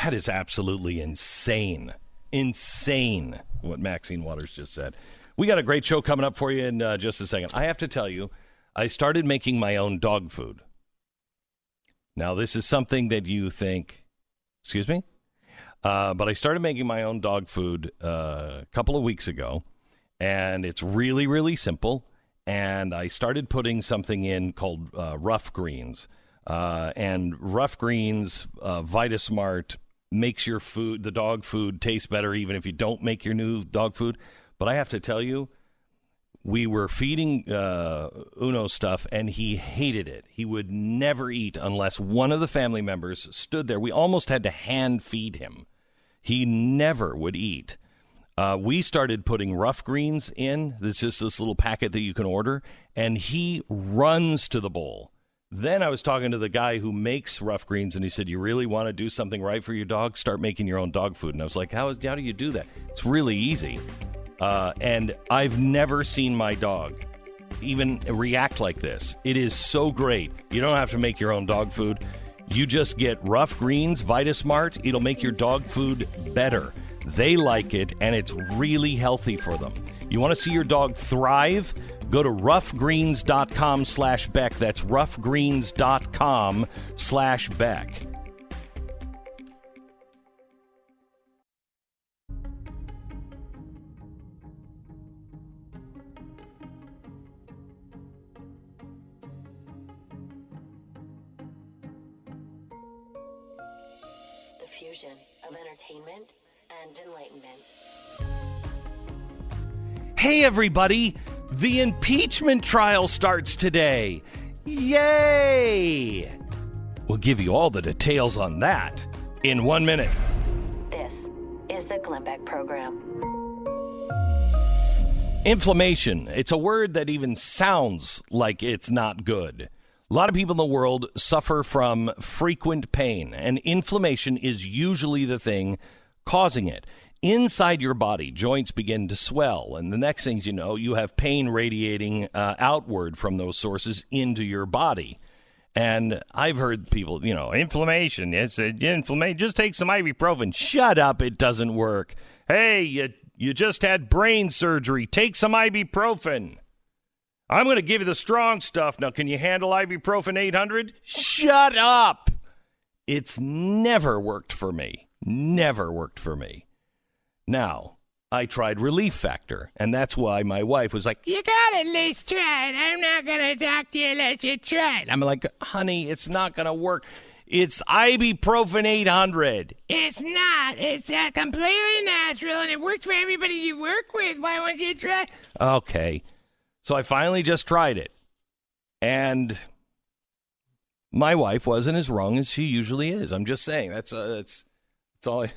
That is absolutely insane. Insane what Maxine Waters just said. We got a great show coming up for you in just a second. I have to tell you, I started making my own dog food. Now, this is something that you think, excuse me? But I started making my own dog food a couple of weeks ago, and it's really, really simple. And I started putting something in called Rough Greens. And Rough Greens, VitaSmart makes your food, the dog food, taste better even if you don't make your new dog food. But I have to tell you, we were feeding Uno stuff, and he hated it. He would never eat unless one of the family members stood there. We almost had to hand feed him. He never would eat. We started putting Rough Greens in. It's just this little packet that you can order, and he runs to the bowl. Then I was talking to the guy who makes Rough Greens, and he said, you really want to do something right for your dog? Start making your own dog food. And I was like, how do you do that? It's really easy. And I've never seen my dog even react like this. It is so great. You don't have to make your own dog food. You just get Rough Greens, VitaSmart. It'll make your dog food better. They like it, and it's really healthy for them. You want to see your dog thrive? Go to roughgreens.com/Beck. That's roughgreens.com/Beck. Entertainment and enlightenment. Hey everybody, the impeachment trial starts today. Yay! We'll give you all the details on that in 1 minute. This is the Glenn Beck program. Inflammation. It's a word that even sounds like it's not good. A lot of people in the world suffer from frequent pain, and inflammation is usually the thing causing it. Inside your body, joints begin to swell, and the next thing you know, you have pain radiating outward from those sources into your body. And I've heard people, you know, inflammation, it's inflammation. Just take some ibuprofen. Shut up, it doesn't work. Hey, you just had brain surgery. Take some ibuprofen. I'm going to give you the strong stuff. Now, can you handle ibuprofen 800? Shut up. It's never worked for me. Never worked for me. Now, I tried Relief Factor, and that's why my wife was like, you got to at least try it. I'm not going to talk to you unless you try it. I'm like, honey, it's not going to work. It's ibuprofen 800. It's not. It's completely natural, and it works for everybody you work with. Why won't you try it? Okay. So I finally just tried it, and my wife wasn't as wrong as she usually is. I'm just saying that's all. I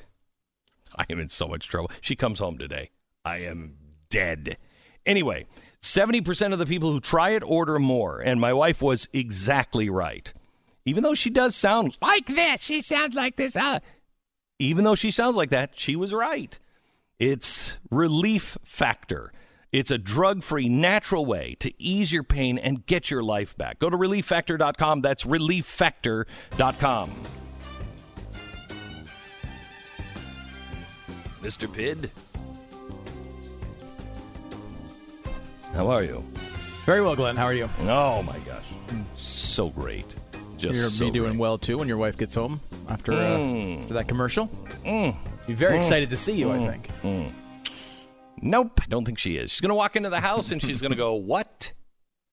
am in so much trouble. She comes home today. I am dead. Anyway, 70% of the people who try it order more, and my wife was exactly right. Even though she does sound like this, she sounds like this. Even though she sounds like that, she was right. It's Relief Factor. It's a drug-free, natural way to ease your pain and get your life back. Go to ReliefFactor.com. That's ReliefFactor.com. Mr. Pidd, how are you? Very well, Glenn. How are you? Oh, my gosh. So great. Just you're so me doing great. Well, too, when your wife gets home after that commercial. Be very excited to see you, I think. Nope, I don't think she is. She's going to walk into the house and she's going to go, what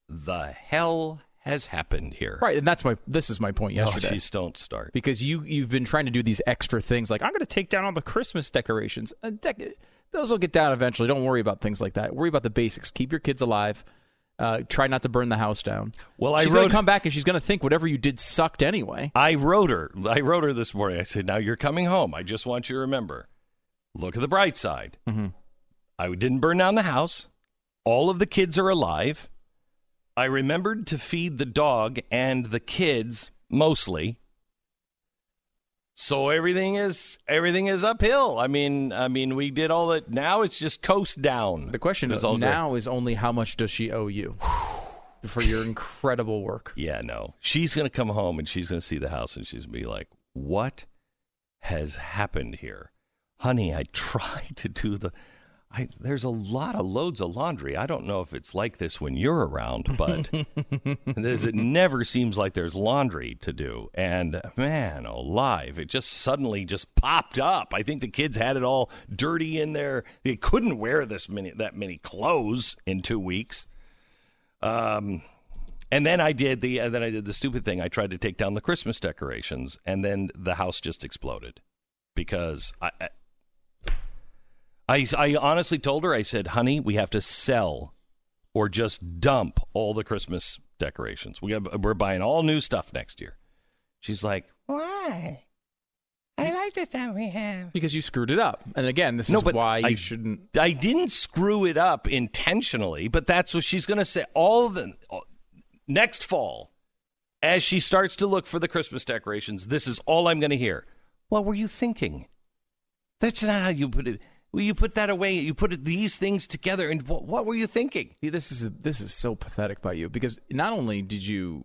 the hell has happened here? Right, and this is my point yesterday. Oh, geez, don't start. Because you've been trying to do these extra things like, I'm going to take down all the Christmas decorations. Those will get down eventually. Don't worry about things like that. Worry about the basics. Keep your kids alive. Try not to burn the house down. Well, she's going to come back and she's going to think whatever you did sucked anyway. I wrote her this morning. I said, now you're coming home. I just want you to remember, look at the bright side. Mm-hmm. I didn't burn down the house. All of the kids are alive. I remembered to feed the dog and the kids mostly. So everything is uphill. I mean, we did all that. Now it's just coast down. The question is only how much does she owe you for your incredible work? Yeah, no. She's going to come home and she's going to see the house and she's going to be like, what has happened here. Honey, I tried to do there's a lot of loads of laundry. I don't know if it's like this when you're around, but it never seems like there's laundry to do. And man, alive, it just suddenly just popped up. I think the kids had it all dirty in there. They couldn't wear that many clothes in 2 weeks. And then I did the stupid thing. I tried to take down the Christmas decorations, and then the house just exploded because I honestly told her, I said, honey, we have to sell or just dump all the Christmas decorations. We're buying all new stuff next year. She's like, why? I like the stuff we have. Because you screwed it up. And again, this is why you shouldn't. I didn't screw it up intentionally, but that's what she's going to say. Next fall, as she starts to look for the Christmas decorations, this is all I'm going to hear. What were you thinking? That's not how you put it. Well, you put that away. You put these things together, and what were you thinking? Yeah, this is so pathetic by you, because not only did you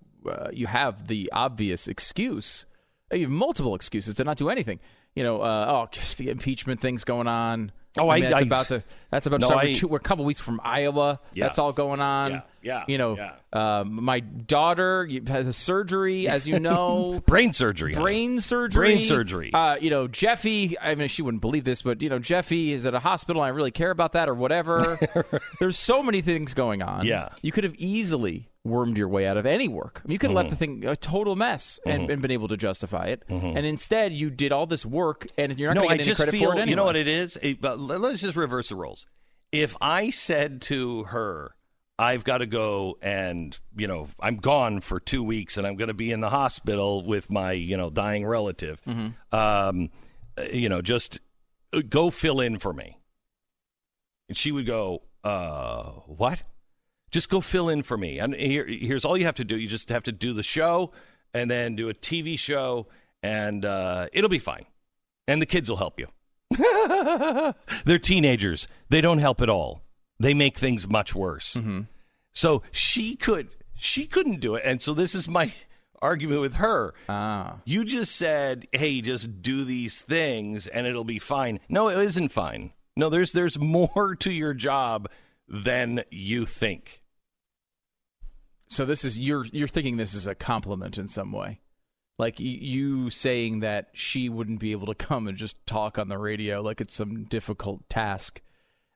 you have the obvious excuse, you have multiple excuses to not do anything. You know, the impeachment thinging's going on. We're a couple weeks from Iowa. Yeah. That's all going on. Yeah. You know, my daughter has a surgery, as you know. Brain surgery. You know, Jeffy, I mean, she wouldn't believe this, but, you know, Jeffy is at a hospital. And I really care about that or whatever. There's so many things going on. Yeah. You could have easily wormed your way out of any work. I mean, you could have left the thing a total mess and been able to justify it. Mm-hmm. And instead, you did all this work, and you're not going to get any credit for it anyway. You know what it is? But let's just reverse the roles. If I said to her, I've got to go and, you know, I'm gone for 2 weeks and I'm going to be in the hospital with my, you know, dying relative, you know, just go fill in for me. And she would go, what? Just go fill in for me. And here's all you have to do. You just have to do the show and then do a TV show, and it'll be fine. And the kids will help you. They're teenagers. They don't help at all. They make things much worse. Mm-hmm. So she couldn't do it. And so this is my argument with her. You just said, hey, just do these things and it'll be fine. No, it isn't fine. No, there's more to your job than you think. So this is you're thinking this is a compliment in some way. Like you saying that she wouldn't be able to come and just talk on the radio like it's some difficult task.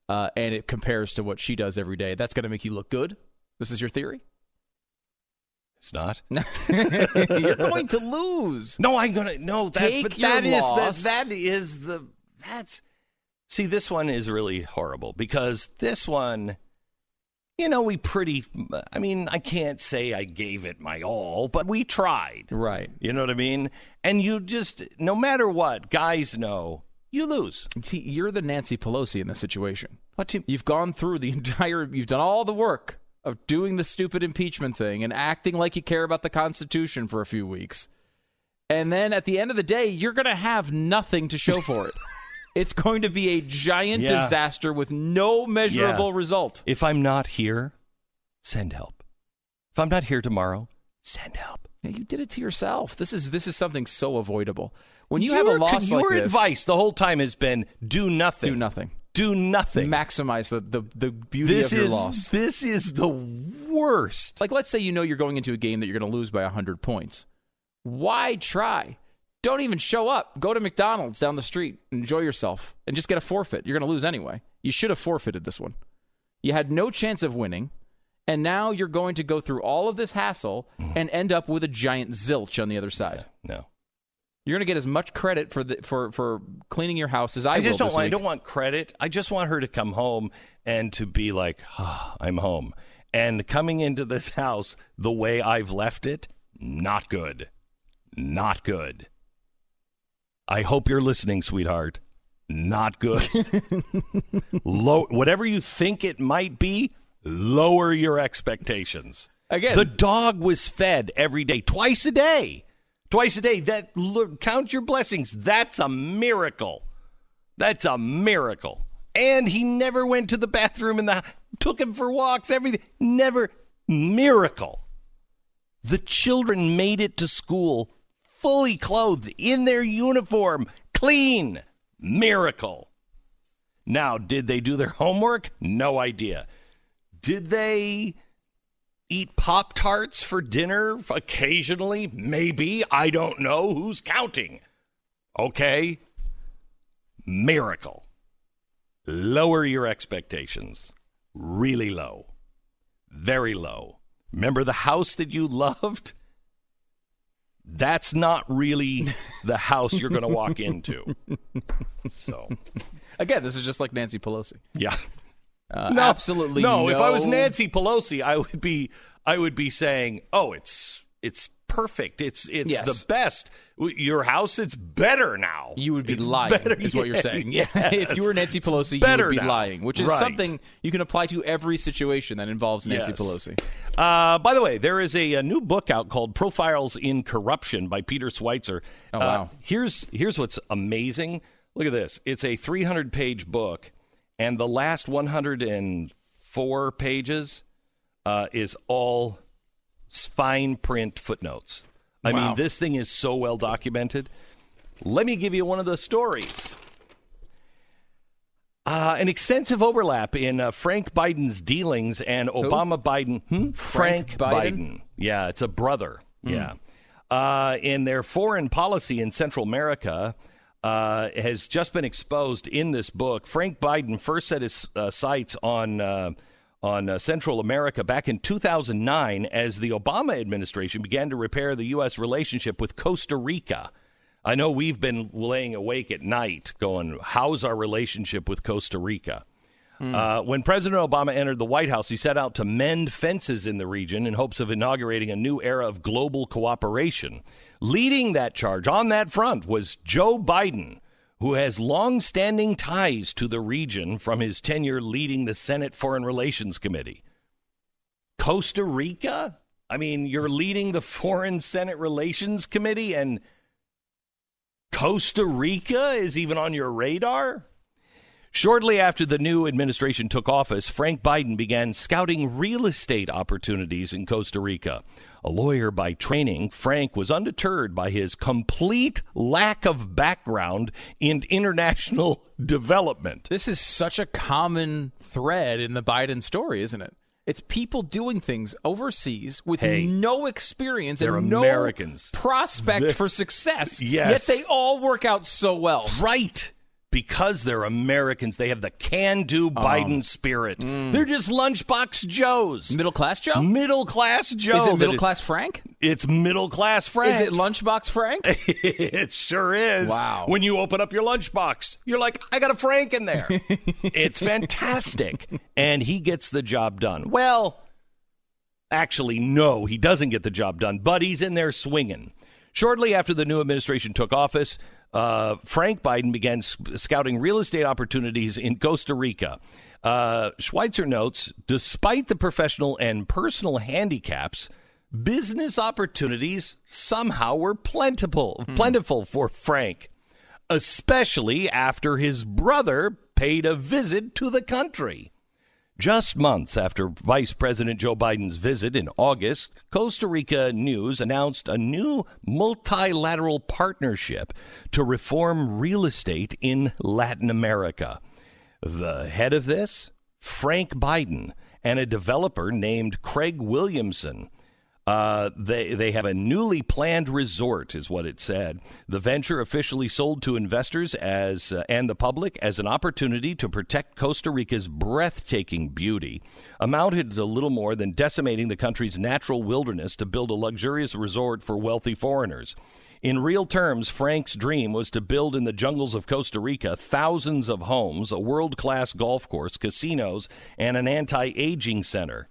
And it compares to what she does every day. That's going to make you look good? This is your theory? It's not. You're going to lose. No, I'm going to. No, that's. See, this one is really horrible because this one, you know, I can't say I gave it my all, but we tried. Right. You know what I mean? And you just, no matter what, guys know. You lose. See, you're the Nancy Pelosi in this situation. You've gone through you've done all the work of doing the stupid impeachment thing and acting like you care about the Constitution for a few weeks. And then at the end of the day, you're going to have nothing to show for it. It's going to be a giant disaster with no measurable result. If I'm not here, send help. If I'm not here tomorrow, send help. You did it to yourself. This is something so avoidable. When you have a loss like this, your advice the whole time has been do nothing. Maximize the beauty of your loss. This is the worst. Like, let's say you know you're going into a game that you're going to lose by 100 points. Why try? Don't even show up. Go to McDonald's down the street, enjoy yourself, and just get a forfeit. You're going to lose anyway. You should have forfeited this one. You had no chance of winning. And now you're going to go through all of this hassle and end up with a giant zilch on the other side. Yeah, no. You're going to get as much credit for cleaning your house as I will this week. I don't want credit. I just want her to come home and to be like, oh, I'm home. And coming into this house the way I've left it, not good. Not good. I hope you're listening, sweetheart. Not good. Whatever you think it might be, lower your expectations. Again, the dog was fed every day, twice a day. Count your blessings. That's a miracle. And he never went to the bathroom in the took him for walks. Everything. Never. Miracle. The children made it to school fully clothed in their uniform. Clean. Miracle. Now, did they do their homework? No idea. Did they eat Pop-Tarts for dinner occasionally? Maybe. I don't know. Who's counting? Okay. Miracle. Lower your expectations. Really low. Very low. Remember the house that you loved? That's not really the house you're going to walk into. So, again, this is just like Nancy Pelosi. Yeah. No, absolutely. No, if I was Nancy Pelosi, I would be saying, "Oh, it's perfect. It's the best. Your house, it's better now." You would be lying, better, is what you're saying. Yes. If you were Nancy Pelosi, you would be lying, which is something you can apply to every situation that involves Nancy Pelosi. By the way, there is a new book out called Profiles in Corruption by Peter Schweitzer. Oh, wow. Here's what's amazing. Look at this. It's a 300-page book. And the last 104 pages is all fine print footnotes. I mean, this thing is so well documented. Let me give you one of the stories. An extensive overlap in Frank Biden's dealings and Obama Biden. Frank Biden. Yeah, it's a brother. Yeah. In their foreign policy in Central America... has just been exposed in this book. Frank Biden first set his sights on Central America back in 2009 as the Obama administration began to repair the U.S. relationship with Costa Rica. I know we've been laying awake at night going, how's our relationship with Costa Rica? When President Obama entered the White House, he set out to mend fences in the region in hopes of inaugurating a new era of global cooperation. Leading that charge on that front was Joe Biden, who has long-standing ties to the region from his tenure leading the Senate Foreign Relations Committee. Costa Rica? I mean, you're leading the Foreign Senate Relations Committee, and Costa Rica is even on your radar? Shortly after the new administration took office, Frank Biden began scouting real estate opportunities in Costa Rica. A lawyer by training, Frank was undeterred by his complete lack of background in international development. This is such a common thread in the Biden story, isn't it? It's people doing things overseas with no experience and no Americans. Prospect for success, yet they all work out so well. Right. Because they're Americans, they have the can-do Biden spirit. They're just lunchbox Joes. Middle-class Joe? Middle-class Joe. Is it middle-class Frank? It's middle-class Frank. Is it lunchbox Frank? It sure is. Wow. When you open up your lunchbox, you're like, I got a Frank in there. It's fantastic. And he gets the job done. Well, actually, no, he doesn't get the job done, but he's in there swinging. Shortly after the new administration took office, Frank Biden began scouting real estate opportunities in Costa Rica. Schweitzer notes, despite the professional and personal handicaps, business opportunities somehow were plentiful for Frank, especially after his brother paid a visit to the country. Just months after Vice President Joe Biden's visit in August, Costa Rica News announced a new multilateral partnership to reform real estate in Latin America. The head of this, Frank Biden, and a developer named Craig Williamson. They have a newly planned resort, is what it said. The venture officially sold to investors as and the public as an opportunity to protect Costa Rica's breathtaking beauty, amounted to little more than decimating the country's natural wilderness to build a luxurious resort for wealthy foreigners. In real terms, Frank's dream was to build in the jungles of Costa Rica thousands of homes, a world-class golf course, casinos, and an anti-aging center.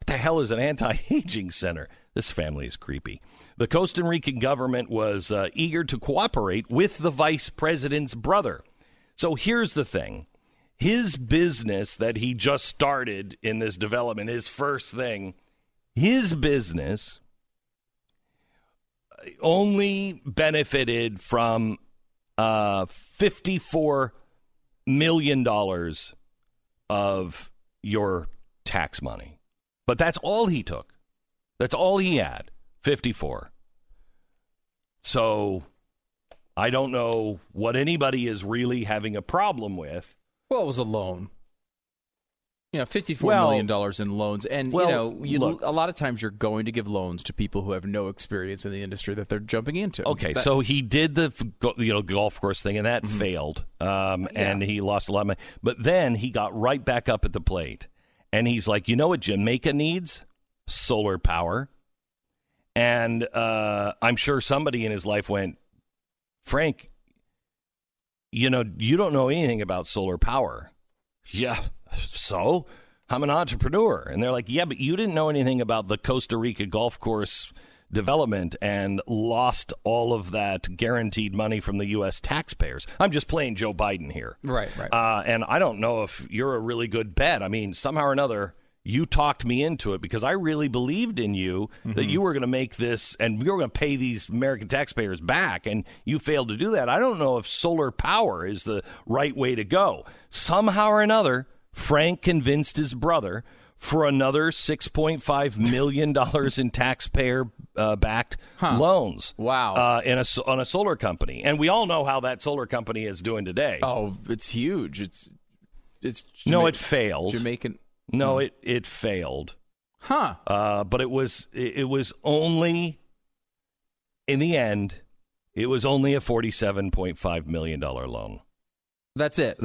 What the hell is an anti-aging center? This family is creepy. The Costa Rican government was eager to cooperate with the vice president's brother. So here's the thing. His business that he just started in this development, his first thing, his business only benefited from $54 million of your tax money. But that's all he took. That's all he had, 54. So I don't know what anybody is really having a problem with. Well, it was a loan. You know, $54 million in loans. And, look, a lot of times you're going to give loans to people who have no experience in the industry that they're jumping into. Okay, so he did the golf course thing, and that failed. And he lost a lot of money. But then he got right back up at the plate. And he's like, you know what Jamaica needs? Solar power. And I'm sure somebody in his life went, Frank, you don't know anything about solar power. Yeah, so I'm an entrepreneur. And they're like, yeah, but you didn't know anything about the Costa Rica golf course development and lost all of that guaranteed money from the U.S. taxpayers. I'm just playing Joe Biden here. Right. And I don't know if you're a really good bet. I mean, somehow or another, you talked me into it because I really believed in you that you were going to make this and you were going to pay these American taxpayers back, and you failed to do that. I don't know if solar power is the right way to go. Somehow or another, Frank convinced his brother for another $6.5 million in taxpayer-backed loans. Wow. On a solar company. And we all know how that solar company is doing today. Oh, it's huge. It's No, it failed. Jamaican... No, it failed. Huh. But it was only, in the end, it was only a $47.5 million loan. That's it.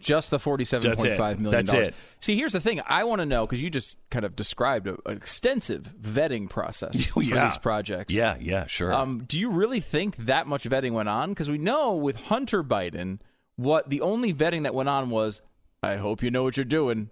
Just the $47.5 million. That's it. See, here's the thing. I want to know, because you just kind of described an extensive vetting process for these projects. Yeah, sure. Do you really think that much vetting went on? Because we know with Hunter Biden, the only vetting that went on was, I hope you know what you're doing.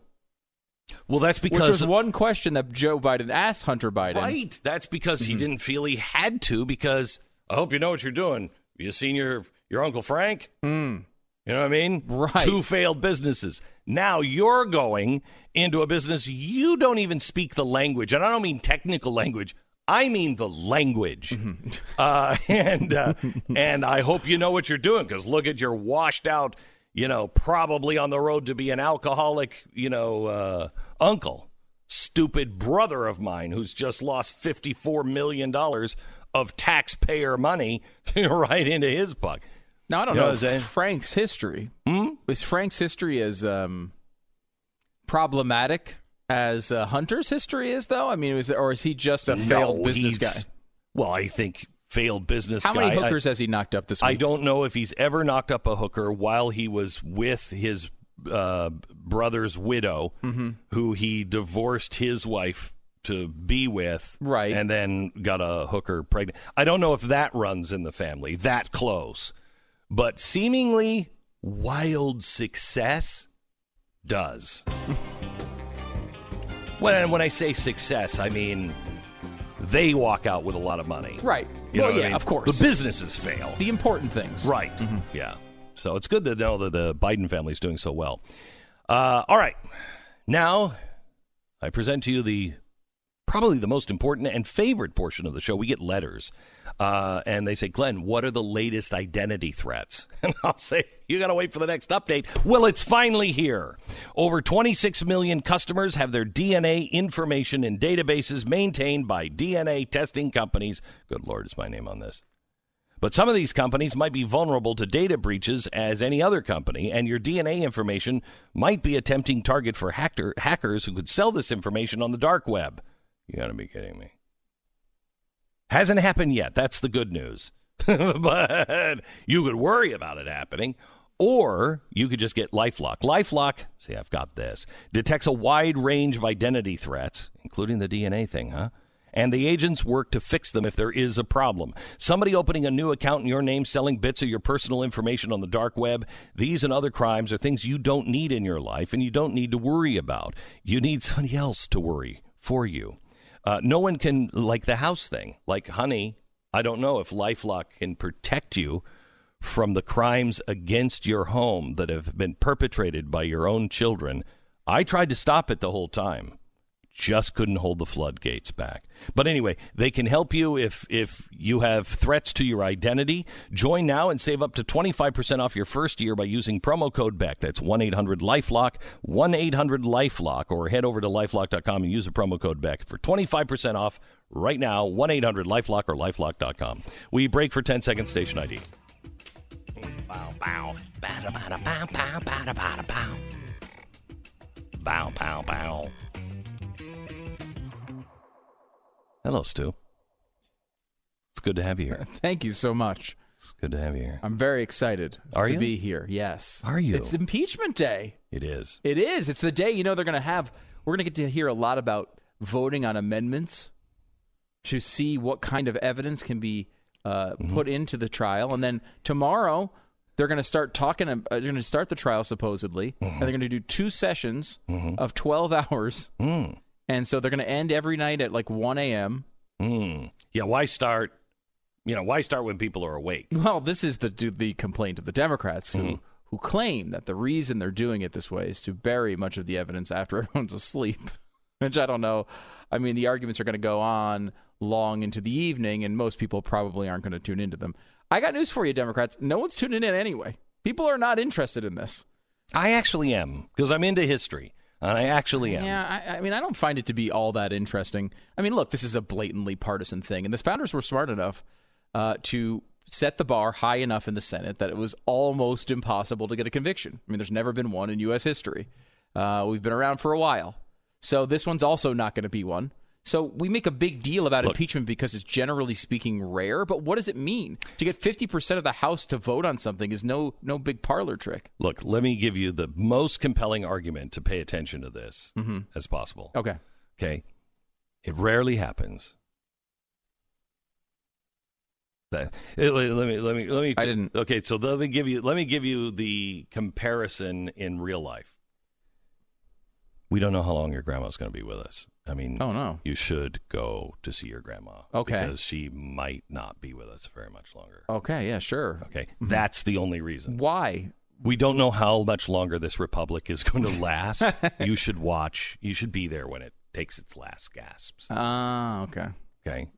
Well, that's because... Which was one question that Joe Biden asked Hunter Biden. Right. That's because he didn't feel he had to, because I hope you know what you're doing. You seen your Uncle Frank? You know what I mean? Right. Two failed businesses. Now you're going into a business you don't even speak the language. And I don't mean technical language. I mean the language. And I hope you know what you're doing, because look at your washed out... probably on the road to be an alcoholic, uncle, stupid brother of mine who's just lost $54 million of taxpayer money right into his pocket. Now, I don't know Frank's history. Is Frank's history as problematic as Hunter's history is, though? I mean, is he just a failed business guy? Well, I think... Failed business guy. How many hookers has he knocked up this week? I don't know if he's ever knocked up a hooker while he was with his brother's widow, who he divorced his wife to be with, right? And then got a hooker pregnant. I don't know if that runs in the family that close, but seemingly wild success does. When I say success, I mean... They walk out with a lot of money. Right. Of course. The businesses fail. The important things. Right. Yeah. So it's good to know that the Biden family is doing so well. All right. Now, I present to you probably the most important and favorite portion of the show. We get letters. And they say, Glenn, what are the latest identity threats? And I'll say, you got to wait for the next update. Well, it's finally here. Over 26 million customers have their DNA information in databases maintained by DNA testing companies. Good Lord, is my name on this. But some of these companies might be vulnerable to data breaches as any other company, and your DNA information might be a tempting target for hackers who could sell this information on the dark web. You got to be kidding me. Hasn't happened yet. That's the good news. But you could worry about it happening, or you could just get LifeLock. LifeLock, see, I've got this, detects a wide range of identity threats, including the DNA thing, and the agents work to fix them if there is a problem. Somebody opening a new account in your name, selling bits of your personal information on the dark web, these and other crimes are things you don't need in your life and you don't need to worry about. You need somebody else to worry for you. No one can, like the house thing, like, honey, I don't know if LifeLock can protect you from the crimes against your home that have been perpetrated by your own children. I tried to stop it the whole time. Just couldn't hold the floodgates back. But anyway, they can help you if you have threats to your identity. Join now and save up to 25% off your first year by using promo code BECK. That's 1-800-LIFELOCK, 1-800-LIFELOCK, or head over to lifelock.com and use the promo code BECK for 25% off right now, 1-800-LIFELOCK or lifelock.com. We break for 10 seconds, station ID. bow. Bada bada bow bow bada bada bow. Bow bow bow. Hello, Stu. It's good to have you here. Thank you so much. It's good to have you here. I'm very excited to be here. Yes. Are you? It's impeachment day. It is. It is. It's the day, you know, they're going to have. We're going to get to hear a lot about voting on amendments to see what kind of evidence can be put into the trial. And then tomorrow, they're going to start talking. They're going to start the trial, supposedly. Mm-hmm. And they're going to do two sessions of 12 hours. Mm. And so they're going to end every night at like 1 a.m. Mm. Yeah, why start? You know, why start when people are awake? Well, this is the complaint of the Democrats who claim that the reason they're doing it this way is to bury much of the evidence after everyone's asleep, which I don't know. I mean, the arguments are going to go on long into the evening, and most people probably aren't going to tune into them. I got news for you, Democrats. No one's tuning in anyway. People are not interested in this. I actually am, because I'm into history. And I actually am. Yeah, I mean, I don't find it to be all that interesting. I mean, look, this is a blatantly partisan thing, and the founders were smart enough to set the bar high enough in the Senate that it was almost impossible to get a conviction. I mean, there's never been one in U.S. history. We've been around for a while. So this one's also not going to be one. So we make a big deal about impeachment because it's generally speaking rare. But what does it mean? To get 50% of the House to vote on something is no big parlor trick. Look, let me give you the most compelling argument to pay attention to this as possible. Okay. It rarely happens. Let me. I didn't. Okay, so let me give you the comparison in real life. We don't know how long your grandma's going to be with us. I mean, you should go to see your grandma. Okay. Because she might not be with us very much longer. Okay, yeah, sure. Okay, that's the only reason. Why? We don't know how much longer this republic is going to last. You should watch. You should be there when it takes its last gasps. Ah, okay.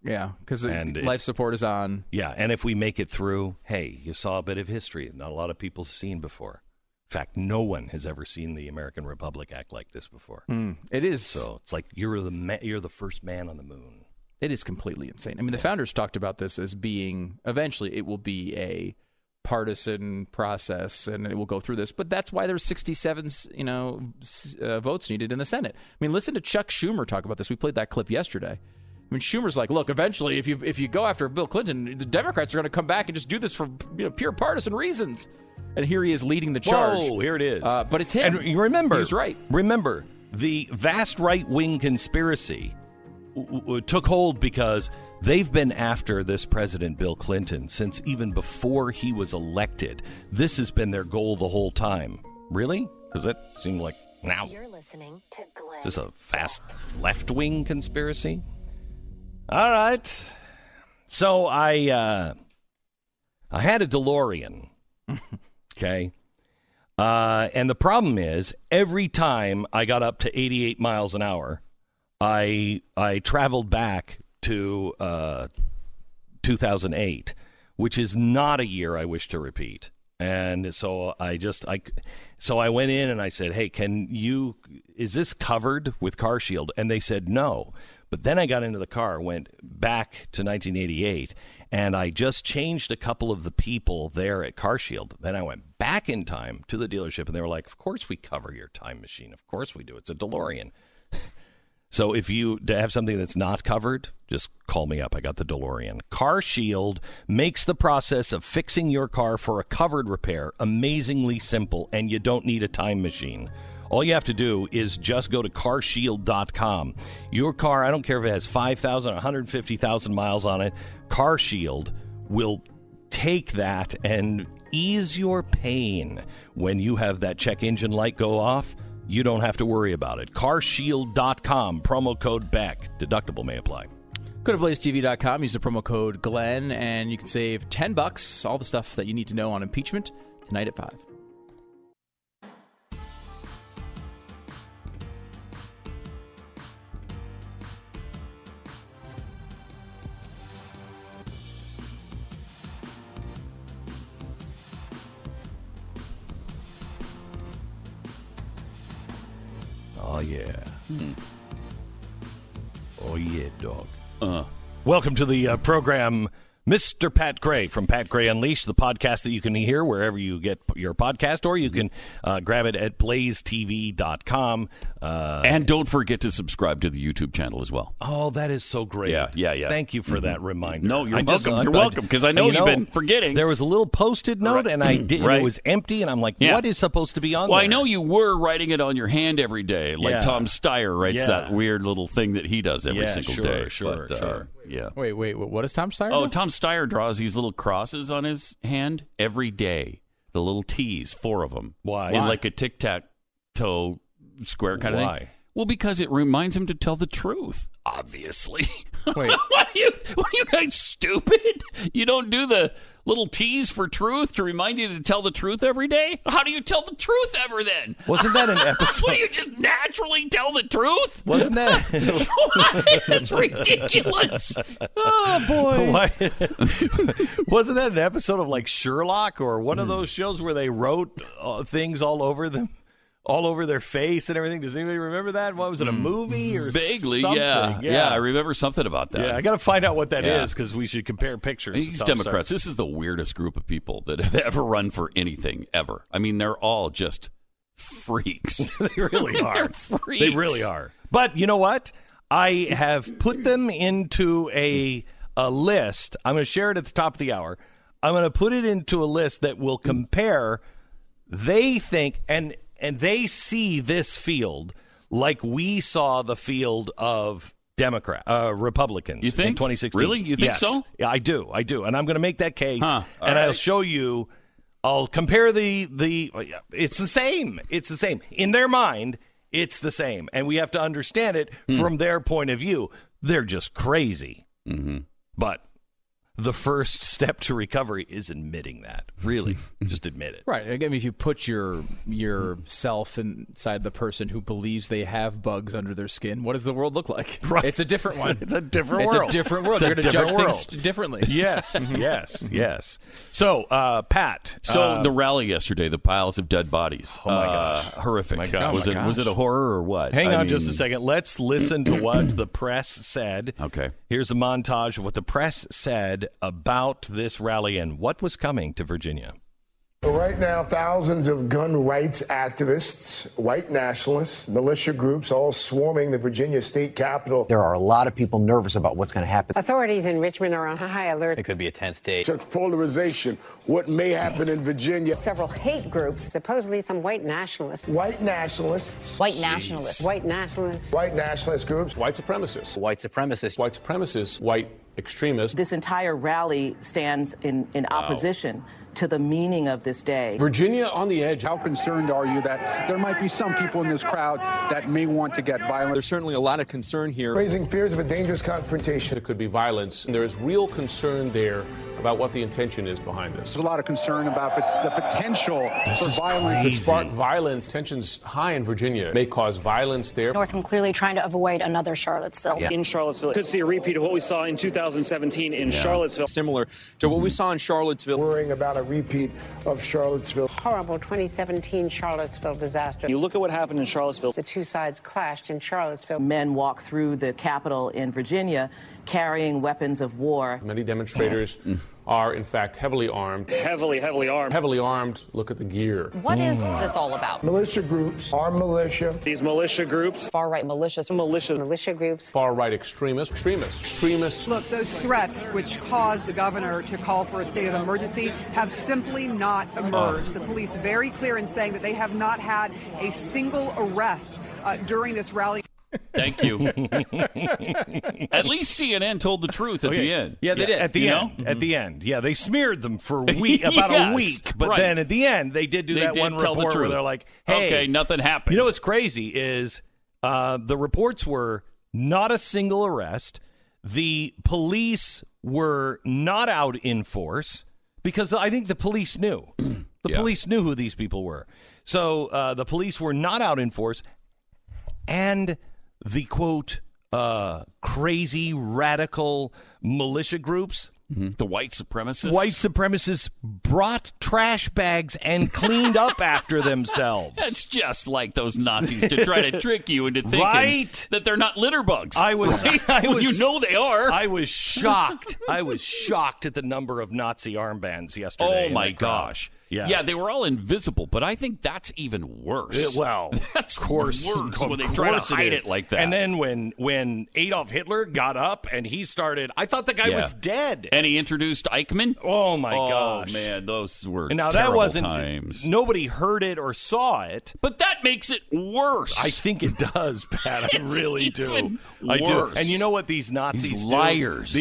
Yeah, because life support is on. Yeah, and if we make it through, hey, you saw a bit of history that not a lot of people have seen before. In fact, no one has ever seen the American Republic act like this before. It is. So it's like you're the first man on the moon. It is completely insane. I mean, the founders talked about this as being, eventually it will be a partisan process and it will go through this. But that's why there's 67 votes needed in the Senate. I mean, listen to Chuck Schumer talk about this. We played that clip yesterday. I mean, Schumer's like, look, eventually, if you go after Bill Clinton, the Democrats are going to come back and just do this for pure partisan reasons. And here he is leading the charge. Oh, here it is. But it's him. And remember, he's right. Remember, the vast right-wing conspiracy took hold because they've been after this president, Bill Clinton, since even before he was elected. This has been their goal the whole time. Really? Because that seemed like now. You're listening to Glenn. Is this a fast left-wing conspiracy? All right. So I had a DeLorean. Okay. And the problem is, every time I got up to 88 miles an hour, I traveled back to 2008, which is not a year I wish to repeat. And so I went in and I said, hey, is this covered with Car Shield? And they said no. But then I got into the car, went back to 1988, and I just changed a couple of the people there at Car Shield. Then I went back in time to the dealership, and they were like, of course we cover your time machine. Of course we do. It's a DeLorean. So if you have something that's not covered, just call me up. I got the DeLorean. Car Shield makes the process of fixing your car for a covered repair amazingly simple, and you don't need a time machine. All you have to do is just go to carshield.com. Your car, I don't care if it has 5,000, 150,000 miles on it, Car Shield will take that and ease your pain. When you have that check engine light go off, you don't have to worry about it. Carshield.com, promo code BECK. Deductible may apply. Go to blazetv.com, use the promo code GLENN, and you can save $10. All the stuff that you need to know on impeachment tonight at 5. Oh, yeah. Oh, yeah, dog. Welcome to the program Mr. Pat Gray from Pat Gray Unleashed, the podcast that you can hear wherever you get your podcast, or you can grab it at blazetv.com. And don't forget to subscribe to the YouTube channel as well. Oh, that is so great. Yeah. Thank you for that reminder. No, you're welcome. You're welcome, because I know you've been forgetting. There was a little Post-it note, and I did. It was empty, and I'm like, what is supposed to be on there? I know you were writing it on your hand every day, like Tom Steyer writes that weird little thing that he does every single day. Sure. Yeah. Wait. What is Tom Steyer? Oh, Tom Steyer draws these little crosses on his hand every day. The little T's, 4 of them. Why? In like a tic-tac-toe square kind of thing. Well, because it reminds him to tell the truth. Obviously. Wait. What are you guys stupid? You don't do the little T's for truth to remind you to tell the truth every day? How do you tell the truth ever then? Wasn't that an episode? What, do you just naturally tell the truth? Wasn't that? That's ridiculous. Oh, boy. Wasn't that an episode of like Sherlock or one of those shows where they wrote things all over them? All over their face and everything. Does anybody remember that? What was it, a movie or vaguely, something? Yeah, I remember something about that. Yeah, I got to find out what that is, because we should compare pictures. These Democrats, this is the weirdest group of people that have ever run for anything, ever. I mean, they're all just freaks. They really are. They're freaks. They really are. But you know what? I have put them into a list. I'm going to share it at the top of the hour. I'm going to put it into a list that will compare. They think, and they see this field like we saw the field of Republicans in 2016. Really? You think so? Yeah, I do. And I'm going to make that case, and I'll show you. I'll compare the it's the same. It's the same. In their mind, it's the same. And we have to understand it from their point of view. They're just crazy. Mm-hmm. But the first step to recovery is admitting that. Really, just admit it. Right. Again, if you put yourself inside the person who believes they have bugs under their skin, what does the world look like? Right. It's a different one. It's a different world. They're going to judge things differently. Yes. So, Pat. So the rally yesterday, the piles of dead bodies. Oh my gosh, horrific. My God. Was it a horror or what? Hang on just a second. Let's listen to what the press said. Okay. Here's a montage of what the press said about this rally and what was coming to Virginia. Right now, thousands of gun rights activists, white nationalists, militia groups, all swarming the Virginia state capitol. There are a lot of people nervous about what's going to happen. Authorities in Richmond are on high alert. It could be a tense day. Such polarization, what may happen in Virginia. Several hate groups, supposedly some white nationalists. White nationalist groups. White supremacists. White extremists. This entire rally stands in opposition to the meaning of this day. Virginia on the edge. How concerned are you that there might be some people in this crowd that may want to get violent? There's certainly a lot of concern here. Raising fears of a dangerous confrontation. There could be violence. And there is real concern there about what the intention is behind this. There's a lot of concern about the potential for violence. It sparked violence. Tensions high in Virginia may cause violence there. Northam clearly trying to avoid another Charlottesville. Yeah. In Charlottesville. Could see a repeat of what we saw in 2017 in Charlottesville. Similar to what we saw in Charlottesville. Worrying about a repeat of Charlottesville. Horrible 2017 Charlottesville disaster. You look at what happened in Charlottesville. The two sides clashed in Charlottesville. Men walked through the Capitol in Virginia carrying weapons of war. Many demonstrators are, in fact, heavily armed. Heavily armed. Look at the gear. What is this all about? Militia groups. Our militia. These militia groups. Far-right militias. Militia groups. Far-right extremists. Extremists. Look, those threats which caused the governor to call for a state of emergency have simply not emerged. The police very clear in saying that they have not had a single arrest during this rally. Thank you. At least CNN told the truth at the end. Yeah, they did. At the end. At the end. Yeah, they smeared them for about a week. But then at the end, they did that one report where they're like, hey. Okay, nothing happened. You know what's crazy is the reports were not a single arrest. The police were not out in force because I think the police knew. The police knew who these people were. So the police were not out in force. And the, quote, crazy radical militia groups Mm-hmm. The white supremacists? White supremacists brought trash bags and cleaned up after themselves. It's just like those Nazis to try to trick you into thinking that they're not litter bugs. I was you know they are. I was shocked. I was shocked at the number of Nazi armbands yesterday. Oh, my gosh. Yeah, they were all invisible, but I think that's even worse. That's worse when they try to hide it like that. And then when Adolf Hitler got up and he started, I thought the guy was dead. And he introduced Eichmann. Oh, my gosh. Oh, man, those were terrible times. Now, that wasn't, nobody heard it or saw it. But that makes it worse. I think it does, Pat. I really do. I do. And you know what these Nazis do? Liars.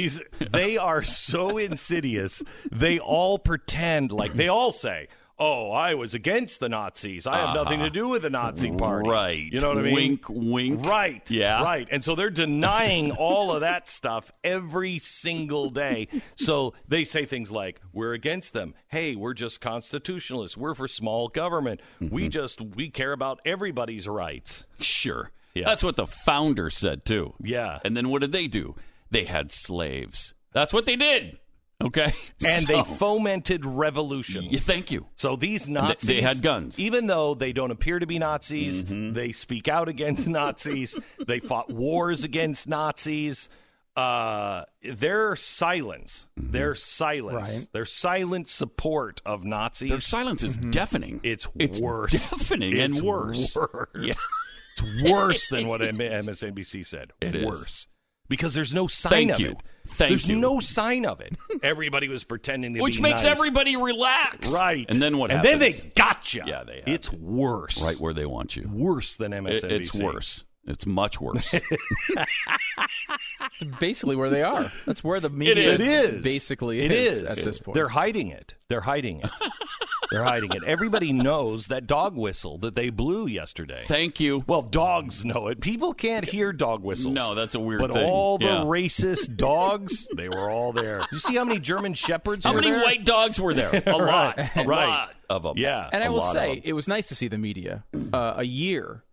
They are so insidious. They all pretend like, they all say, oh, I was against the Nazis. I have nothing to do with the Nazi party. Right. You know what I mean? Wink, wink. Right. Yeah. Right. And so they're denying all of that stuff every single day. So they say things like, we're against them. Hey, we're just constitutionalists. We're for small government. Mm-hmm. We care about everybody's rights. Sure. Yeah. That's what the founder said, too. Yeah. And then what did they do? They had slaves. That's what they did. Okay. And they fomented revolution. Thank you. So these Nazis. They had guns. Even though they don't appear to be Nazis, mm-hmm. they speak out against Nazis. They fought wars against Nazis. Their silence, mm-hmm. Their silent support of Nazis. Their silence is mm-hmm. deafening. It's worse. Deafening it's and worse. Worse. Yeah. It's worse than what MSNBC said. It worse. Is. Because there's no sign of it. There's no sign of it. Everybody was pretending to be nice. Which makes everybody relax. Right. And then what happens? And then they got you. Yeah, they it's worse. Right where they want you. Worse than MSNBC. It's worse. It's much worse. It's basically where they are. That's where the media is. Basically it is at this point. They're hiding it. They're hiding it. Everybody knows that dog whistle that they blew yesterday. Thank you. Well, dogs know it. People can't hear dog whistles. No, that's a weird thing. But all the racist dogs, they were all there. You see how many German shepherds were there? How many white dogs were there? A lot. A lot of them. Yeah. And I will say, it was nice to see the media a year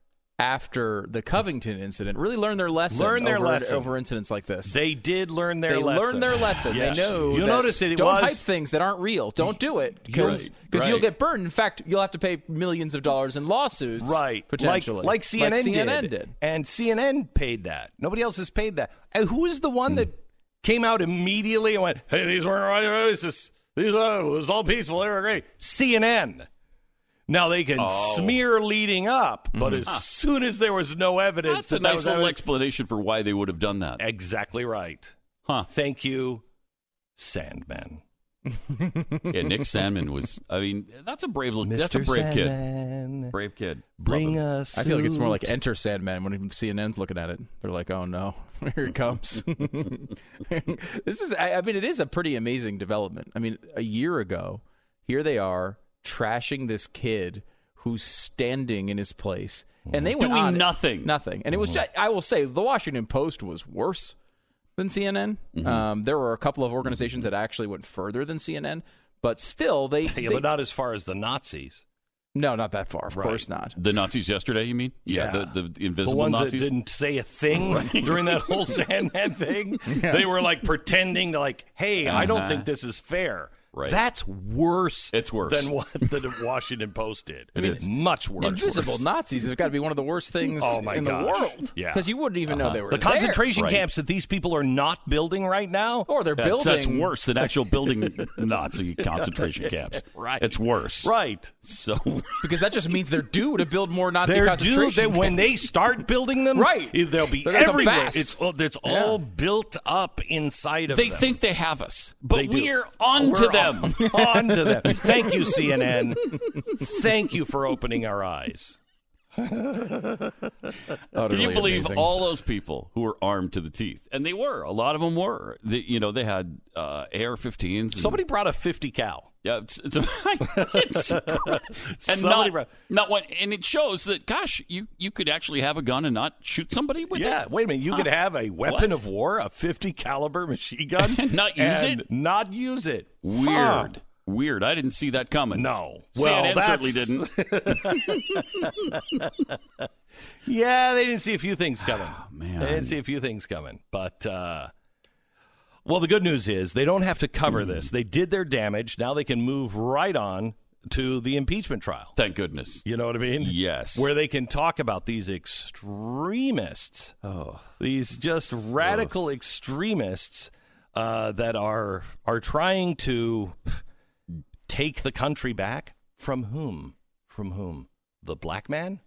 after the Covington incident, really learn their lesson over incidents like this. They did learn their lesson. They learned their lesson. Yes. They know. You'll notice it. Don't hype things that aren't real. Don't do it because you'll get burned. In fact, you'll have to pay millions of dollars in lawsuits. Right. Potentially, like CNN did. And CNN paid that. Nobody else has paid that. And who is the one that came out immediately and went, "Hey, these weren't racist. These it was all peaceful. They were great." CNN. Now, they can smear leading up, but mm-hmm. as soon as there was no evidence... That's a nice little explanation for why they would have done that. Exactly right. Huh. Thank you, Sandman. Yeah, Nick Sandman was... I mean, that's a brave look. That's a brave Sandman, kid. Brave kid. Bring us. I feel like it's more like Enter Sandman when CNN's looking at it. They're like, oh, no. Here it comes. This is... I mean, it is a pretty amazing development. I mean, a year ago, here they are... trashing this kid who's standing in his place, and they went on nothing. And it was just, I will say, the Washington Post was worse than CNN. Mm-hmm. There were a couple of organizations that actually went further than CNN, but still they but not as far as the Nazis. No, not that far. Of course not. The Nazis yesterday, you mean? Yeah. The invisible Nazis. The ones that didn't say a thing during that whole Sandman thing. Yeah. They were like pretending to like, hey, I don't think this is fair. Right. That's worse. It's worse than what the Washington Post did. It is much worse. Invisible Nazis have got to be one of the worst things in the world. Yeah, because you wouldn't even know they were there. Concentration camps that these people are not building right now, or they're building. That's worse than actual building Nazi concentration camps. Right, it's worse. Right. So because that just means they're due to build more Nazi concentration camps. When they start building them, they'll be everywhere. It's all built up inside of them. They think they have us, but we're onto them. On to them. Thank you, CNN. Thank you for opening our eyes. Can you believe all those people who were armed to the teeth? And they were. A lot of them were. They had AR-15s. Somebody brought a 50 cal. Yeah, and it shows that, gosh, you could actually have a gun and not shoot somebody with it. Yeah, wait a minute. You could have a weapon of war, a 50 caliber machine gun, and not use it. Weird. Huh. Weird. I didn't see that coming. No. Well, CNN certainly didn't. Yeah, they didn't see a few things coming. Oh, man. But Well, the good news is they don't have to cover this. They did their damage. Now they can move right on to the impeachment trial. Thank goodness. You know what I mean? Yes. Where they can talk about these extremists, these just radical extremists that are trying to take the country back. From whom? From whom? The black man?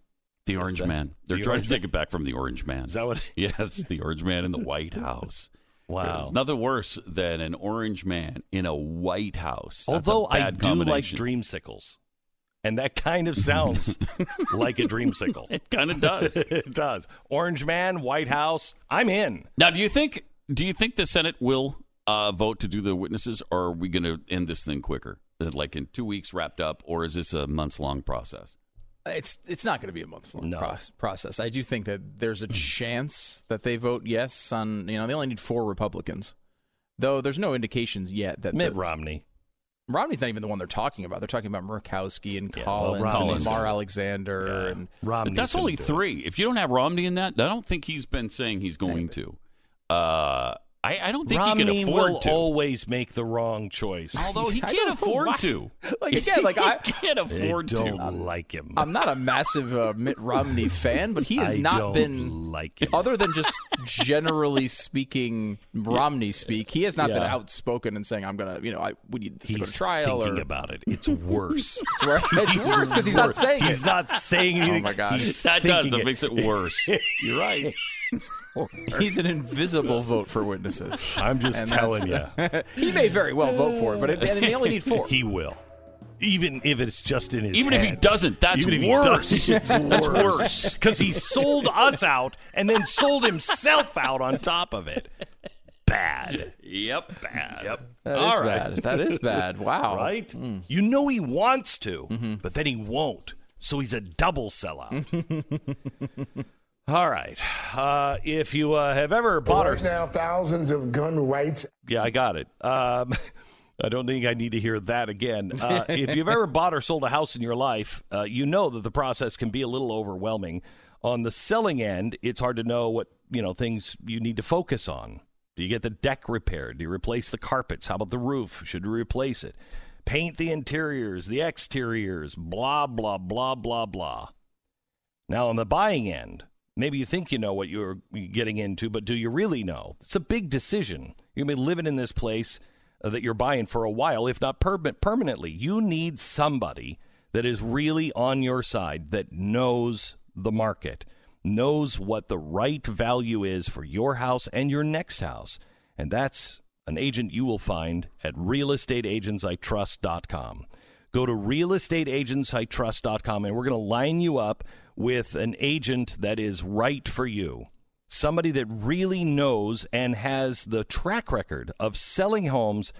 The orange man. They're trying to take it back from the orange man. Is that what? Yes, the orange man in the White House. Wow. There's nothing worse than an orange man in a White House. That's although I do like dreamsicles. And that kind of sounds like a dreamsicle. It kind of does. It does. Orange man, White House, I'm in. Now, do you think the Senate will vote to do the witnesses, or are we going to end this thing quicker? Like in 2 weeks wrapped up, or is this a months-long process? It's not going to be a months-long process. I do think that there's a chance that they vote yes on, they only need 4 Republicans. Though there's no indications yet that Mitt Romney. Romney's not even the one they're talking about. They're talking about Murkowski and Collins and Lamar Alexander and Romney. That's only 3. If you don't have Romney in that, I don't think he's been saying he's going to. I don't think Romney he can afford to. Romney will always make the wrong choice. Although he can't afford to. I can't afford to. I don't like him. I'm not a massive Mitt Romney fan, but he has not been, like him. Other than just generally speaking, Romney speak, he has not been outspoken and saying, I'm going to, we need this to go to trial. He's thinking about it. It's worse. It's worse because he's not saying He's not saying anything. Oh, my God. That makes it worse. You're right. He's an invisible vote for witnesses. I'm just telling you. He may very well vote for it, but they only need 4. He will. Even if it's just in his head. If he doesn't, that's worse. That's worse. Because he sold us out and then sold himself out on top of it. Bad. Yep. Bad. Yep. That is bad. That is bad. Wow. Right? Mm. He wants to, but then he won't. So he's a double sellout. All right. If you have ever bought or now thousands of gun rights. Yeah, I got it. I don't think I need to hear that again. If you've ever bought or sold a house in your life, you know that the process can be a little overwhelming. On the selling end, it's hard to know what things you need to focus on. Do you get the deck repaired? Do you replace the carpets? How about the roof? Should you replace it? Paint the interiors, the exteriors, blah, blah, blah, blah, blah. Now, on the buying end, maybe you think you know what you're getting into, but do you really know? It's a big decision. You're going to be living in this place that you're buying for a while, if not permanently. You need somebody that is really on your side, that knows the market, knows what the right value is for your house and your next house. And that's an agent you will find at realestateagentsitrust.com. Go to realestateagentsitrust.com, and we're going to line you up with an agent that is right for you, somebody that really knows and has the track record of selling homes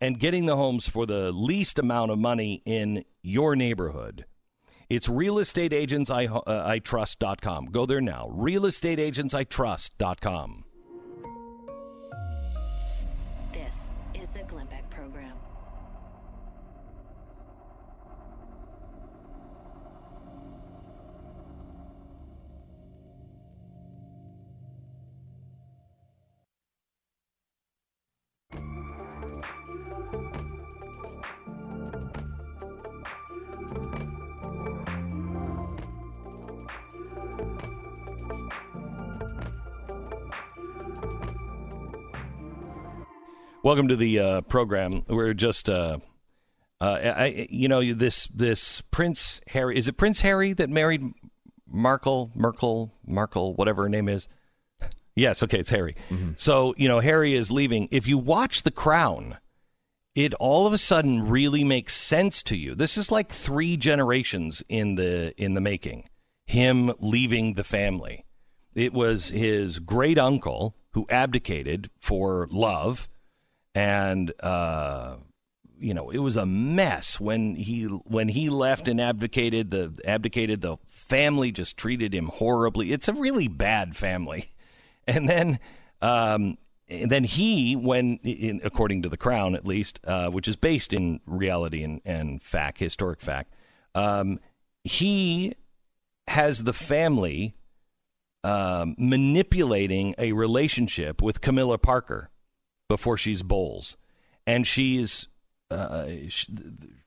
and getting the homes for the least amount of money in your neighborhood. It's realestateagentsitrust.com. Go there now, realestateagentsitrust.com. This is the Glenn Beck Program. Welcome to the program. We're just, this Prince Harry. Is it Prince Harry that married Markle, whatever her name is? Yes, okay, it's Harry. Mm-hmm. So, Harry is leaving. If you watch The Crown, it all of a sudden really makes sense to you. This is like 3 generations in the making. Him leaving the family. It was his great uncle who abdicated for love. And, it was a mess when he left and abdicated. The family just treated him horribly. It's a really bad family. And then he, according to The Crown, at least, which is based in reality and fact, historic fact, he has the family manipulating a relationship with Camilla Parker. before she's bowls. And she's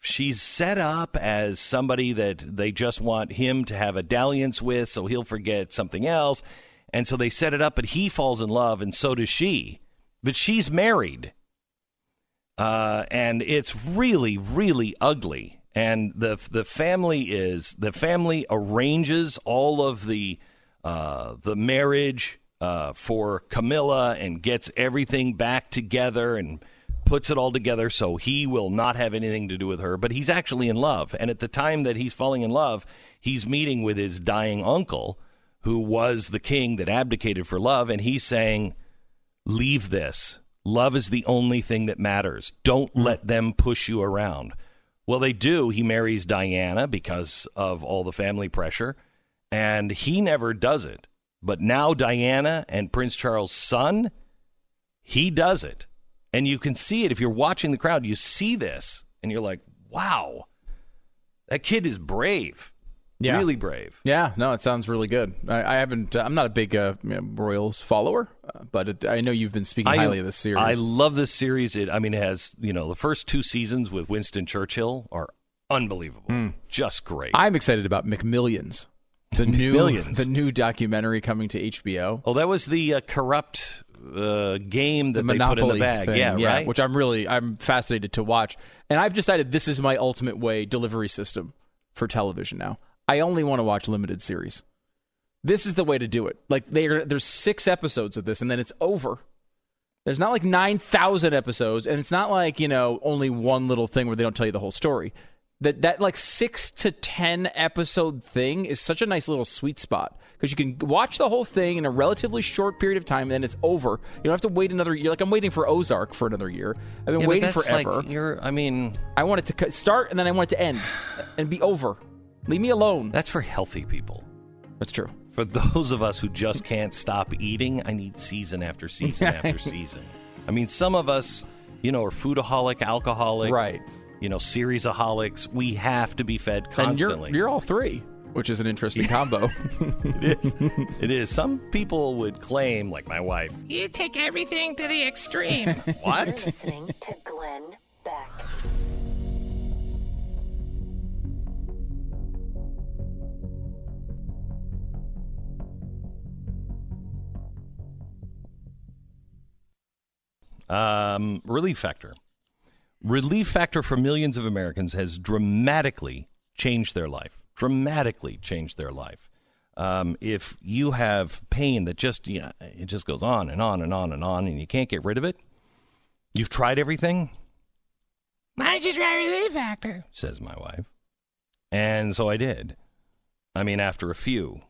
set up as somebody that they just want him to have a dalliance with, so he'll forget something else. And so they set it up, but he falls in love, and so does she. But she's married. And it's really, really ugly. And the family arranges all of the marriage for Camilla and gets everything back together and puts it all together so he will not have anything to do with her. But he's actually in love. And at the time that he's falling in love, he's meeting with his dying uncle, who was the king that abdicated for love. And he's saying, leave this. Love is the only thing that matters. Don't let them push you around. Well, they do. He marries Diana because of all the family pressure, and he never does it. But now Diana and Prince Charles' son, he does it. And you can see it. If you're watching the crowd, you see this, and you're like, wow, that kid is brave. Yeah. Really brave. Yeah, no, it sounds really good. I haven't. I'm not a big Royals follower, but I know you've been speaking highly of this series. I love this series. It has, the first two seasons with Winston Churchill are unbelievable, just great. I'm excited about McMillions, the new documentary coming to HBO. Oh, that was the corrupt game that they put in the bag, thing, yeah, right. Which I'm fascinated to watch, and I've decided this is my ultimate way delivery system for television now. I only want to watch limited series. This is the way to do it. Like there's 6 episodes of this, and then it's over. There's not like 9,000 episodes, and it's not like only one little thing where they don't tell you the whole story. That like 6 to 10 episode thing is such a nice little sweet spot because you can watch the whole thing in a relatively short period of time, and then it's over. You don't have to wait another year. Like I'm waiting for Ozark for another year. I've been waiting forever. I want it to start and then I want it to end and be over. Leave me alone. That's for healthy people. That's true. For those of us who just can't stop eating, I need season after season after season. I mean, some of us, are foodaholic, alcoholic, right? Seriesaholics. We have to be fed constantly. And you're all three, which is an interesting combo. It is. Some people would claim, like my wife, you take everything to the extreme. What? You're listening to Glenn Beck. Relief Factor. Relief Factor for millions of Americans has dramatically changed their life. If you have pain that just, it just goes on and on and on and on, and you can't get rid of it, you've tried everything. Why don't you try Relief Factor? Says my wife. And so I did. After a few.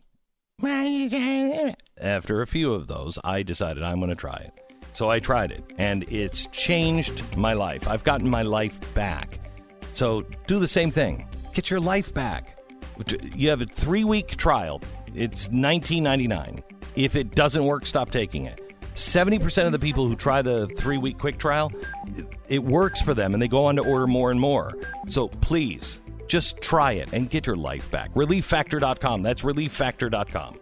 Why don't you try Relief Factor? After a few of those, I decided I'm going to try it. So I tried it, and it's changed my life. I've gotten my life back. So do the same thing. Get your life back. You have a 3-week trial. It's $19.99. If it doesn't work, stop taking it. 70% of the people who try the 3-week quick trial, it works for them, and they go on to order more and more. So please, just try it and get your life back. ReliefFactor.com. That's ReliefFactor.com.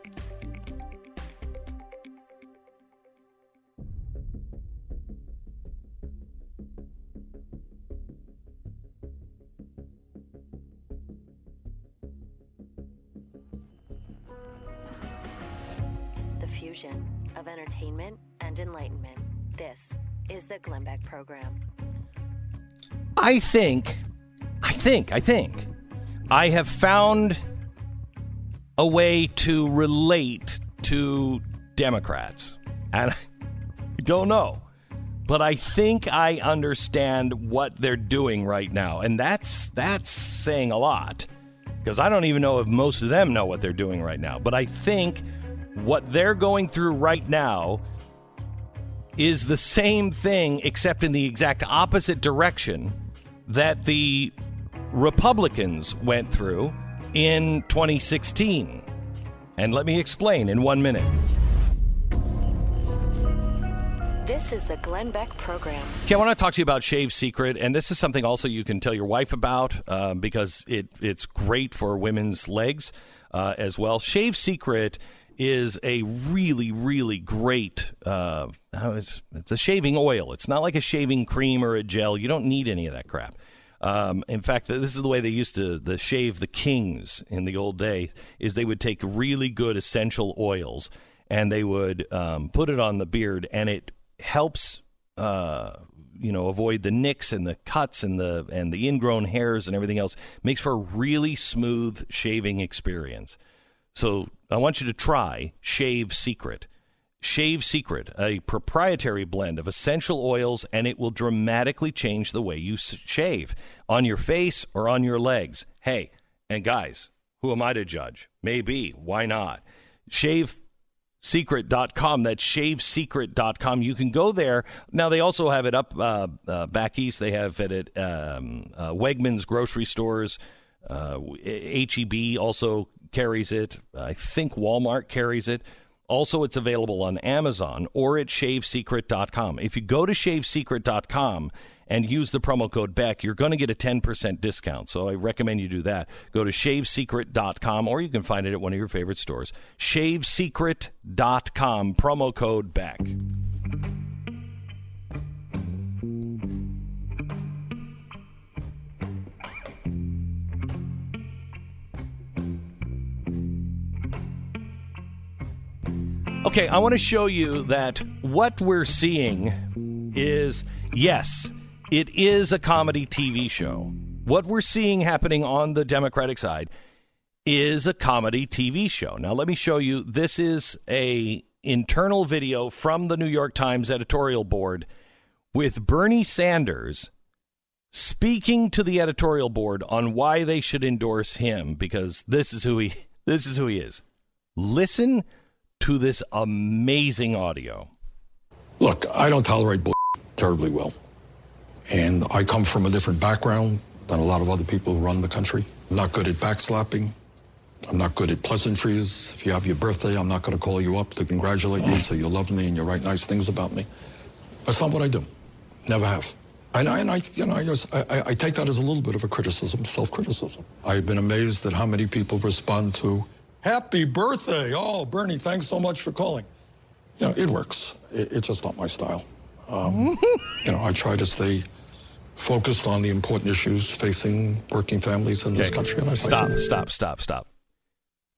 Of entertainment and enlightenment. This is the Glenn Beck Program. I think I have found a way to relate to Democrats. And I don't know, but I think I understand what they're doing right now. And that's saying a lot, because I don't even know if most of them know what they're doing right now. But I think what they're going through right now is the same thing, except in the exact opposite direction that the Republicans went through in 2016. And let me explain in 1 minute. This is the Glenn Beck Program. Okay, I want to talk to you about Shave Secret, and this is something also you can tell your wife about because it's great for women's legs as well. Shave Secret is a really, really great, it's a shaving oil. It's not like a shaving cream or a gel. You don't need any of that crap. In fact, this is the way they used to shave the kings in the old day, is they would take really good essential oils and they would put it on the beard, and it helps, avoid the nicks and the cuts and the ingrown hairs and everything else. Makes for a really smooth shaving experience. So I want you to try Shave Secret. Shave Secret, a proprietary blend of essential oils, and it will dramatically change the way you shave on your face or on your legs. Hey, and guys, who am I to judge? Maybe. Why not? ShaveSecret.com. That's ShaveSecret.com. You can go there. Now, they also have it up back east. They have it at Wegmans grocery stores. HEB also carries it. I think Walmart carries it. Also, it's available on Amazon or at shavesecret.com. If you go to shavesecret.com and use the promo code Beck, you're going to get a 10% discount. So I recommend you do that. Go to shavesecret.com, or you can find it at one of your favorite stores. Shavesecret.com, promo code Beck. Okay, I want to show you that what we're seeing is, yes, it is a comedy TV show. What we're seeing happening on the Democratic side is a comedy TV show. Now, let me show you. This is an internal video from the New York Times editorial board with Bernie Sanders speaking to the editorial board on why they should endorse him, because this is who he is. Listen to this amazing audio. Look, I don't tolerate bull terribly well. And I come from a different background than a lot of other people who run the country. I'm not good at backslapping. I'm not good at pleasantries. If you have your birthday, I'm not going to call you up to congratulate you so you love me and you write nice things about me. That's not what I do. Never have. And I take that as a little bit of a criticism, self-criticism. I've been amazed at how many people respond to, "Happy birthday. Oh, Bernie, thanks so much for calling." You know, it works. It's just not my style. I try to stay focused on the important issues facing working families in this country. Stop.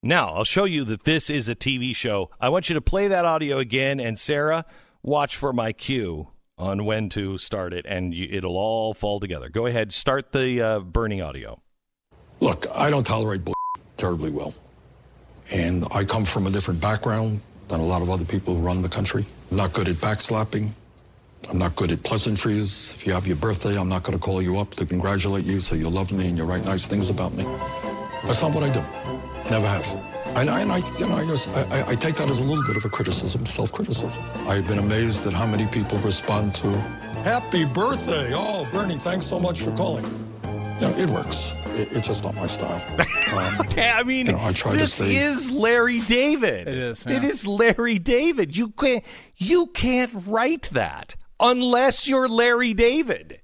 Now, I'll show you that this is a TV show. I want you to play that audio again, and Sarah, watch for my cue on when to start it, and it'll all fall together. Go ahead, start the Bernie audio. Look, I don't tolerate bull terribly well. And I come from a different background than a lot of other people who run the country. I'm not good at backslapping. I'm not good at pleasantries. If you have your birthday, I'm not going to call you up to congratulate you so you love me and you write nice things about me. That's not what I do. Never have. And I take that as a little bit of a criticism, self-criticism. I've been amazed at how many people respond to, "Happy birthday. Oh, Bernie, thanks so much for calling." You know, it works. It's just not my style. This is Larry David. It is. Yeah. It is Larry David. You can't write that unless you're Larry David.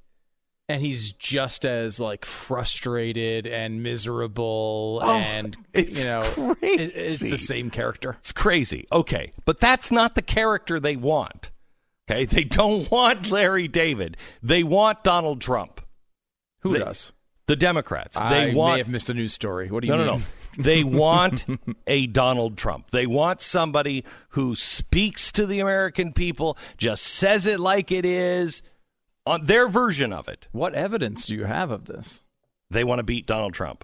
And he's just as frustrated and miserable, crazy. It's the same character. It's crazy. Okay, but that's not the character they want. Okay, they don't want Larry David. They want Donald Trump. Who does? The Democrats. I may have missed a news story. What do you mean? No. They want a Donald Trump. They want somebody who speaks to the American people, just says it like it is, on their version of it. What evidence do you have of this? They want to beat Donald Trump.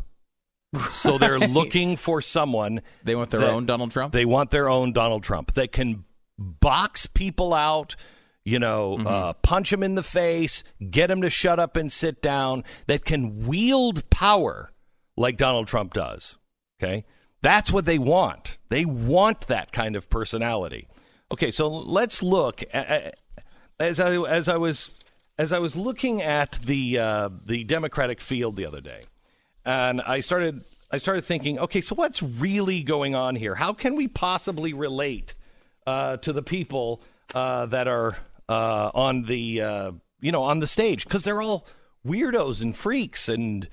Right. So they're looking for someone. They want their own Donald Trump? They want their own Donald Trump that can box people out, punch him in the face, get him to shut up and sit down, that can wield power like Donald Trump does. Okay? That's what they want. They want that kind of personality. Okay, so let's look at, as I was looking at the Democratic field the other day, and I started thinking, okay, so what's really going on here? How can we possibly relate to the people that are on the on the stage, because they're all weirdos and freaks. And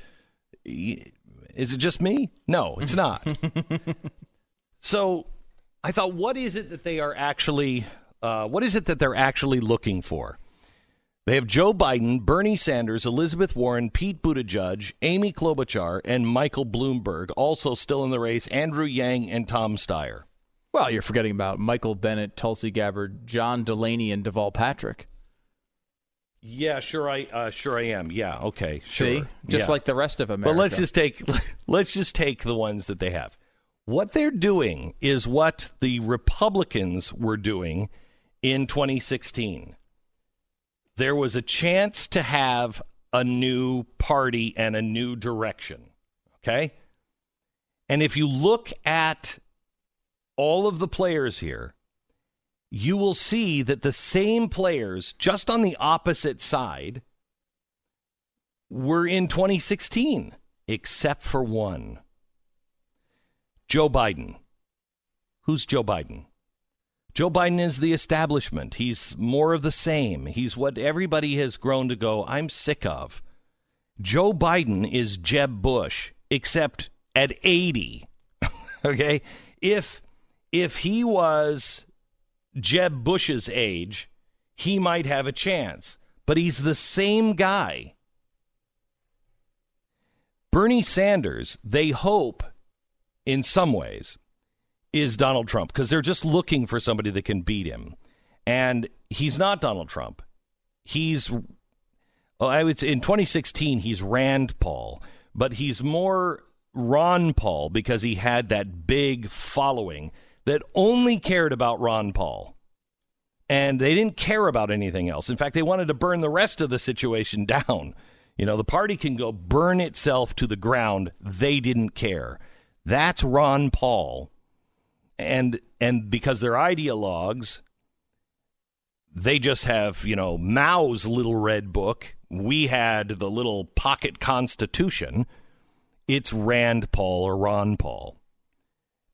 is it just me? No, it's not. So I thought, what is it that they are actually, what is it that they're actually looking for? They have Joe Biden, Bernie Sanders, Elizabeth Warren, Pete Buttigieg, Amy Klobuchar, and Michael Bloomberg, also still in the race, Andrew Yang and Tom Steyer. Well, you're forgetting about Michael Bennett, Tulsi Gabbard, John Delaney, and Deval Patrick. Yeah, sure. I am. Yeah. Okay. Sure. See, just like the rest of America. But let's just take the ones that they have. What they're doing is what the Republicans were doing in 2016. There was a chance to have a new party and a new direction. Okay. And if you look at all of the players here, you will see that the same players, just on the opposite side, were in 2016, except for one. Joe Biden. Who's Joe Biden? Joe Biden is the establishment. He's more of the same. He's what everybody has grown to go, I'm sick of. Joe Biden is Jeb Bush, except at 80. Okay? If he was Jeb Bush's age, he might have a chance, but he's the same guy. Bernie Sanders, they hope, in some ways, is Donald Trump, because they're just looking for somebody that can beat him. And he's not Donald Trump. He's, in 2016, he's Rand Paul, but he's more Ron Paul because he had that big following that only cared about Ron Paul, and they didn't care about anything else. In fact, they wanted to burn the rest of the situation down. You know, the party can go burn itself to the ground. They didn't care. That's Ron Paul. And because they're ideologues, they just have, you know, Mao's little red book. We had the little pocket constitution. It's Rand Paul or Ron Paul.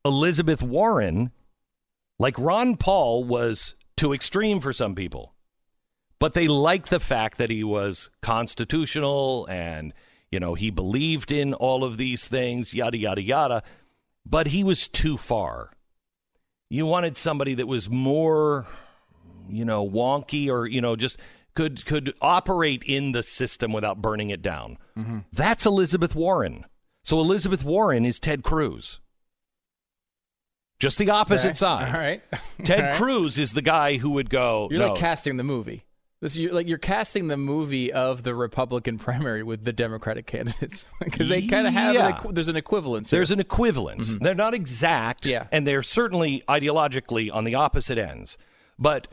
Elizabeth Warren, like Ron Paul, was too extreme for some people, but they liked the fact that he was constitutional and, you know, he believed in all of these things, yada, yada, yada, but he was too far. You wanted somebody that was more, you know, wonky or, you know, just could operate in the system without burning it down. Mm-hmm. That's Elizabeth Warren. So Elizabeth Warren is Ted Cruz. Just the opposite side. All right. Ted Cruz is the guy who would go. You're like casting the movie. You're casting the movie of the Republican primary with the Democratic candidates because they kind of have there's an equivalence. There's an equivalence. Mm-hmm. They're not exact, and they're certainly ideologically on the opposite ends. But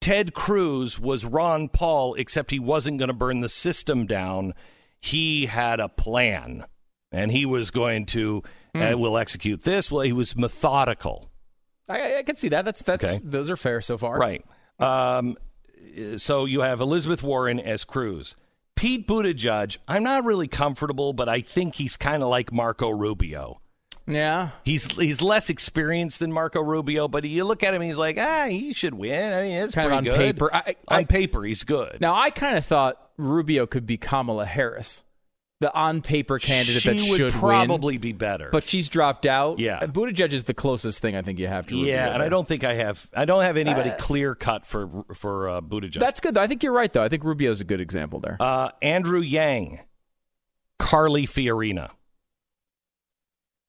Ted Cruz was Ron Paul, except he wasn't going to burn the system down. He had a plan, and he was going to. And we'll execute this. Well, he was methodical. I can see that. That's okay. Those are fair so far. Right. So you have Elizabeth Warren as Cruz. Pete Buttigieg, I'm not really comfortable, but I think he's kind of like Marco Rubio. Yeah. He's less experienced than Marco Rubio, but you look at him, he's like, he should win. I mean, it's kind pretty of on good. Paper. On paper, he's good. Now, I kind of thought Rubio could be Kamala Harris. The on-paper candidate that should probably be better. But she's dropped out. Yeah. Buttigieg is the closest thing I think you have to. Yeah, and I don't have anybody clear-cut for Buttigieg. That's good, though. I think you're right, though. I think Rubio's a good example there. Andrew Yang, Carly Fiorina.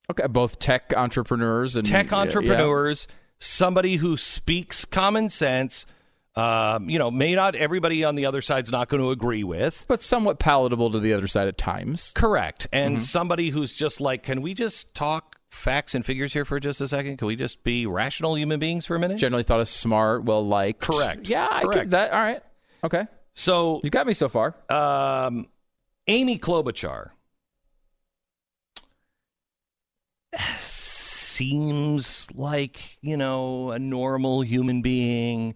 Okay, both tech entrepreneurs. Somebody who speaks common sense. May not everybody on the other side's not going to agree with. But somewhat palatable to the other side at times. Correct. And somebody who's just like, can we just talk facts and figures here for just a second? Can we just be rational human beings for a minute? Generally thought of smart, well-liked. Correct. Yeah, I get that. All right. Okay. So you got me so far. Amy Klobuchar seems like, you know, a normal human being.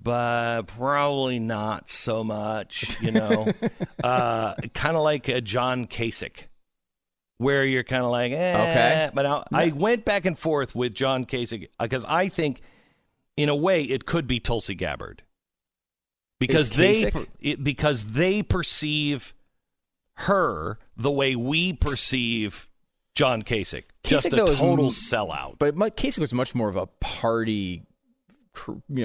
But probably not so much, you know, kind of like a John Kasich, where you're kind of like, okay. But now, I went back and forth with John Kasich because I think, in a way, it could be Tulsi Gabbard because they perceive her the way we perceive John Kasich. Kasich, though, is total sellout. But Kasich was much more of a party,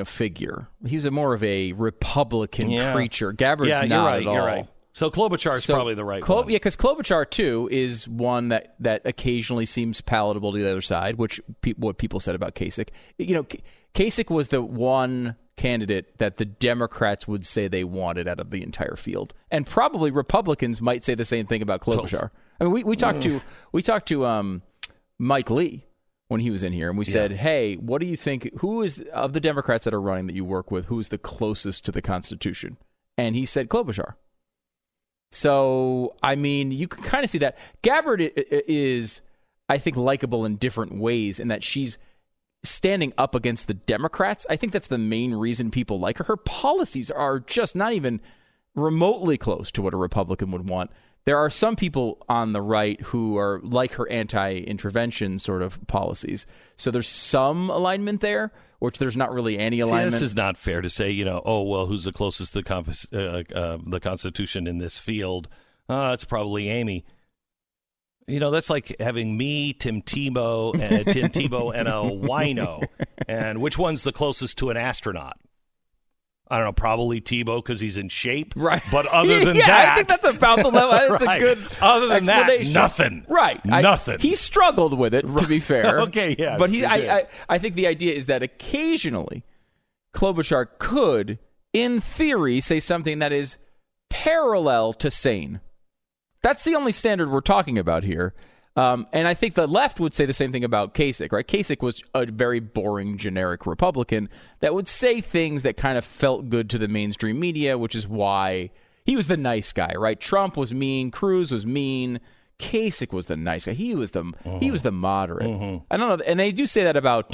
figure. He was more of a Republican creature. Gabbard's not right, at all. You're right. So Klobuchar's probably the right one. Yeah, because Klobuchar, too, is one that occasionally seems palatable to the other side, which what people said about Kasich. Kasich was the one candidate that the Democrats would say they wanted out of the entire field. And probably Republicans might say the same thing about Klobuchar. I mean, we talked to Mike Lee when he was in here, and we said, hey, what do you think, who is, of the Democrats that are running that you work with, who is the closest to the Constitution? And he said Klobuchar. So, I mean, you can kind of see that. Gabbard is, I think, likable in different ways in that she's standing up against the Democrats. I think that's the main reason people like her. Her policies are just not even remotely close to what a Republican would want. There are some people on the right who are like her anti-intervention sort of policies. So there's some alignment there, which there's not really any alignment. See, this is not fair to say, who's the closest to the Constitution in this field? It's probably Amy. That's like having me, Tim Tebow, and a wino. And which one's the closest to an astronaut? I don't know, probably Tebow because he's in shape. Right. But other than that. I think that's about the level. That's right. A good other than explanation. That, nothing. Right. Nothing. He struggled with it, to be fair. Okay, yeah. But I think the idea is that occasionally Klobuchar could, in theory, say something that is parallel to sane. That's the only standard we're talking about here. And I think the left would say the same thing about Kasich, right? Kasich was a very boring, generic Republican that would say things that kind of felt good to the mainstream media, which is why he was the nice guy, right? Trump was mean. Cruz was mean. Kasich was the nice guy. He was the moderate. Mm-hmm. I don't know. And they do say that about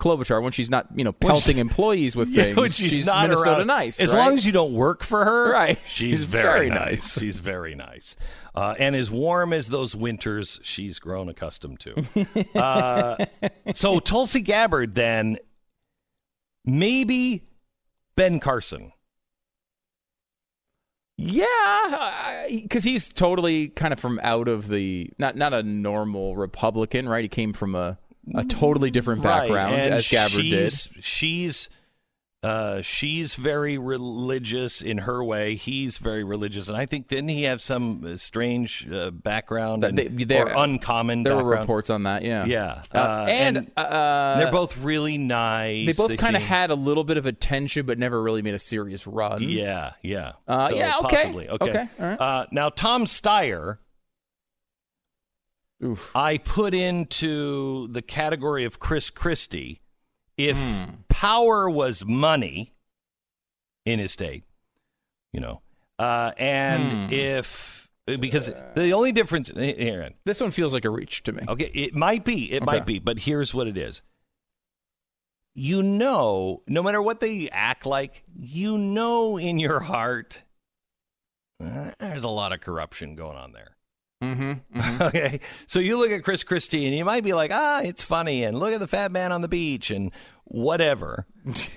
Klobuchar when she's not, pelting employees with things. When she's not Minnesota around. Nice. As long as you don't work for her, right? She's very, very nice. She's very nice. And as warm as those winters, she's grown accustomed to. So Tulsi Gabbard, then, maybe Ben Carson. Yeah, because he's totally kind of from out of the, not a normal Republican, right? He came from a totally different background, right, as Gabbard did. She's very religious in her way. He's very religious, and I think didn't he have some strange background or uncommon? There background? Were reports on that, yeah, yeah. And they're both really nice. They both kind of had a little bit of attention, but never really made a serious run. Yeah, yeah, so yeah. Okay, possibly. Okay. All right. Now Tom Steyer, I put into the category of Chris Christie. If power was money in his state, and if because the only difference, Aaron, this one feels like a reach to me. Okay, it might be, but here's what it is. No matter what they act like, in your heart, there's a lot of corruption going on there. Mm-hmm, mm-hmm. Okay, so you look at Chris Christie and you might be like, it's funny, and look at the fat man on the beach and whatever.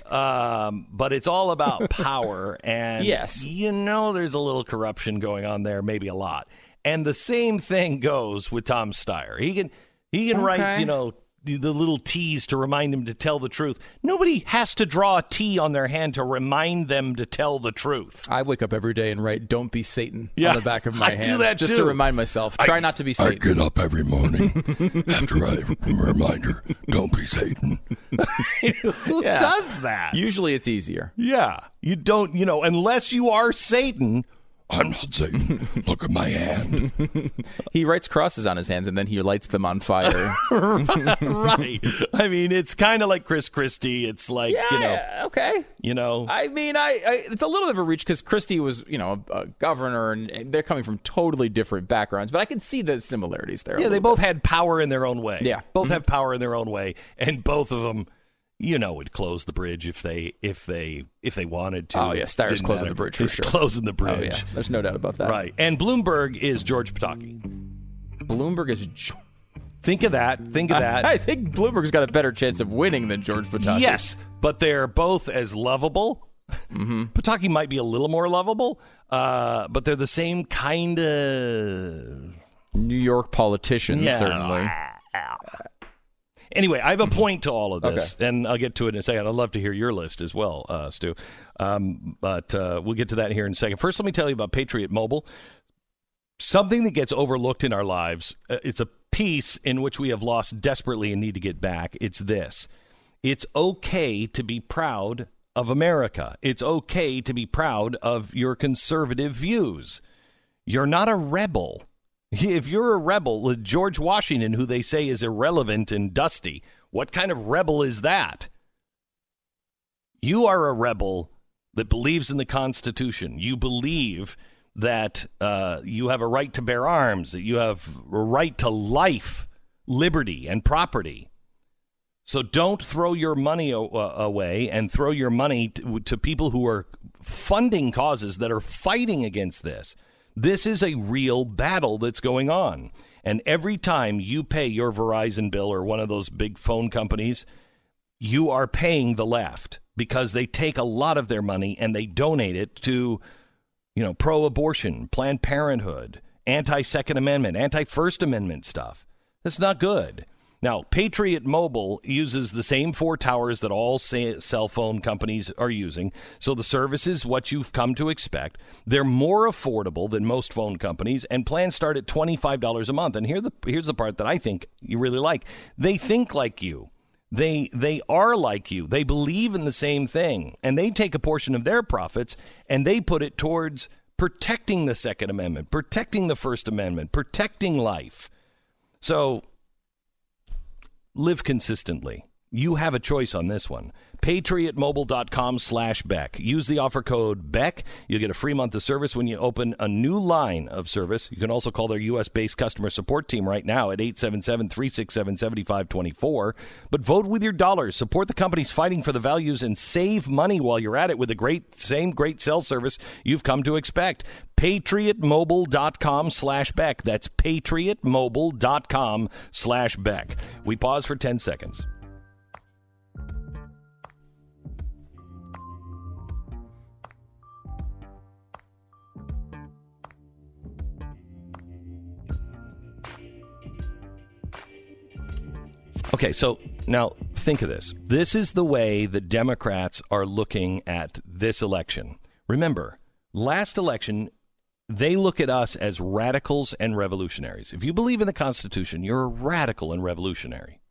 But it's all about power, and yes, there's a little corruption going on there, maybe a lot. And the same thing goes with Tom Steyer. He can write, the little T's to remind him to tell the truth. Nobody has to draw a T on their hand to remind them to tell the truth. I wake up every day and write, "Don't be Satan," on the back of my hand. I do that just to remind myself. Try not to be Satan. I get up every morning after I reminder, "Don't be Satan." Who does that? Usually it's easier. Yeah. You don't, unless you are Satan. I'm not Satan. Look at my hand. He writes crosses on his hands, and then he lights them on fire. Right. I mean, it's kind of like Chris Christie. It's like, okay. I mean, I it's a little bit of a reach because Christie was, a governor, and they're coming from totally different backgrounds. But I can see the similarities there. Yeah, they both had power in their own way. Yeah. Both have power in their own way, and both of them, would close the bridge if they wanted to. Oh yeah, Steyer's closing the bridge for sure. Closing the bridge. Oh yeah, there's no doubt about that. Right, and Bloomberg is George Pataki. Think of that. I think Bloomberg's got a better chance of winning than George Pataki. Yes, but they're both as lovable. Mm-hmm. Pataki might be a little more lovable, but they're the same kind of New York politicians, certainly. Anyway, I have a point to all of this, and I'll get to it in a second. I'd love to hear your list as well, Stu. But we'll get to that here in a second. First, let me tell you about Patriot Mobile. Something that gets overlooked in our lives, it's a piece in which we have lost desperately and need to get back. It's this. It's okay to be proud of America. It's okay to be proud of your conservative views. You're not a rebel. If you're a rebel, George Washington, who they say is irrelevant and dusty, what kind of rebel is that? You are a rebel that believes in the Constitution. You believe that you have a right to bear arms, that you have a right to life, liberty, and property. So don't throw your money away and throw your money to people who are funding causes that are fighting against this. This is a real battle that's going on. And every time you pay your Verizon bill or one of those big phone companies, you are paying the left because they take a lot of their money and they donate it to, you know, pro-abortion, Planned Parenthood, anti-Second Amendment, anti-First Amendment stuff. That's not good. Now, Patriot Mobile uses the same four towers that all cell phone companies are using, so the service is what you've come to expect. They're more affordable than most phone companies, and plans start at $25 a month. And here's the part that I think you really like. They think like you. They are like you. They believe in the same thing, and they take a portion of their profits, and they put it towards protecting the Second Amendment, protecting the First Amendment, protecting life. So live consistently. You have a choice on this one. PatriotMobile.com/Beck. Use the offer code Beck. You'll get a free month of service when you open a new line of service. You can also call their U.S.-based customer support team right now at 877-367-7524. But vote with your dollars. Support the companies fighting for the values and save money while you're at it with the same great cell service you've come to expect. PatriotMobile.com/Beck. That's PatriotMobile.com/Beck. We pause for 10 seconds. Okay, so now think of this. This is the way the Democrats are looking at this election. Remember, last election, they look at us as radicals and revolutionaries. If you believe in the Constitution, you're a radical and revolutionary.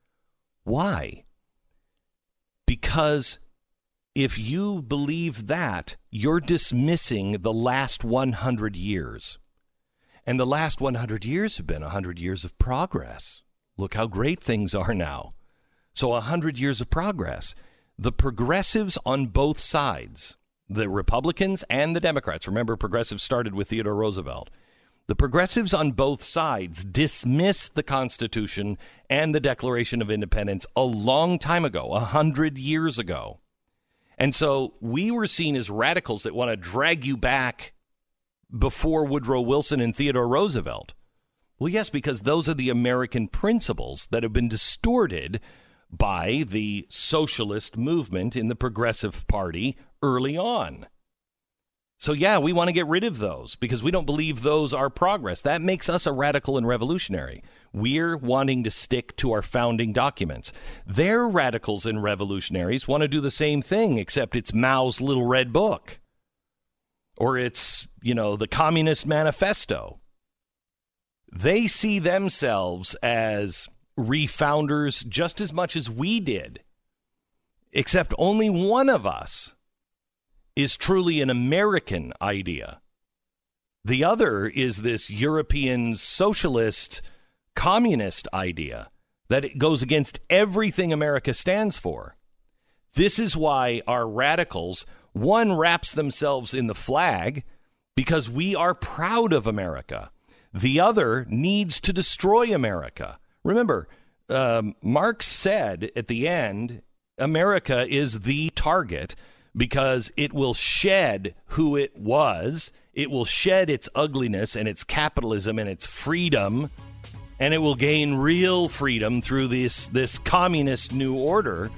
Why? Because if you believe that, you're dismissing the last 100 years. And the last 100 years have been 100 years of progress. Look how great things are now. So 100 years of progress. The progressives on both sides, the Republicans and the Democrats. Remember, progressives started with Theodore Roosevelt. The progressives on both sides dismissed the Constitution and the Declaration of Independence a long time ago, 100 years ago. And so we were seen as radicals that want to drag you back before Woodrow Wilson and Theodore Roosevelt. Well, yes, because those are the American principles that have been distorted by the socialist movement in the Progressive Party early on. So, yeah, we want to get rid of those because we don't believe those are progress. That makes us a radical and revolutionary. We're wanting to stick to our founding documents. Their radicals and revolutionaries want to do the same thing, except it's Mao's Little Red Book. Or it's, you know, the Communist Manifesto. They see themselves as refounders just as much as we did, except only one of us is truly an American idea. The other is this European socialist communist idea that it goes against everything America stands for. This is why our radicals, one, wraps themselves in the flag because we are proud of America. The other needs to destroy America. Remember, Marx said at the end, America is the target because it will shed who it was. It will shed its ugliness and its capitalism and its freedom, and it will gain real freedom through this communist new order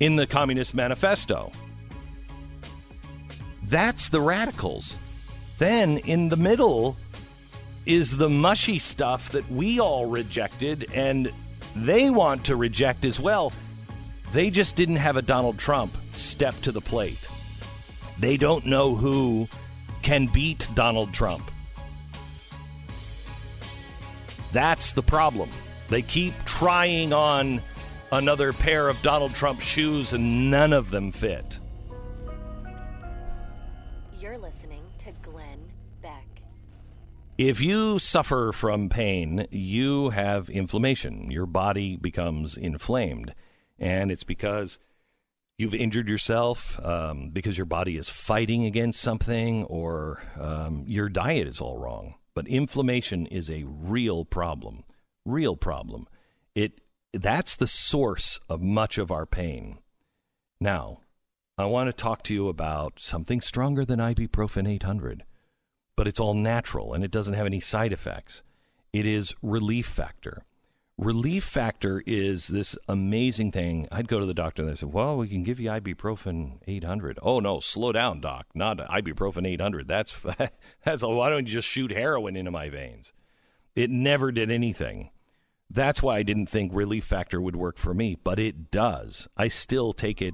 in the Communist Manifesto. That's the radicals. Then in the middle is the mushy stuff that we all rejected and they want to reject as well. They just didn't have a Donald Trump step to the plate. They don't know who can beat Donald Trump. That's the problem. They keep trying on another pair of Donald Trump shoes and none of them fit. You're listening to Glenn Beck. If you suffer from pain, you have inflammation. Your body becomes inflamed. And it's because you've injured yourself, because your body is fighting against something, or your diet is all wrong. But inflammation is a real problem, real problem. That's the source of much of our pain. Now, I want to talk to you about something stronger than ibuprofen 800, but it's all natural and it doesn't have any side effects. It is Relief Factor. Relief Factor is this amazing thing. I'd go to the doctor and they said, well, we can give you ibuprofen 800. Oh, no, slow down, doc. Not ibuprofen 800. Why don't you just shoot heroin into my veins? It never did anything. That's why I didn't think Relief Factor would work for me, but it does. I still take it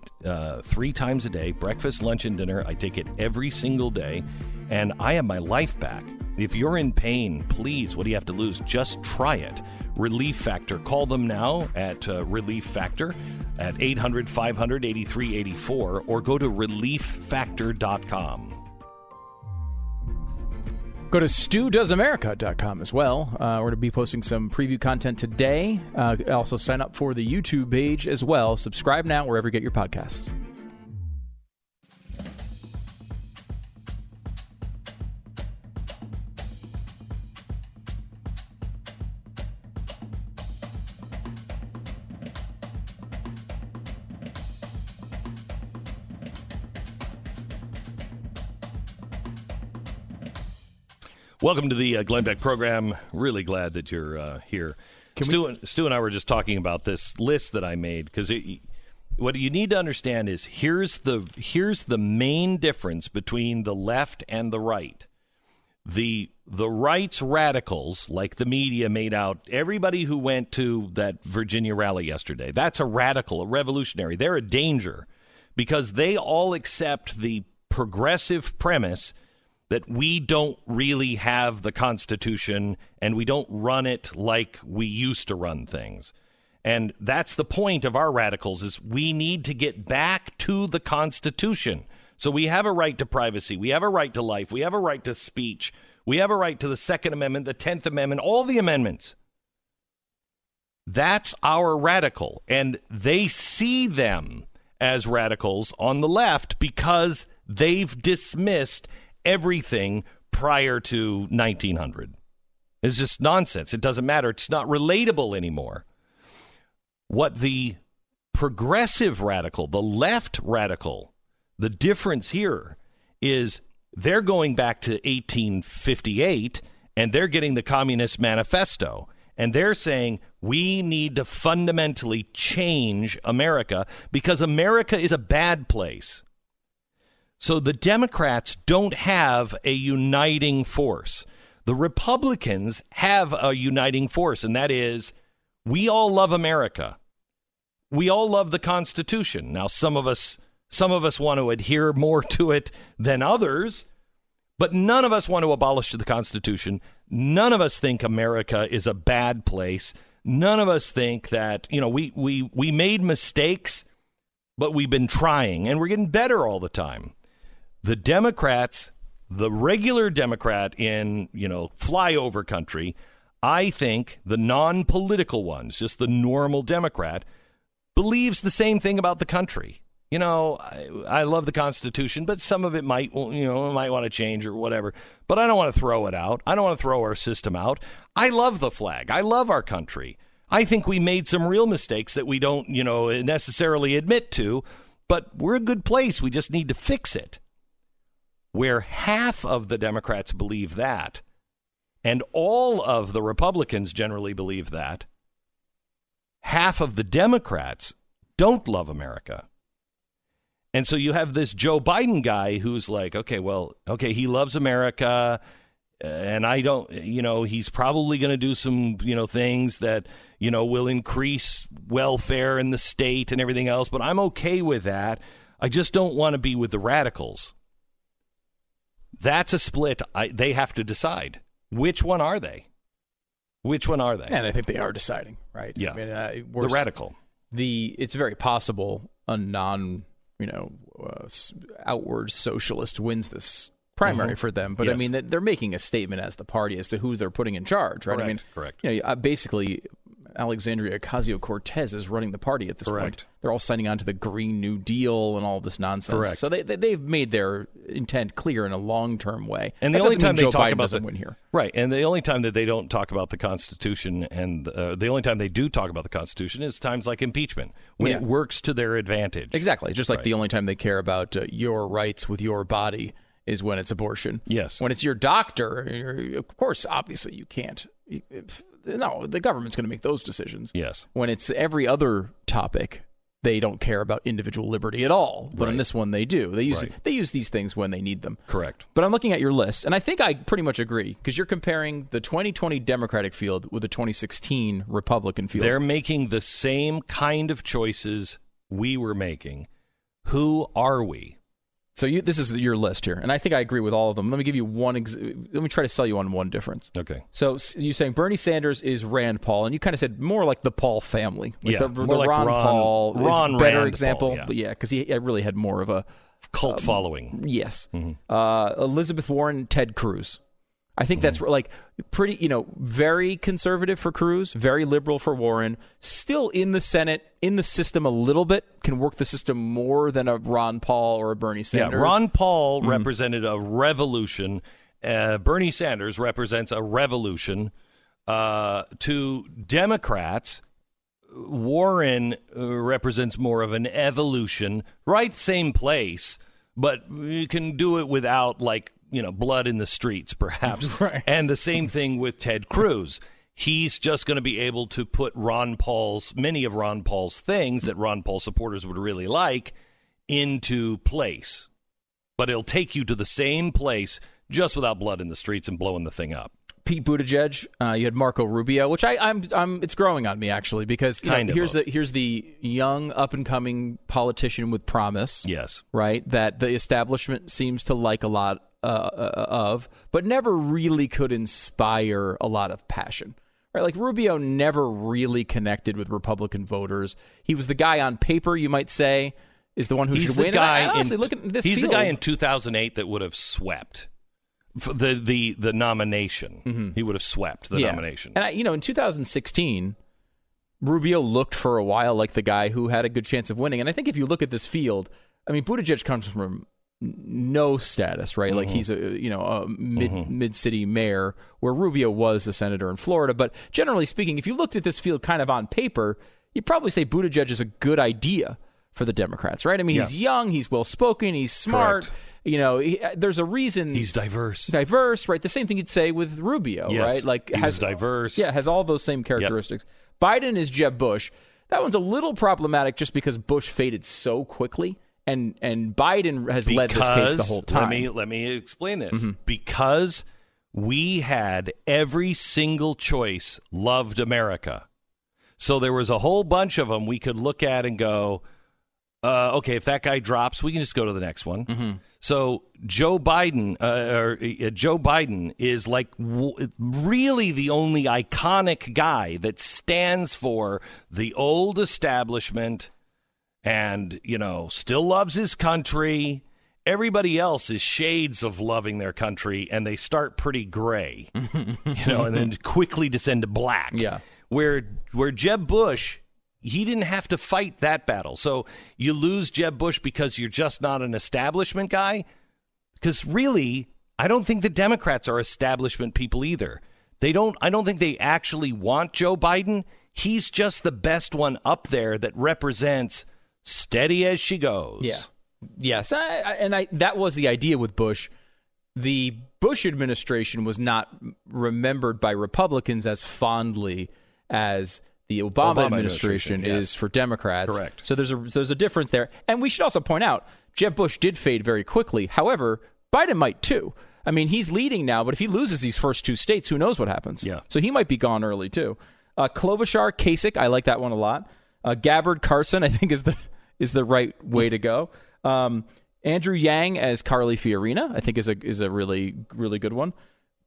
3 times a day, breakfast, lunch, and dinner. I take it every single day, and I have my life back. If you're in pain, please, what do you have to lose? Just try it. Relief Factor. Call them now at Relief Factor at 800-500-8384 or go to relieffactor.com. Go to stewdoesamerica.com as well. We're going to be posting some preview content today. Also, sign up for the YouTube page as well. Subscribe now wherever you get your podcasts. Welcome to the Glenn Beck program. Really glad that you're here. Stu and I were just talking about this list that I made, because what you need to understand is here's the main difference between the left and the right. The right's radicals, like the media made out, everybody who went to that Virginia rally yesterday, that's a radical, a revolutionary. They're a danger because they all accept the progressive premise that we don't really have the Constitution and we don't run it like we used to run things. And that's the point of our radicals, is we need to get back to the Constitution. So we have a right to privacy. We have a right to life. We have a right to speech. We have a right to the Second Amendment, the 10th Amendment, all the amendments. That's our radical. And they see them as radicals on the left because they've dismissed everything prior to 1900. It's just nonsense. It doesn't matter. It's not relatable anymore. What the progressive radical, the left radical, the difference here is they're going back to 1858 and they're getting the Communist Manifesto. And they're saying we need to fundamentally change America because America is a bad place. So the Democrats don't have a uniting force. The Republicans have a uniting force, and that is we all love America. We all love the Constitution. Now, some of us want to adhere more to it than others, but none of us want to abolish the Constitution. None of us think America is a bad place. None of us think that, we made mistakes, but we've been trying, and we're getting better all the time. The Democrats, the regular Democrat in, flyover country, I think the non-political ones, just the normal Democrat, believes the same thing about the country. I love the Constitution, but some of it might want to change or whatever. But I don't want to throw it out. I don't want to throw our system out. I love the flag. I love our country. I think we made some real mistakes that we don't, necessarily admit to, but we're a good place. We just need to fix it. Where half of the Democrats believe that, and all of the Republicans generally believe that, half of the Democrats don't love America. And so you have this Joe Biden guy who's like, okay, he loves America. And I don't, you know, he's probably going to do some, you know, things that, you know, will increase welfare in the state and everything else. But I'm okay with that. I just don't want to be with the radicals. That's a split. They have to decide. Which one are they? Which one are they? And I think they are deciding, right? Yeah. I mean, the radical. It's very possible a outward socialist wins this primary for them. But, yes. I mean, they're making a statement as the party as to who they're putting in charge, right? Correct. I mean, correct. You know, basically, Alexandria Ocasio-Cortez is running the party at this point. They're all signing on to the Green New Deal and all this nonsense. Correct. So they've made their intent clear in a long-term way. And the only time they talk about doesn't win here. Right. And the only time that they don't talk about the Constitution and the only time they do talk about the Constitution is times like impeachment, when it works to their advantage. Exactly. Just like the only time they care about your rights with your body is when it's abortion. Yes. When it's your doctor, of course, obviously you can't. No, the government's going to make those decisions. Yes. When it's every other topic, they don't care about individual liberty at all. But on this one, they do. They use these things when they need them. Correct. But I'm looking at your list, and I think I pretty much agree, because you're comparing the 2020 Democratic field with the 2016 Republican field. They're making the same kind of choices we were making. Who are we? So this is your list here, and I think I agree with all of them. Let me give you one. Let me try to sell you on one difference. Okay. So you're saying Bernie Sanders is Rand Paul, and you kind of said more like the Paul family. Like more like Ron Paul. Ron is a better Rand example. Paul, yeah, because he really had more of a cult following. Yes. Mm-hmm. Elizabeth Warren, Ted Cruz. I think that's like pretty, very conservative for Cruz, very liberal for Warren, still in the Senate, in the system a little bit, can work the system more than a Ron Paul or a Bernie Sanders. Yeah, Ron Paul represented a revolution. Bernie Sanders represents a revolution. To Democrats, Warren represents more of an evolution, right? Same place, but you can do it without blood in the streets, perhaps. Right. And the same thing with Ted Cruz. He's just going to be able to put many of Ron Paul's things that Ron Paul supporters would really like into place. But it'll take you to the same place just without blood in the streets and blowing the thing up. Pete Buttigieg, you had Marco Rubio, which it's growing on me actually, because here's the young up and coming politician with promise. Yes, right. That the establishment seems to like a lot of, but never really could inspire a lot of passion. Right, like Rubio never really connected with Republican voters. He was the guy on paper, you might say, is the one who should win. The guy in 2008 that would have swept the nomination. Mm-hmm. He would have swept the nomination. And in 2016, Rubio looked for a while like the guy who had a good chance of winning. And I think if you look at this field, I mean, Buttigieg comes from no status, right? Mm-hmm. Like he's a mid-city mayor, where Rubio was a senator in Florida. But generally speaking, if you looked at this field kind of on paper, you'd probably say Buttigieg is a good idea for the Democrats, right? I mean, he's young, he's well-spoken, he's smart. Correct. There's a reason he's diverse. Diverse, right? The same thing you'd say with Rubio, right? Like he's diverse. Yeah, has all those same characteristics. Yep. Biden is Jeb Bush. That one's a little problematic just because Bush faded so quickly, and Biden has led this case the whole time. Let me explain this. Mm-hmm. Because we had every single choice loved America, so there was a whole bunch of them we could look at and go, okay, if that guy drops, we can just go to the next one. Mm-hmm. So Joe Biden is like really the only iconic guy that stands for the old establishment and, still loves his country. Everybody else is shades of loving their country, and they start pretty gray, and then quickly descend to black. Yeah. Where Jeb Bush, he didn't have to fight that battle. So you lose Jeb Bush because you're just not an establishment guy. Because really, I don't think the Democrats are establishment people either. I don't think they actually want Joe Biden. He's just the best one up there that represents steady as she goes. Yeah. Yes. That was the idea with Bush. The Bush administration was not remembered by Republicans as fondly as the Obama administration is for Democrats. Correct. So there's a difference there. And we should also point out, Jeb Bush did fade very quickly. However, Biden might too. I mean, he's leading now, but if he loses these first two states, who knows what happens? Yeah. So he might be gone early, too. Klobuchar, Kasich, I like that one a lot. Gabbard, Carson, I think is the right way to go. Andrew Yang as Carly Fiorina, I think is a really, really good one.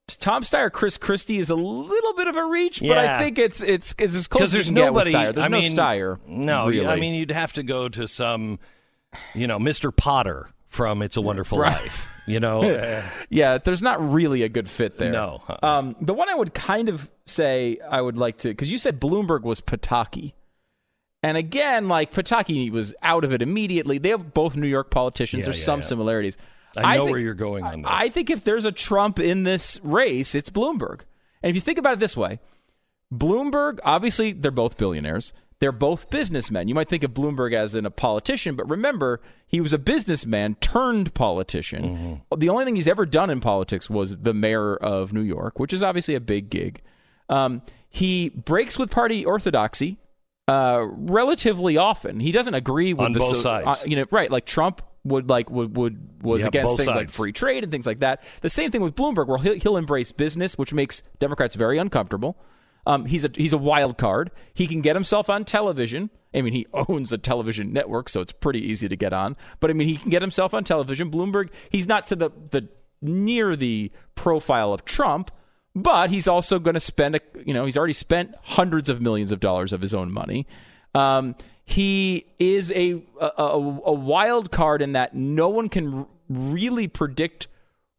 Tom Steyer, Chris Christie is a little bit of a reach, but I think it's as close as there's nobody. Get with Steyer. There's no Steyer. No, really. I mean, you'd have to go to some, Mr. Potter from It's a Wonderful Life. Yeah, there's not really a good fit there. No. The one I would kind of say I would like to, because you said Bloomberg was Pataki. And again, like Pataki was out of it immediately. They're both New York politicians. There's some similarities. I think where you're going on this. I think if there's a Trump in this race, it's Bloomberg. And if you think about it this way, Bloomberg, obviously, they're both billionaires. They're both businessmen. You might think of Bloomberg as a politician, but remember, he was a businessman turned politician. Mm-hmm. The only thing he's ever done in politics was the mayor of New York, which is obviously a big gig. He breaks with party orthodoxy relatively often. He doesn't agree with both sides. Like Trump was against things like free trade and things like that. The same thing with Bloomberg, where he'll embrace business, which makes Democrats very uncomfortable. He's a wild card. He can get himself on television. I mean, he owns a television network, so it's pretty easy to get on. But I mean, he can get himself on television. Bloomberg, he's not to the near the profile of Trump, but he's also going to spend he's already spent hundreds of millions of dollars of his own money. He is a wild card in that no one can really predict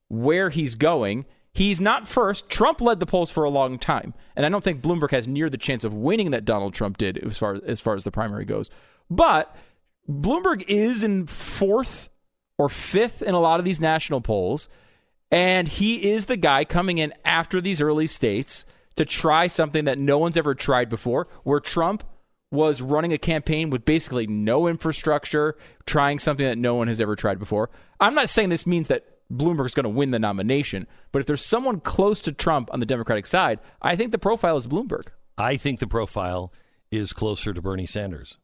where he's going. He's not first. Trump led the polls for a long time, and I don't think Bloomberg has near the chance of winning that Donald Trump did as far as the primary goes. But Bloomberg is in fourth or fifth in a lot of these national polls, and he is the guy coming in after these early states to try something that no one's ever tried before, where Trump was running a campaign with basically no infrastructure, trying something that no one has ever tried before. I'm not saying this means that Bloomberg's going to win the nomination, but if there's someone close to Trump on the Democratic side, I think the profile is Bloomberg. I think the profile is closer to Bernie Sanders.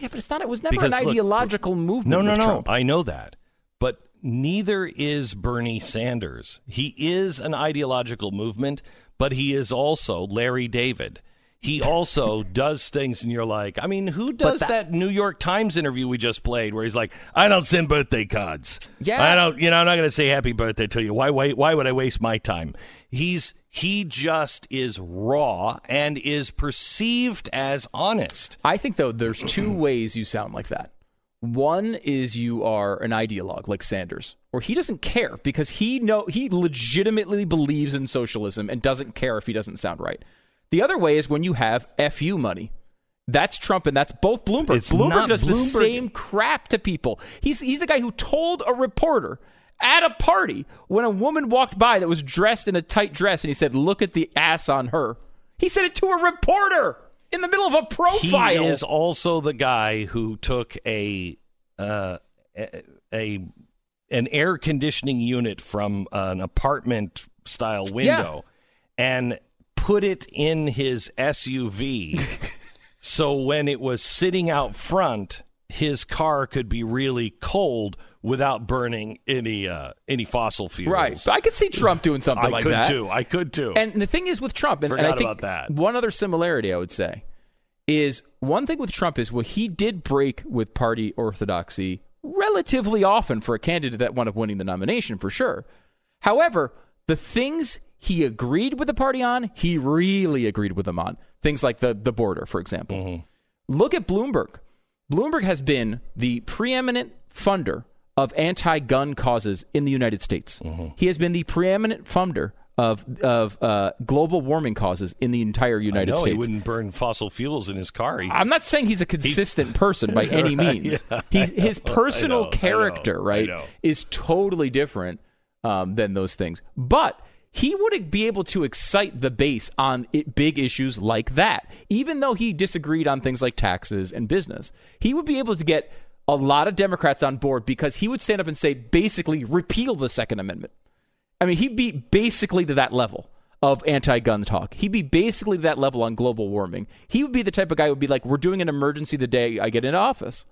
Yeah, but it's not. It was never an ideological movement. No, Trump. I know that, but neither is Bernie Sanders. He is an ideological movement, but he is also Larry David. He also does things, and you're like, I mean, who does that New York Times interview we just played where he's like, I don't send birthday cards. Yeah. I don't, I'm not going to say happy birthday to you. Why would I waste my time? He just is raw and is perceived as honest. I think, though, there's two ways you sound like that. One is you are an ideologue like Sanders, or he doesn't care because he legitimately believes in socialism and doesn't care if he doesn't sound right. The other way is when you have FU money. That's Trump, and that's both Bloomberg. Bloomberg does the same crap to people. He's a guy who told a reporter at a party when a woman walked by that was dressed in a tight dress, and he said, look at the ass on her. He said it to a reporter in the middle of a profile. He is also the guy who took an air conditioning unit from an apartment-style window and put it in his SUV so when it was sitting out front, his car could be really cold without burning any fossil fuels. Right. So I could see Trump doing something like that. I could too. And the thing is with Trump, and I think one other similarity I would say is one thing with Trump is he did break with party orthodoxy relatively often for a candidate that wound up winning the nomination for sure. However, the things he agreed with the party on, he really agreed with them on. Things like the border, for example. Mm-hmm. Look at Bloomberg. Bloomberg has been the preeminent funder of anti-gun causes in the United States. Mm-hmm. He has been the preeminent funder of global warming causes in the entire United States. He wouldn't burn fossil fuels in his car. I'm not saying he's a consistent person by any means. His personal character, is totally different than those things. But he would be able to excite the base on big issues like that, even though he disagreed on things like taxes and business. He would be able to get a lot of Democrats on board because he would stand up and say, basically, repeal the Second Amendment. I mean, he'd be basically to that level of anti-gun talk. He'd be basically to that level on global warming. He would be the type of guy who would be like, we're doing an emergency the day I get into office.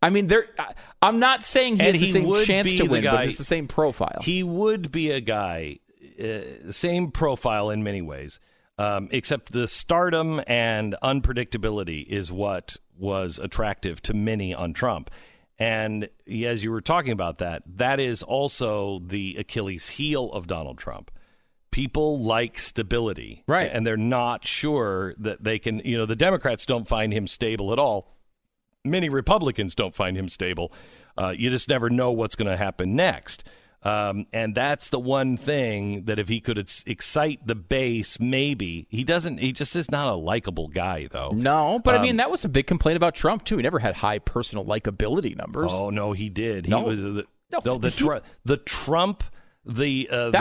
I mean, I'm not saying he has the same chance to win, but it's the same profile. He would be a guy, same profile in many ways, except the stardom and unpredictability is what was attractive to many on Trump. And as you were talking about that, that is also the Achilles heel of Donald Trump. People like stability. Right. And they're not sure that they can, you know, the Democrats don't find him stable at all. Many Republicans don't find him stable. You just never know what's going to happen next. And that's the one thing that if he could excite the base, maybe he doesn't. He just is not a likable guy, though. No, but I mean, that was a big complaint about Trump, too. He never had high personal likability numbers. Oh, no, he did. He was that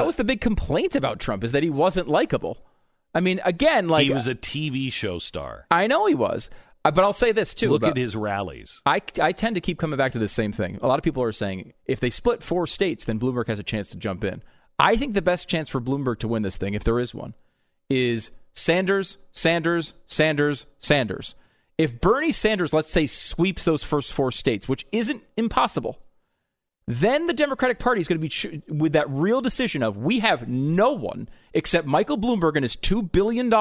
was the big complaint about Trump, is that he wasn't likable. I mean, again, like he was a TV show star. I know he was. But I'll say this, too. Look at his rallies. I tend to keep coming back to the same thing. A lot of people are saying if they split four states, then Bloomberg has a chance to jump in. I think the best chance for Bloomberg to win this thing, if there is one, is Sanders, Sanders, Sanders, Sanders. If Bernie Sanders, let's say, sweeps those first four states, which isn't impossible, then the Democratic Party is going to be with that real decision of we have no one except Michael Bloomberg and his $2 billion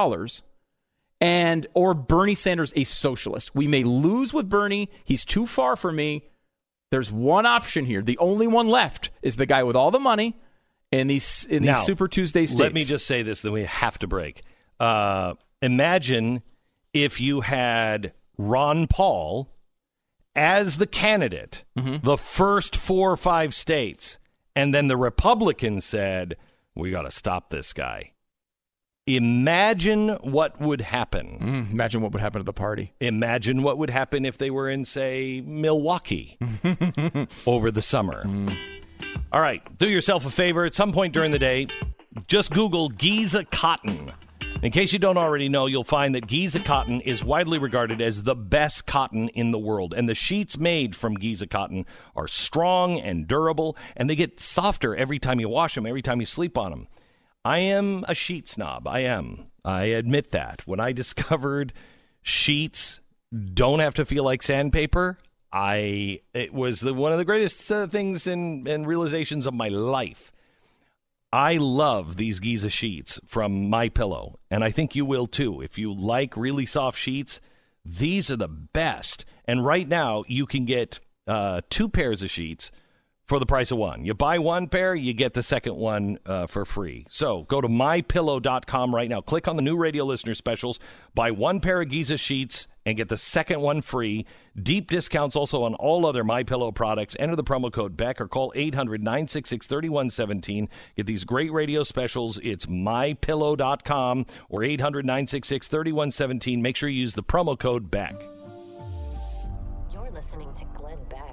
and or Bernie Sanders, a socialist. We may lose with Bernie. He's too far for me. There's one option here. The only one left is the guy with all the money in these Super Tuesday states. Let me just say this, then we have to break. Imagine if you had Ron Paul as the candidate, the first 4 or 5 states, and then the Republicans said, we got to stop this guy. Imagine what would happen. Imagine what would happen to the party. Imagine what would happen if they were in, say, Milwaukee over the summer. All right. Do yourself a favor. At some point during the day, just Google Giza cotton. In case you don't already know, you'll find that Giza cotton is widely regarded as the best cotton in the world. And the sheets made from Giza cotton are strong and durable, and they get softer every time you wash them, every time you sleep on them. I am a sheet snob. I am. I admit that. When I discovered sheets don't have to feel like sandpaper, it was one of the greatest things and realizations of my life. I love these Giza sheets from MyPillow, and I think you will too. If you like really soft sheets, these are the best. And right now, you can get 2 pairs of sheets for the price of one. You buy one pair, you get the second one for free. So go to MyPillow.com right now. Click on the new radio listener specials. Buy 1 pair of Giza sheets and get the second one free. Deep discounts also on all other MyPillow products. Enter the promo code BECK or call 800-966-3117. Get these great radio specials. It's MyPillow.com or 800-966-3117. Make sure you use the promo code BECK. You're listening to Glenn Beck.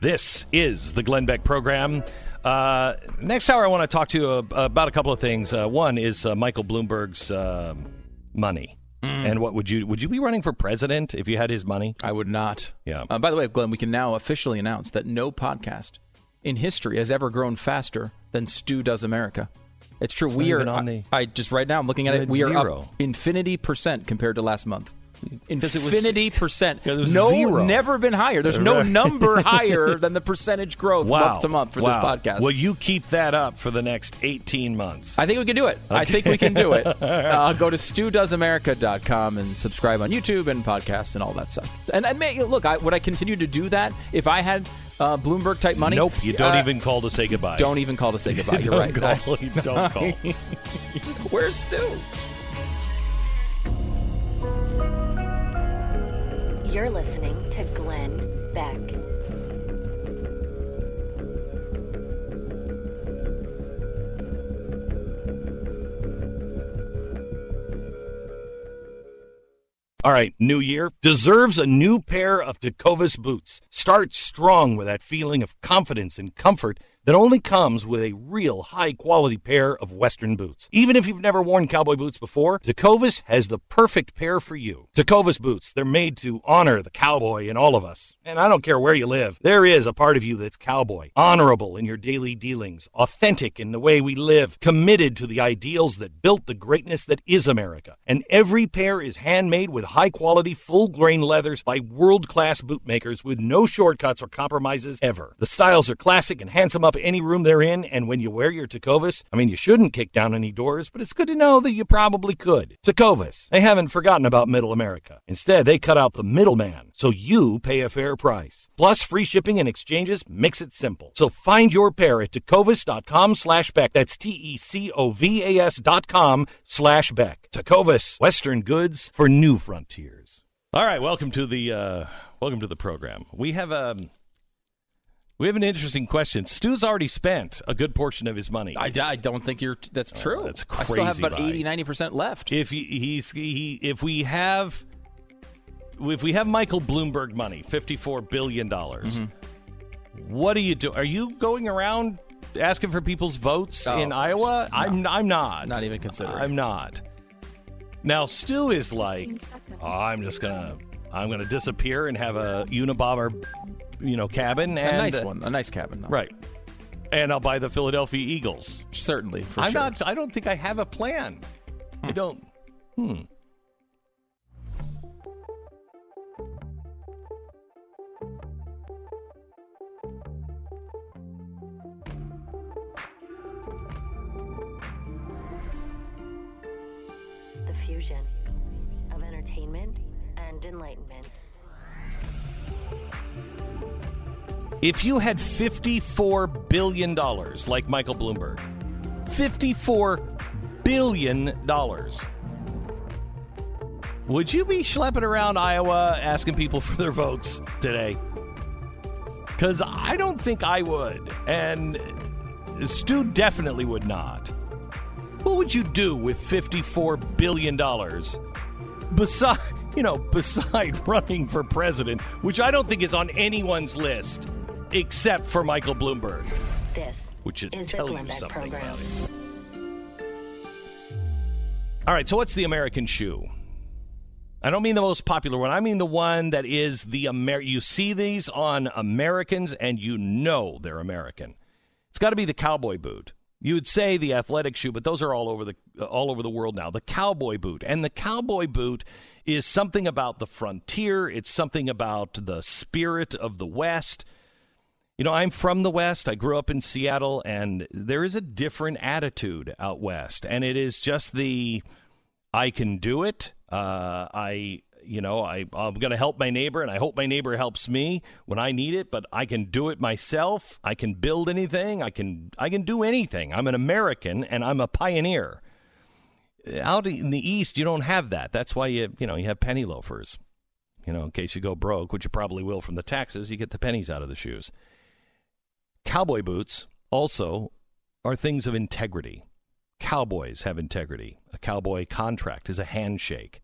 This is the Glenn Beck program. Next hour, I want to talk to you about a couple of things. One is Michael Bloomberg's money. And what would you be running for president if you had his money? I would not. Yeah. By the way, Glenn, we can now officially announce that no podcast in history has ever grown faster than Stu Does America. It's true. We are on just right now, I'm looking at it. We are up infinity% compared to last month. Infinity%. No, zero. Never been higher. There's no number higher than the percentage growth month to month for this podcast. Will you keep that up for the next 18 months? I think we can do it. Okay. I think we can do it. Go to StuDoesAmerica.com and subscribe on YouTube and podcasts and all that stuff. And look, would I continue to do that if I had Bloomberg-type money? Nope. You don't even call to say goodbye. Don't even call to say goodbye. You're right. Don't call. Where's Stu? You're listening to Glenn Beck. All right, new year deserves a new pair of Tecovas boots. Start strong with that feeling of confidence and comfort that only comes with a real high-quality pair of Western boots. Even if you've never worn cowboy boots before, Tecovas has the perfect pair for you. Tecovas boots, they're made to honor the cowboy in all of us. And I don't care where you live, there is a part of you that's cowboy, honorable in your daily dealings, authentic in the way we live, committed to the ideals that built the greatness that is America. And every pair is handmade with high-quality, full-grain leathers by world-class bootmakers with no shortcuts or compromises ever. The styles are classic and handsome up any room they're in, and when you wear your Tecovas, I mean, you shouldn't kick down any doors, but it's good to know that you probably could. Tecovas, they haven't forgotten about Middle America. Instead, they cut out the middleman, so you pay a fair price. Plus, free shipping and exchanges makes it simple. So find your pair at tecovas.com/Beck. That's TECOVAS.com/Beck. Tecovas, Western goods for new frontiers. All right, welcome to the program. We have an interesting question. Stu's already spent a good portion of his money. I don't think that's true. That's crazy. I still have about 80-90% left. If we have Michael Bloomberg money, $54 billion, mm-hmm. What do you do? Are you going around asking for people's votes in Iowa? No. I'm not. Not even considering. I'm not. Now, Stu is like, I'm gonna disappear and have a Unabomber, cabin. And a nice cabin, though. Right. And I'll buy the Philadelphia Eagles. Certainly, for I'm sure. I'm not. I don't think I have a plan. I don't. The fusion of entertainment and enlightenment. If you had $54 billion, like Michael Bloomberg, $54 billion, would you be schlepping around Iowa asking people for their votes today? Because I don't think I would, and Stu definitely would not. What would you do with $54 billion beside running for president, which I don't think is on anyone's list? Except for Michael Bloomberg. This which is tell the Glenn Beck you something program. About it. All right, so what's the American shoe? I don't mean the most popular one. I mean the one that is the you see these on Americans and you know they're American. It's got to be the cowboy boot. You would say the athletic shoe, but those are all over the world now. The cowboy boot. And the cowboy boot is something about the frontier. It's something about the spirit of the West. You know, I'm from the West. I grew up in Seattle, and there is a different attitude out West. And it is just I can do it. I'm going to help my neighbor, and I hope my neighbor helps me when I need it. But I can do it myself. I can build anything. I can do anything. I'm an American, and I'm a pioneer. Out in the East, you don't have that. That's why you have penny loafers. In case you go broke, which you probably will from the taxes, you get the pennies out of the shoes. Cowboy boots also are things of integrity. Cowboys have integrity. A cowboy contract is a handshake.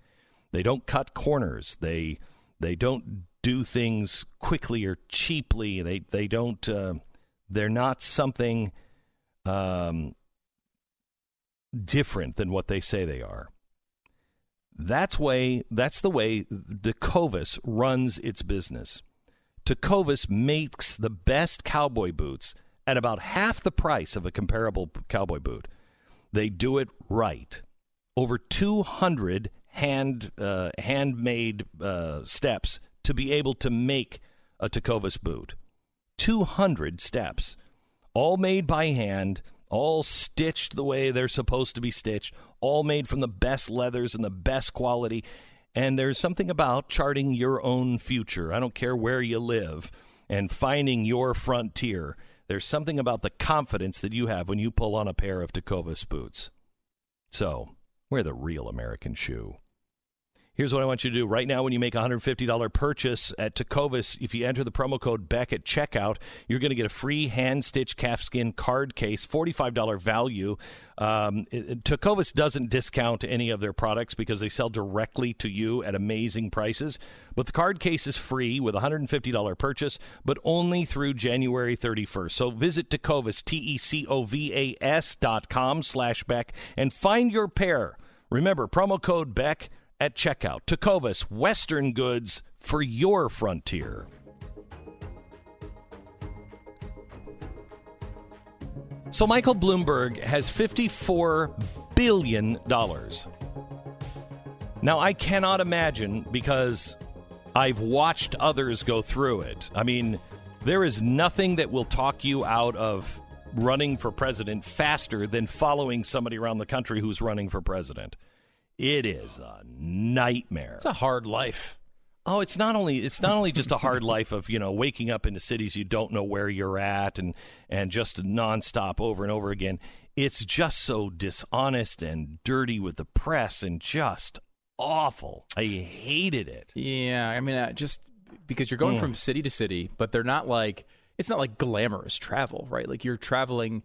They don't cut corners. They don't do things quickly or cheaply. They don't. They're not something different than what they say they are. That's the way Tecovas runs its business. Tecovas makes the best cowboy boots at about half the price of a comparable cowboy boot. They do it right. Over 200 handmade steps to be able to make a Tecovas boot. 200 steps, all made by hand, all stitched the way they're supposed to be stitched, all made from the best leathers and the best quality. And there's something about charting your own future. I don't care where you live, and finding your frontier. There's something about the confidence that you have when you pull on a pair of Tecovas boots. So, wear the real American shoe. Here's what I want you to do right now. When you make a $150 purchase at Tecovas, if you enter the promo code BECK at checkout, you're going to get a free hand-stitched calfskin card case, $45 value. Tecovas doesn't discount any of their products because they sell directly to you at amazing prices. But the card case is free with a $150 purchase, but only through January 31st. So visit Tecovas, Tecovas.com/BECK, and find your pair. Remember, promo code BECK at checkout. Tecovas, Western goods for your frontier. So Michael Bloomberg has $54 billion. Now, I cannot imagine, because I've watched others go through it. I mean, there is nothing that will talk you out of running for president faster than following somebody around the country who's running for president. It is a nightmare. It's a hard life. Oh, it's not only just a hard life of, you know, waking up into cities you don't know where you're at and just nonstop over and over again. It's just so dishonest and dirty with the press and just awful. I hated it. Yeah, I mean, just because you're going from city to city, but they're not like, it's not like glamorous travel, right? Like you're traveling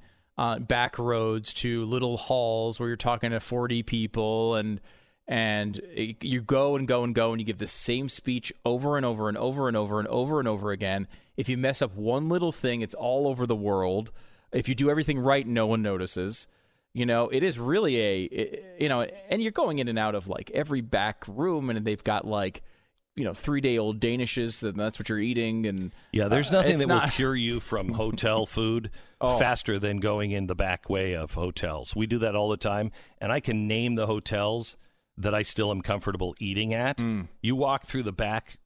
back roads to little halls where you're talking to 40 people and you go and go and go and you give the same speech over and over and over and over and over and over again. If you mess up one little thing, it's all over the world. If you do everything right, no one notices. You know, it is really and you're going in and out of like every back room, and they've got like, you know, 3-day-old Danishes, and that's what you're eating. And yeah, there's nothing will cure you from hotel food faster than going in the back way of hotels. We do that all the time, and I can name the hotels that I still am comfortable eating at. You walk through the back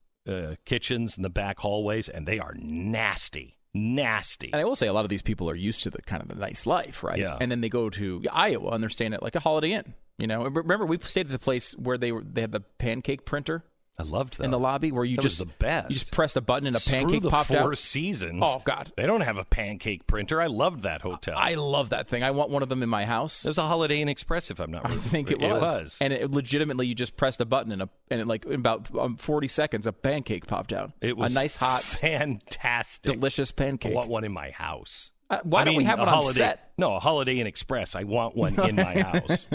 kitchens and the back hallways, and they are nasty. Nasty. And I will say a lot of these people are used to the kind of the nice life, right? Yeah. And then they go to Iowa, and they're staying at like a Holiday Inn. You know, remember we stayed at the place where they had the pancake printer. I loved that. In the lobby where was the best. You just pressed a button and a pancake popped out. Four Seasons. Oh, God. They don't have a pancake printer. I loved that hotel. I love that thing. I want one of them in my house. It was a Holiday Inn Express, if I'm not wrong. I think it was. And it legitimately, you just pressed a button and it, like in about 40 seconds, a pancake popped out. It was a nice, hot, fantastic, delicious pancake. I want one in my house. Why don't we have one on set? No, a Holiday Inn Express. I want one in my house.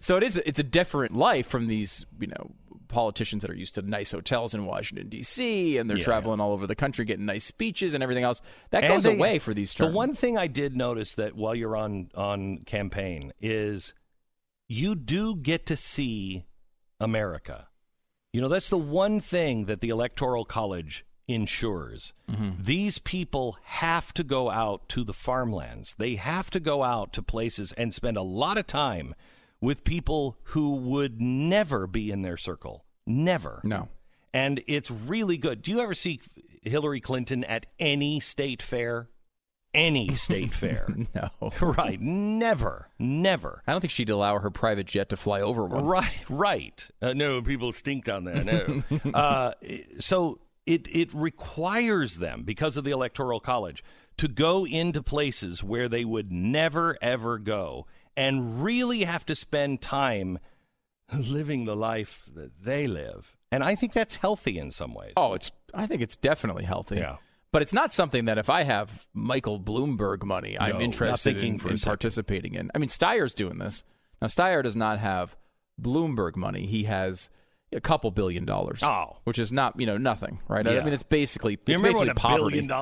So it's a different life from these, you know, politicians that are used to nice hotels in Washington, D.C., and they're traveling all over the country getting nice speeches and everything else. That goes away for these terms. The one thing I did notice that while you're on campaign is you do get to see America. You know, that's the one thing that the Electoral College ensures. Mm-hmm. These people have to go out to the farmlands. They have to go out to places and spend a lot of time with people who would never be in their circle. Never. No. And it's really good. Do you ever see Hillary Clinton at any state fair? Any state fair. No. Right. Never. Never. I don't think she'd allow her private jet to fly over one. Right. Right. No, people stink down there. No. So it requires them, because of the Electoral College, to go into places where they would never, ever go, and really have to spend time living the life that they live. And I think that's healthy in some ways. Oh, I think it's definitely healthy. Yeah. But it's not something that if I have Michael Bloomberg money, I'm interested in participating in. I mean, Steyer's doing this. Now, Steyer does not have Bloomberg money. He has a couple $1 billion. Oh. Which is not, you know, nothing, right? Yeah. I mean, it's basically poverty. You remember when $1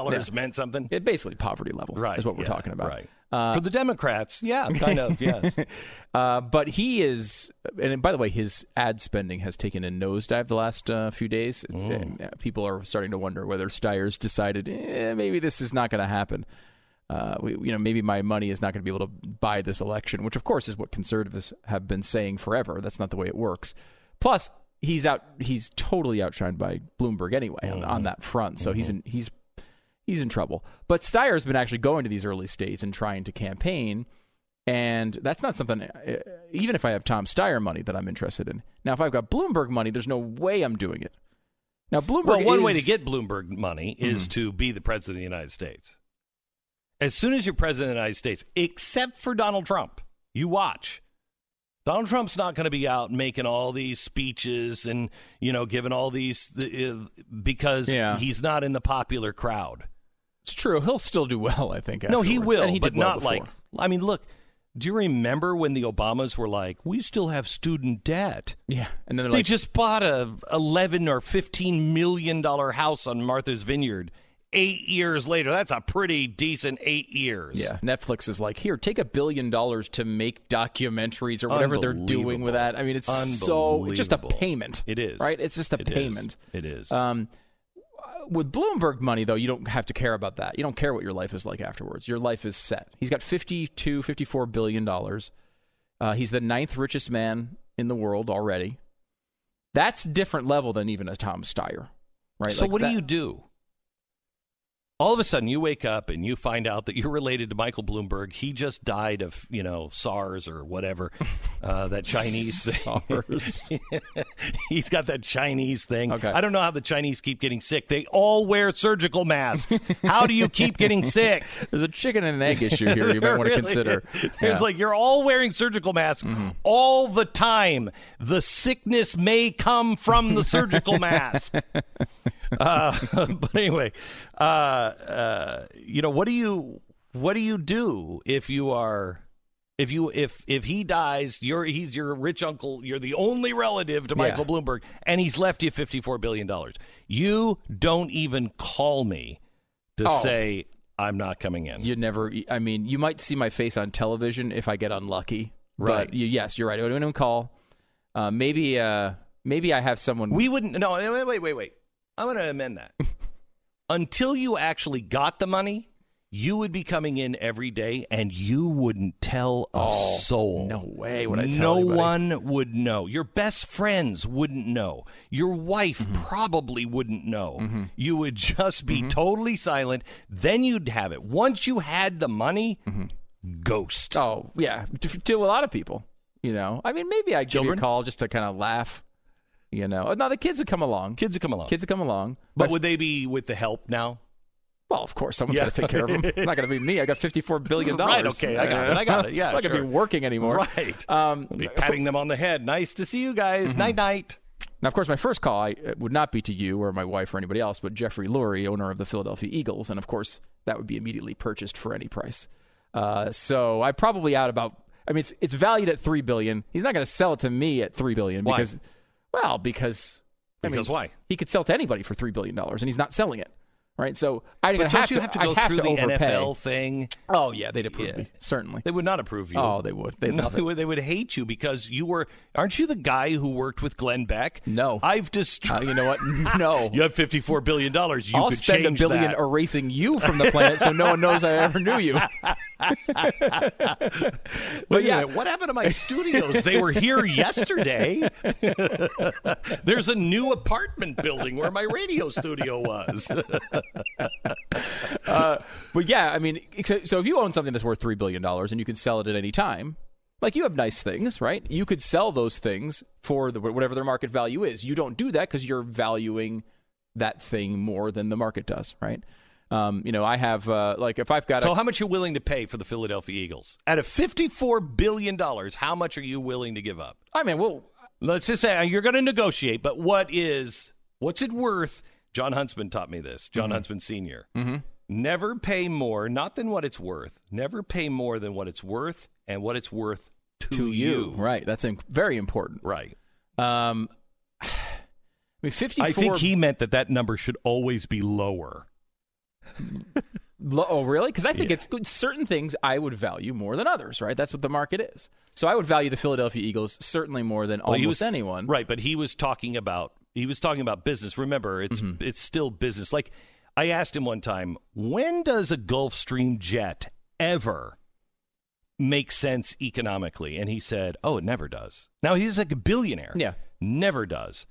billion meant something? It's basically poverty level, right, is what we're talking about. Right. For the Democrats, yeah, kind of, yes. But he is, and by the way, his ad spending has taken a nosedive the last few days. People are starting to wonder whether Steyer's decided, maybe this is not going to happen. Maybe my money is not going to be able to buy this election, which, of course, is what conservatives have been saying forever. That's not the way it works. Plus, he's totally outshined by Bloomberg anyway on that front. So He's in trouble. But Steyer's been actually going to these early states and trying to campaign, and that's not something, even if I have Tom Steyer money, that I'm interested in. Now, if I've got Bloomberg money, there's no way I'm doing it. Now, Bloomberg one way to get Bloomberg money is to be the president of the United States. As soon as you're president of the United States, except for Donald Trump, you watch. Donald Trump's not going to be out making all these speeches and, you know, giving all these because he's not in the popular crowd. It's true. He'll still do well, I think. Afterwards. No, he will, he but well not before. Like. I mean, look, do you remember when the Obamas were like, we still have student debt? Yeah. And then they like, just bought a $11 or $15 million house on Martha's Vineyard. 8 years later, that's a pretty decent 8 years. Yeah, Netflix is like, here, take $1 billion to make documentaries or whatever they're doing with that. I mean, it's just a payment. It is. Right? It's just a payment. It is. With Bloomberg money, though, you don't have to care about that. You don't care what your life is like afterwards. Your life is set. He's got $54 billion. He's the ninth richest man in the world already. That's a different level than even a Tom Steyer. Right? So like what do you do? All of a sudden, you wake up and you find out that you're related to Michael Bloomberg. He just died of, you know, SARS or whatever, that Chinese thing. SARS. He's got that Chinese thing. Okay. I don't know how the Chinese keep getting sick. They all wear surgical masks. How do you keep getting sick? There's a chicken and an egg issue here you might want to consider. There's like, you're all wearing surgical masks all the time. The sickness may come from the surgical mask. But anyway, you know, what do you do if he dies, he's your rich uncle, you're the only relative to Michael Bloomberg, and he's left you $54 billion. You don't even call me to say I'm not coming in. You never. I mean, you might see my face on television if I get unlucky. Right. But yes, you're right. I don't even call. Maybe I have someone. We wouldn't. No. Wait. I'm going to amend that. Until you actually got the money, you would be coming in every day, and you wouldn't tell a soul. No way would I tell anybody. No one would know. Your best friends wouldn't know. Your wife probably wouldn't know. Mm-hmm. You would just be totally silent. Then you'd have it. Once you had the money, ghost. Oh, yeah. To a lot of people, you know. I mean, maybe I'd give you a call just to kind of laugh. You know, now the kids would come along. But would they be with the help now? Well, of course, someone's got to take care of them. It's not going to be me. I got $54 billion. Right, okay, I got it. Yeah, I'm not going to be working anymore. Right. I'll be patting them on the head. Nice to see you guys. Night-night. Now, of course, my first call would not be to you or my wife or anybody else, but Jeffrey Lurie, owner of the Philadelphia Eagles. And, of course, that would be immediately purchased for any price. So I probably out about, I mean, it's valued at $3 billion. He's not going to sell it to me at $3 billion because... Why? Well, because why? He could sell to anybody for $3 billion, and he's not selling it, right? So I don't have to go through the NFL thing. Oh, yeah, they'd approve me, certainly. They would not approve you. Oh, they would. They would hate you because you were, aren't you the guy who worked with Glenn Beck? No. I've destroyed. You know what? No. You have $54 billion. I'll spend $1 billion erasing you from the planet so no one knows I ever knew you. But yeah, what happened to my studios? They were here yesterday. There's a new apartment building where my radio studio was. But yeah, I mean, so if you own something that's worth $3 billion and you can sell it at any time, like you have nice things, right? You could sell those things for whatever their market value is. You don't do that because you're valuing that thing more than the market does, right? You know, I have, like, if I've got... So how much are you willing to pay for the Philadelphia Eagles? Out of $54 billion, how much are you willing to give up? I mean, well... Let's just say you're going to negotiate, but what's it worth? John Huntsman taught me this. John Huntsman Sr. Never pay more, not than what it's worth. Never pay more than what it's worth and what it's worth to you. Right. That's very important. Right. I mean, 54... I think he meant that number should always be lower. Oh, really? Because I think it's certain things I would value more than others, right? That's what the market is. So I would value the Philadelphia Eagles certainly more than almost anyone. Right, but he was talking about business. Remember, it's still business. Like, I asked him one time, when does a Gulfstream jet ever make sense economically? And he said, oh, it never does. Now, he's like a billionaire. Yeah. Never does.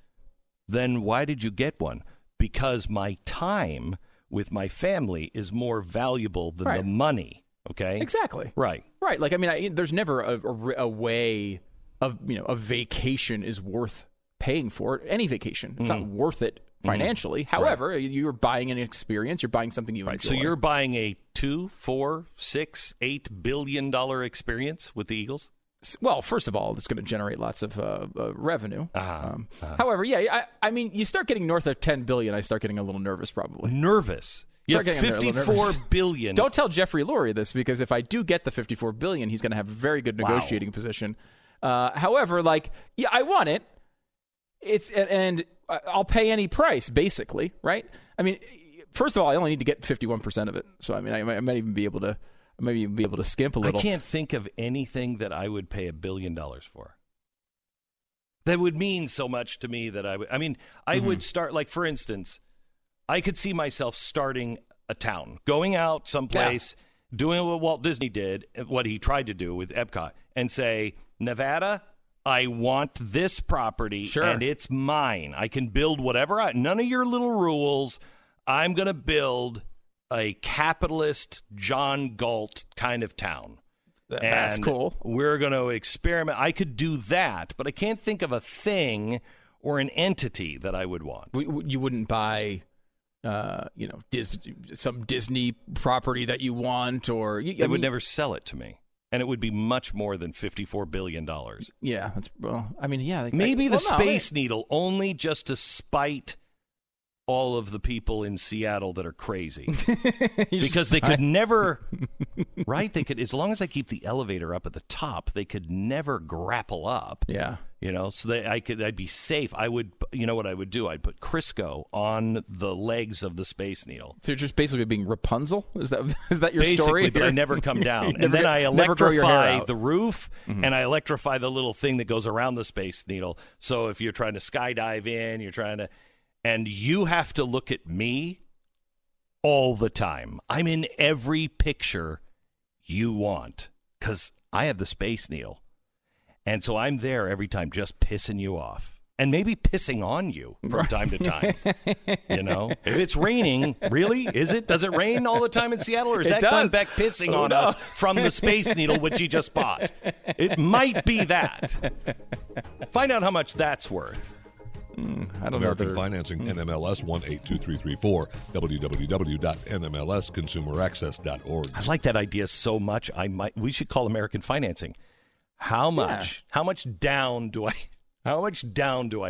Then why did you get one? Because my time... with my family is more valuable than the money, okay? Exactly. Right. Like, I mean, there's never a way of, you know, a vacation is worth paying for it. Any vacation. It's not worth it financially. However, you're buying an experience. You're buying something you enjoy. So you're buying a $2, $4, $6, $8 billion experience with the Eagles? Well, first of all, it's going to generate lots of revenue. However, yeah, I mean, you start getting north of $10 billion, I start getting a little nervous probably. Nervous? Yeah, $54 billion. Don't tell Jeffrey Lurie this, because if I do get the $54 billion, he's going to have a very good negotiating position. However, like, yeah, I want it. It's and I'll pay any price, basically, right? I mean, first of all, I only need to get 51% of it. So, I mean, I might even be able to. Maybe you'd be able to skimp a little. I can't think of anything that I would pay $1 billion for. That would mean so much to me that I would. I mean, I would start, like, for instance, I could see myself starting a town, going out someplace, doing what Walt Disney did, what he tried to do with Epcot, and say, Nevada, I want this property, and it's mine. I can build whatever I. None of your little rules. I'm going to build a capitalist John Galt kind of town. That's and cool. We're going to experiment. I could do that, but I can't think of a thing or an entity that I would want. You wouldn't buy, you know, some Disney property that you want, or they would never sell it to me, and it would be much more than $54 billion. Yeah, that's I mean, yeah, maybe the Space Needle, only just to spite all of the people in Seattle that are crazy because they could never, right? They could, as long as I keep the elevator up at the top, they could never grapple up. Yeah. You know, so that I'd be safe. I would, you know what I would do? I'd put Crisco on the legs of the Space Needle. So you're just basically being Rapunzel? Is that your basically, story? But I never come down. And then I electrify the roof, and I electrify the little thing that goes around the Space Needle. So if you're trying to skydive in, you're trying to, and you have to look at me all the time. I'm in every picture you want because I have the Space Needle. And so I'm there every time just pissing you off and maybe pissing on you from time to time. You know, if it's raining, really? Is it? Does it rain all the time in Seattle? Or is that Glenn Beck pissing on us from the Space Needle, which he just bought? It might be that. Find out how much that's worth. I don't American know Financing, NMLS 182334, www.nmlsconsumeraccess.org. I like that idea so much. We should call American Financing. How much down do I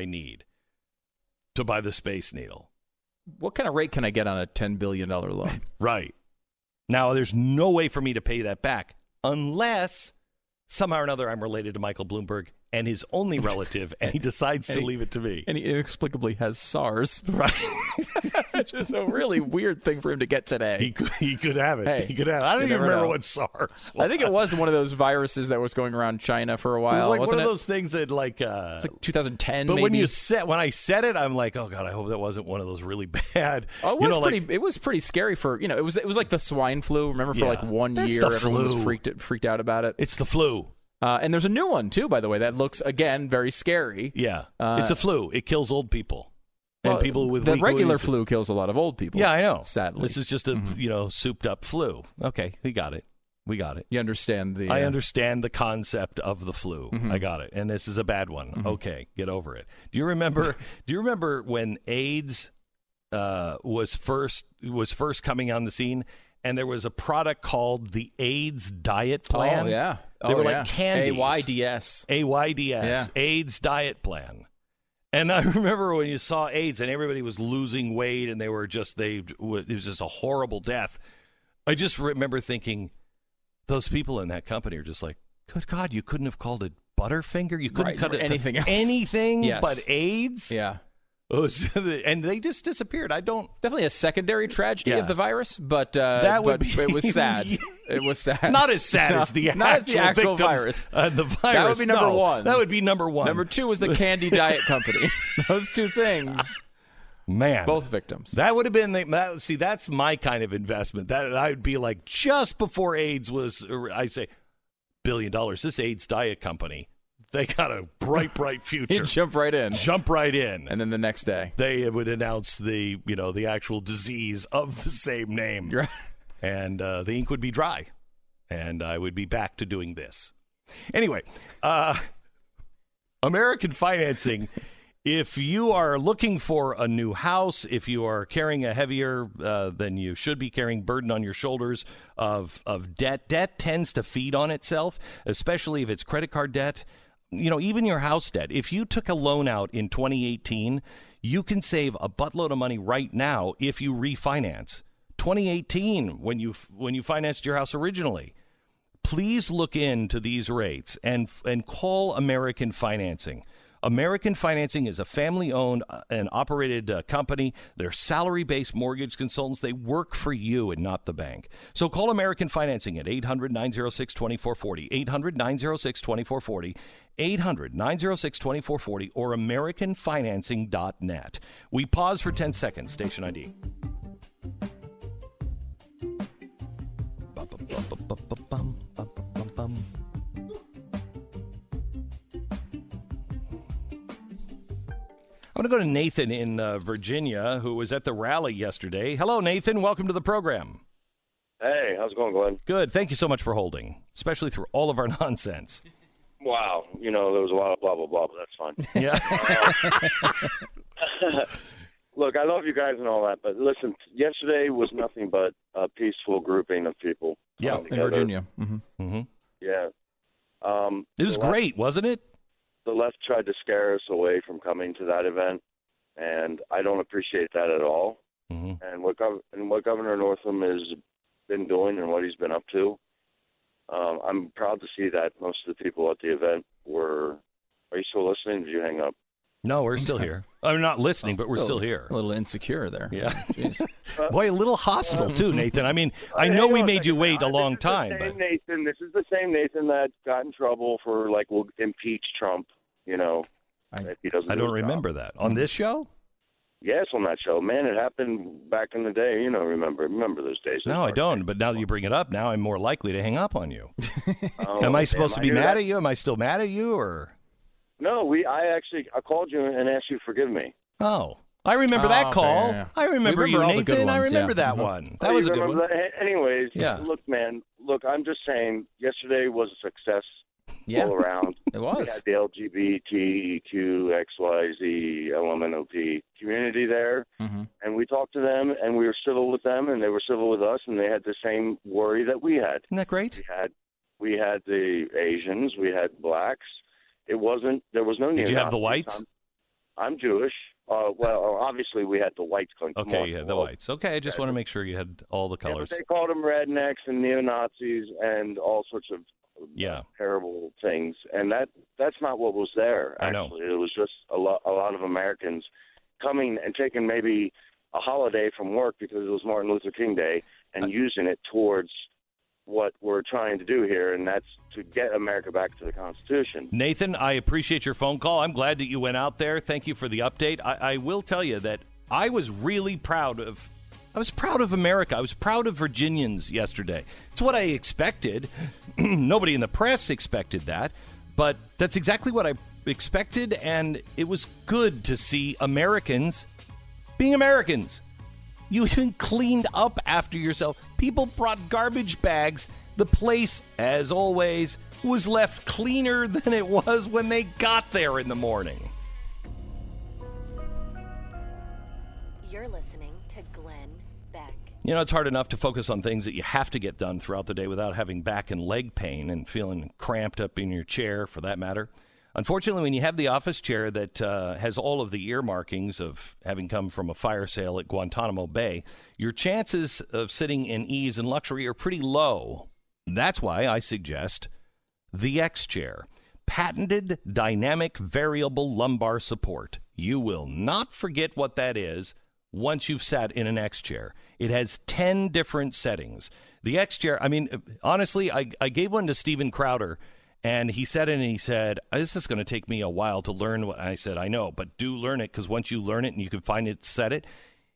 need to buy the Space Needle? What kind of rate can I get on a $10 billion loan? Right. Now, there's no way for me to pay that back unless somehow or another I'm related to Michael Bloomberg and his only relative, and he decides to leave it to me. And he inexplicably has SARS. Right. Which is a really weird thing for him to get today. He could have it. Hey, he could have it. I don't even remember what SARS was. I think it was one of those viruses that was going around China for a while. It was like one of those things that like... it's like 2010, but maybe. But when I said it, I'm like, oh, God, I hope that wasn't one of those really bad. Oh, it was it was pretty scary for... You know, it was like the swine flu. Remember for like 1 year, everyone was freaked out about it. It's the flu. And there's a new one, too, by the way, that looks, again, very scary. Yeah. It's a flu. It kills old people. And people with the regular flu kills a lot of old people. Yeah, I know. Sadly. This is just a, you know, souped-up flu. Okay, we got it. You understand the... I understand the concept of the flu. I got it. And this is a bad one. Okay, get over it. Do you remember when AIDS was first coming on the scene, and there was a product called the AIDS diet plan? Oh, yeah. They were like candies. AYDS. Yeah. AIDS diet plan. And I remember when you saw AIDS and everybody was losing weight and it was just a horrible death. I just remember thinking, those people in that company are just like, good God, you couldn't have called it Butterfinger. You couldn't cut it anything else. Anything but AIDS? Yeah. And they just disappeared. Definitely a secondary tragedy of the virus, but it was sad. It was sad. Not as sad as the actual virus. The virus. That would be number one. That would be number one. Number two was the candy diet company. Those two things. Man. Both victims. That would have been that's my kind of investment. That I would be like, just before AIDS was, I'd say, $1 billion, this AIDS diet company. They got a bright future. He'd jump right in. And then the next day, they would announce the actual disease of the same name. Right. And the ink would be dry. And I would be back to doing this. Anyway, American Financing If you are looking for a new house, if you are carrying a heavier than you should be carrying burden on your shoulders of debt, debt tends to feed on itself, especially if it's credit card debt. You know, even your house debt. If you took a loan out in 2018, you can save a buttload of money right now if you refinance 2018 when you financed your house originally. Please look into these rates and call American Financing. American Financing is a family-owned and operated company. They're salary-based mortgage consultants. They work for you and not the bank. So call American Financing at 800-906-2440, 800-906-2440, 800-906-2440, or americanfinancing.net. We pause for 10 seconds. Station ID. I'm going to go to Nathan in Virginia, who was at the rally yesterday. Hello, Nathan. Welcome to the program. Hey, how's it going, Glenn? Good. Thank you so much for holding, especially through all of our nonsense. Wow. You know, there was a lot of blah, blah, blah, but that's fine. Yeah. Look, I love you guys and all that, but listen, yesterday was nothing but a peaceful grouping of people. Yeah, in Virginia. Mm-hmm. Mm-hmm. Yeah. It was great, wasn't it? The left tried to scare us away from coming to that event, and I don't appreciate that at all. Mm-hmm. And what Governor Northam has been doing and what he's been up to, I'm proud to see that most of the people at the event were. Are you still listening? Did you hang up? No, we're still here. I'm not listening, but we're still here. A little insecure there. Yeah. Boy, a little hostile, too, Nathan. I mean, I know we made you wait a long time. This is the same Nathan that got in trouble for, like, we'll impeach Trump, you know, if he doesn't. I don't remember that. On this show? Yes, on that show. Man, it happened back in the day. You know, remember those days. No, I don't. But now that you bring it up, now I'm more likely to hang up on you. Am I supposed to be mad at you? Am I still mad at you, or... No, I called you and asked you to forgive me. Oh, I remember that call. Yeah. I remember you, Nathan. I remember that one. That was a good one. Anyways, Look, man. Look, I'm just saying. Yesterday was a success all around. It was. We had the LGBTQXYZLMNOP community there, and we talked to them, and we were civil with them, and they were civil with us, and they had the same worry that we had. Isn't that great? We had the Asians, we had blacks. It wasn't. There was no neo-Nazis. Did you have the whites? I'm Jewish. Well, obviously we had the whites. Okay, you had the whites. Okay, I just want to make sure you had all the colors. Yeah, but they called them rednecks and neo-Nazis and all sorts of terrible things, and that's not what was there. Actually, I know. It was just a lot of Americans coming and taking maybe a holiday from work because it was Martin Luther King Day and using it towards what we're trying to do here, and that's to get America back to the Constitution. Nathan, I appreciate your phone call. I'm glad that you went out there. Thank you for the update. I will tell you that I was really proud of America. I was proud of Virginians yesterday. It's what I expected. Nobody in the press expected that, but that's exactly what I expected, and it was good to see Americans being Americans. You even cleaned up after yourself. People brought garbage bags. The place, as always, was left cleaner than it was when they got there in the morning. You're listening to Glenn Beck. You know, it's hard enough to focus on things that you have to get done throughout the day without having back and leg pain and feeling cramped up in your chair, for that matter. Unfortunately, when you have the office chair that has all of the earmarkings of having come from a fire sale at Guantanamo Bay, your chances of sitting in ease and luxury are pretty low. That's why I suggest the X Chair. Patented dynamic variable lumbar support. You will not forget what that is once you've sat in an X Chair. It has 10 different settings. The X Chair, I mean, honestly, I gave one to Steven Crowder. And he sat in and he said, this is going to take me a while to learn what I said. I know, but do learn it, because once you learn it and you can find it, set it.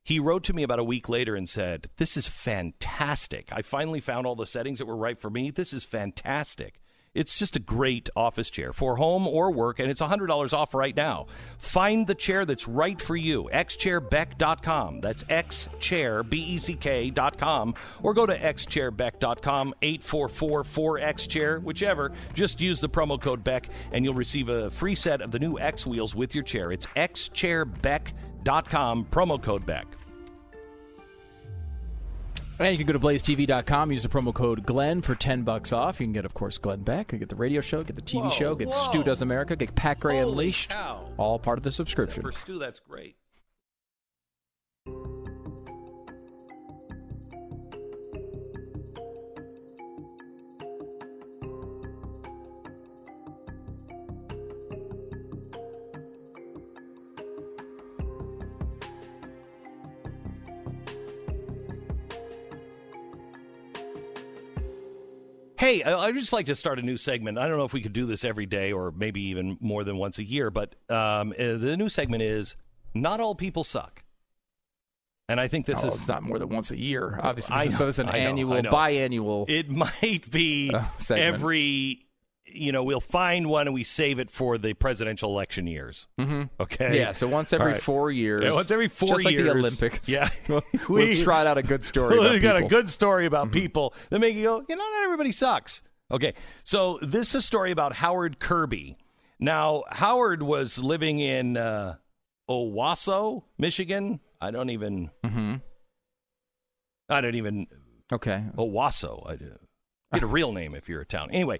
He wrote to me about a week later and said, this is fantastic. I finally found all the settings that were right for me. This is fantastic. It's just a great office chair for home or work, and it's $100 off right now. Find the chair that's right for you. xchairbeck.com. That's xchair, B-E-C-K.com. Or go to xchairbeck.com, 844-4X-CHAIR, whichever. Just use the promo code Beck, and you'll receive a free set of the new X wheels with your chair. It's xchairbeck.com, promo code Beck. And you can go to blazetv.com, use the promo code Glenn for $10 off. You can get, of course, Glenn Beck. You get the radio show, get the TV show, get Stu Does America, get Pat Gray Holy Unleashed. Cow. All part of the subscription. Except for Stu, that's great. Hey, I'd just like to start a new segment. I don't know if we could do this every day or maybe even more than once a year, but the new segment is Not All People Suck. And I think this is... It's not more than once a year, obviously. This is an annual, biannual... It might be every... You know, we'll find one and we save it for the presidential election years. Mm-hmm. Okay? Yeah, so once every 4 years. Yeah, once every 4 years. Just like the Olympics. Yeah. we've tried out a good story about people. We've got a good story about people that make you go, you know, not everybody sucks. Okay, so this is a story about Howard Kirby. Now, Howard was living in Owasso, Michigan. I don't even... Okay. Owasso, I do. Get a real name if you're a town. Anyway,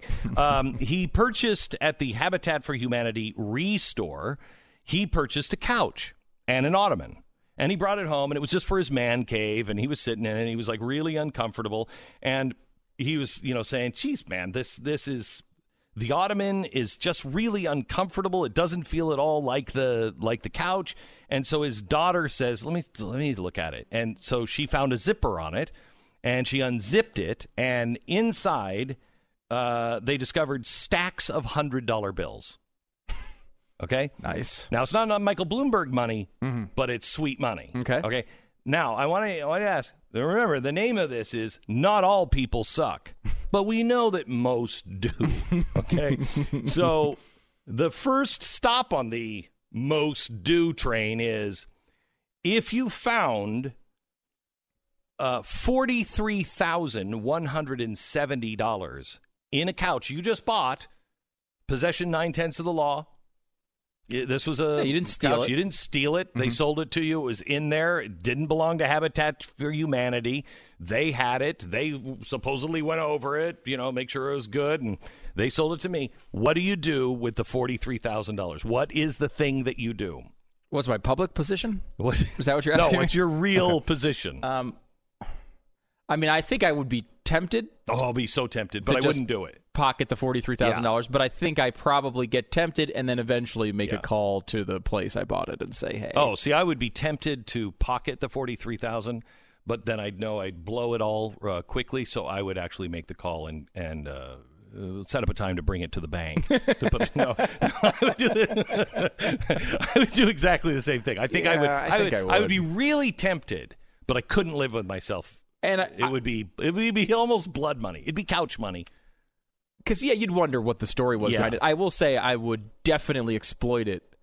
he purchased at the Habitat for Humanity ReStore, he purchased a couch and an ottoman. And he brought it home, and it was just for his man cave, and he was sitting in it, and he was, like, really uncomfortable. And he was, you know, saying, geez, man, this is... The ottoman is just really uncomfortable. It doesn't feel at all like the couch. And so his daughter says, let me look at it. And so she found a zipper on it. And she unzipped it, and inside they discovered stacks of $100 bills. Okay? Nice. Now, it's not Michael Bloomberg money, but it's sweet money. Okay. Okay. Now, I want to ask, remember, the name of this is Not All People Suck, but we know that most do. Okay? So the first stop on the most do train is if you found... $43,170 in a couch you just bought, possession 9/10 of the law. This was a couch. You didn't steal it. They sold it to you. It was in there. It didn't belong to Habitat for Humanity. They had it. They supposedly went over it, you know, make sure it was good, and they sold it to me. What do you do with the $43,000? What is the thing that you do? What's my public position? What? Is that what you're asking? No, what's your real position? I mean, I think I would be tempted. Oh, I'll be so tempted, but I wouldn't do it. Pocket the $43,000, but I think I probably get tempted and then eventually make a call to the place I bought it and say, hey. Oh, see, I would be tempted to pocket the $43,000, but then I'd know I'd blow it all quickly, so I would actually make the call and set up a time to bring it to the bank. I would do exactly the same thing. I think I would be really tempted, but I couldn't live with myself. And it would be almost blood money. It'd be couch money. Because, you'd wonder what the story was behind it. I will say I would definitely exploit it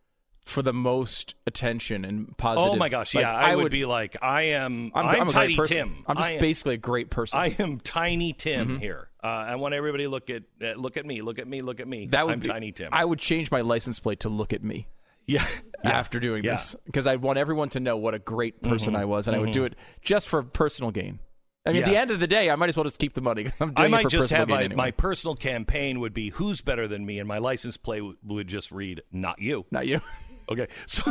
for the most attention and positive. Oh, my gosh, like, I would be like, I'm Tiny Tim. I'm just basically a great person. I am Tiny Tim here. I want everybody to look at me. Tiny Tim. I would change my license plate to look at me. Yeah. After doing this, because I'd want everyone to know what a great person I was, and I would do it just for personal gain. I mean, at the end of the day, I might as well just keep the money. My personal campaign would be "Who's better than me?" and my license plate would just read "Not you, not you." Okay, so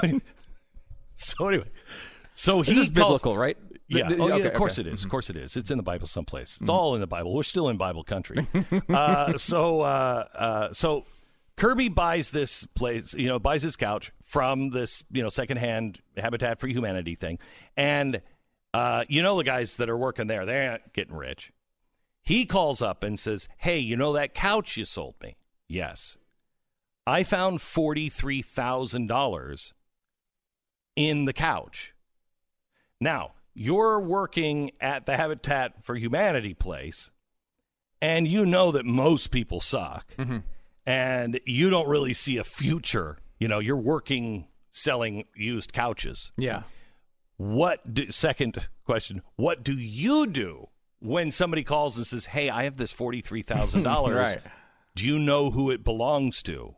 anyway, so this is biblical, right? Yeah, Of course it is. It's in the Bible someplace. It's all in the Bible. We're still in Bible country. So. Kirby buys his couch from this, secondhand Habitat for Humanity thing. And, the guys that are working there, they aren't getting rich. He calls up and says, hey, that couch you sold me? Yes. I found $43,000 in the couch. Now, you're working at the Habitat for Humanity place. and you know that most people suck, mm-hmm. and you don't really see a future. You know, you're working selling used couches. Yeah. Second question, what do you do when somebody calls and says, hey, I have this $43,000, right. do you know who it belongs to?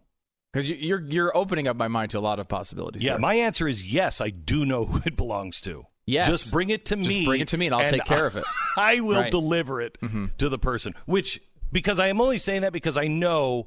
Because you're opening up my mind to a lot of possibilities. Yeah, there. My answer is yes, I do know who it belongs to. Yes. Just bring it to me. Just bring it to me and I'll take care of it. I will right. deliver it mm-hmm. to the person, which, because I am only saying that because I know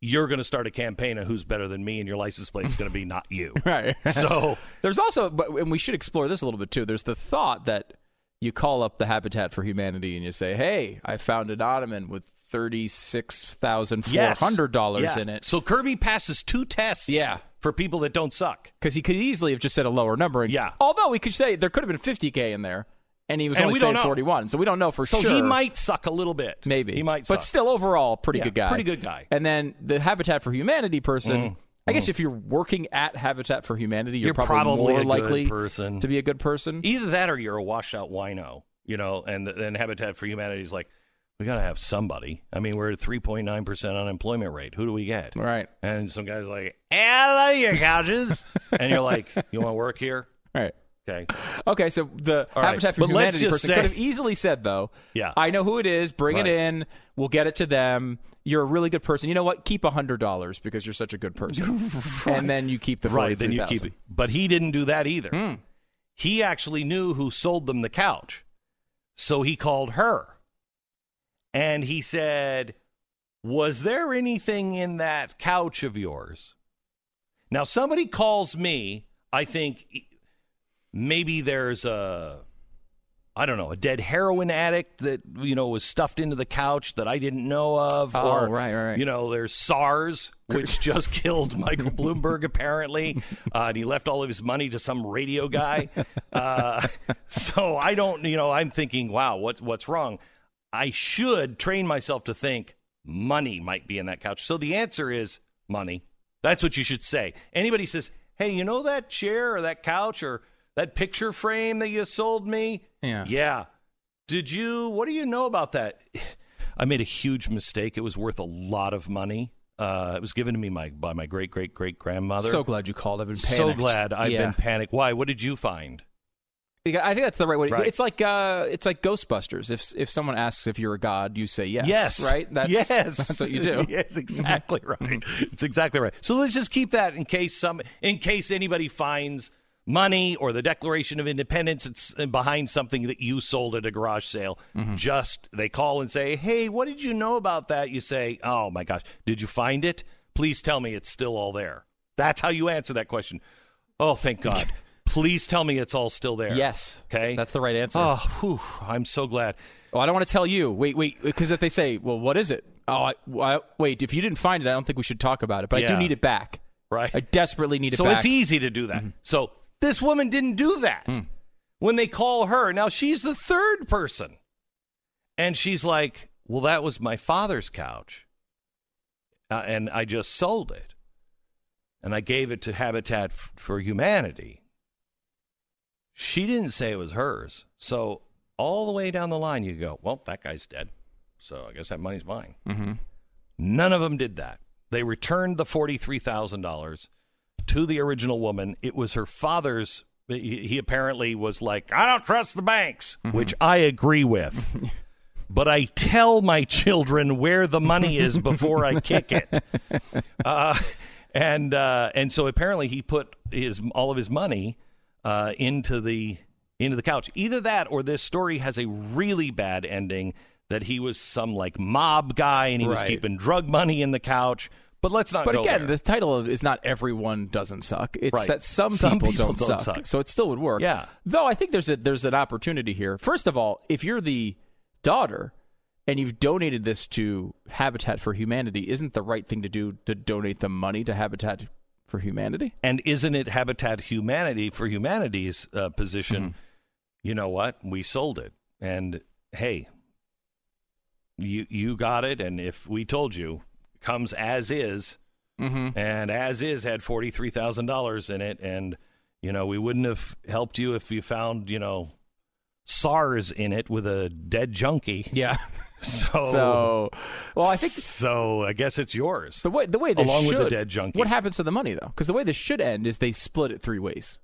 you're going to start a campaign of who's better than me, and your license plate is going to be not you. Right. So there's also, and we should explore this a little bit too, there's the thought that you call up the Habitat for Humanity and you say, hey, I found an ottoman with $36,400 yes. yeah. in it. So Kirby passes two tests yeah. for people that don't suck. Because he could easily have just said a lower number. Yeah. Although we could say there could have been 50K in there. And he was only saying 41, so we don't know for sure. So he might suck a little bit. Maybe. He might suck. But still, overall, pretty good guy. Pretty good guy. And then the Habitat for Humanity person, I guess if you're working at Habitat for Humanity, you're probably more likely to be a good person. Either that or you're a washed-out wino, you know, and then Habitat for Humanity is like, we got to have somebody. I mean, we're at 3.9% unemployment rate. Who do we get? Right. And some guy's like, hello, your couches. And you're like, you want to work here? Right. Okay. Okay. So the All Habitat right. for but Humanity person could have easily said, though, yeah. I know who it is. Bring right. it in. We'll get it to them. You're a really good person. You know what? Keep $100 because you're such a good person. Right. And then you keep the right. Then you keep it. But he didn't do that either. Mm. He actually knew who sold them the couch, so he called her, and he said, "Was there anything in that couch of yours?" Now somebody calls me. I think. Maybe there's a dead heroin addict that, you know, was stuffed into the couch that I didn't know of. Oh, or, right. You know, there's SARS, which just killed Michael Bloomberg, apparently. And he left all of his money to some radio guy. So I don't, you know, I'm thinking, wow, what's wrong? I should train myself to think money might be in that couch. So the answer is money. That's what you should say. Anybody says, hey, you know that chair or that couch or that picture frame that you sold me? Yeah. Yeah. What do you know about that? I made a huge mistake. It was worth a lot of money. It was given to me by my great-great-great-grandmother. So glad you called. I've been panicked. Been panicked. Why? What did you find? I think that's the right way. Right. It's like Ghostbusters. If someone asks if you're a god, you say yes. Yes. Right? That's what you do. Yes, exactly right. It's exactly right. So let's just keep that in case anybody finds money or the Declaration of Independence, it's behind something that you sold at a garage sale. Mm-hmm. Just they call and say, hey, what did you know about that? You say, oh, my gosh, did you find it? Please tell me it's still all there. That's how you answer that question. Oh, thank God. Please tell me it's all still there. Yes. Okay. That's the right answer. Oh, whew, I'm so glad. Oh, I don't want to tell you. Wait, because if they say, well, what is it? Oh, wait, if you didn't find it, I don't think we should talk about it, but yeah. I do need it back. Right. I desperately need it back. So it's easy to do that. Mm-hmm. So this woman didn't do that when they call her. Now, she's the third person. And she's like, well, that was my father's couch. And I just sold it. And I gave it to Habitat for Humanity. She didn't say it was hers. So all the way down the line, you go, well, that guy's dead. So I guess that money's mine. Mm-hmm. None of them did that. They returned the $43,000. To the original woman. It was her father's. He apparently was like, I don't trust the banks, mm-hmm. which I agree with. But I tell my children where the money is before I kick it. And so apparently he put all of his money into the couch. Either that or this story has a really bad ending that he was some like mob guy and he was keeping drug money in the couch. But let's not. But again, the title is not "Everyone Doesn't Suck." It's that some people don't suck, so it still would work. Yeah. Though I think there's an opportunity here. First of all, if you're the daughter and you've donated this to Habitat for Humanity, isn't the right thing to do to donate the money to Habitat for Humanity? And isn't it Habitat for Humanity's position? Mm-hmm. You know what? We sold it, and hey, you got it, and if we told you. Comes as is, mm-hmm. and as is had $43,000 in it, and, you know, we wouldn't have helped you if you found, you know, SARS in it with a dead junkie. Yeah. So I guess it's yours. The way this along should, with the dead junkie. What happens to the money though? Because the way this should end is they split it three ways.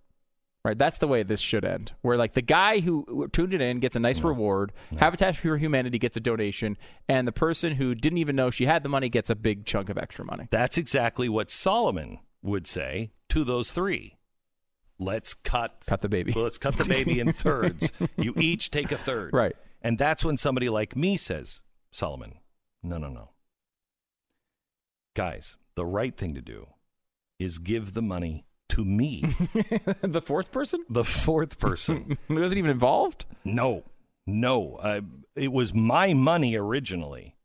Right, that's the way this should end. Where like the guy who tuned it in gets a nice reward, Habitat for Humanity gets a donation, and the person who didn't even know she had the money gets a big chunk of extra money. That's exactly what Solomon would say to those three. Let's cut the baby. Well, let's cut the baby in thirds. You each take a third. Right. And that's when somebody like me says, Solomon, no. Guys, the right thing to do is give the money to me. The fourth person. Wasn't even involved? No. It was my money originally.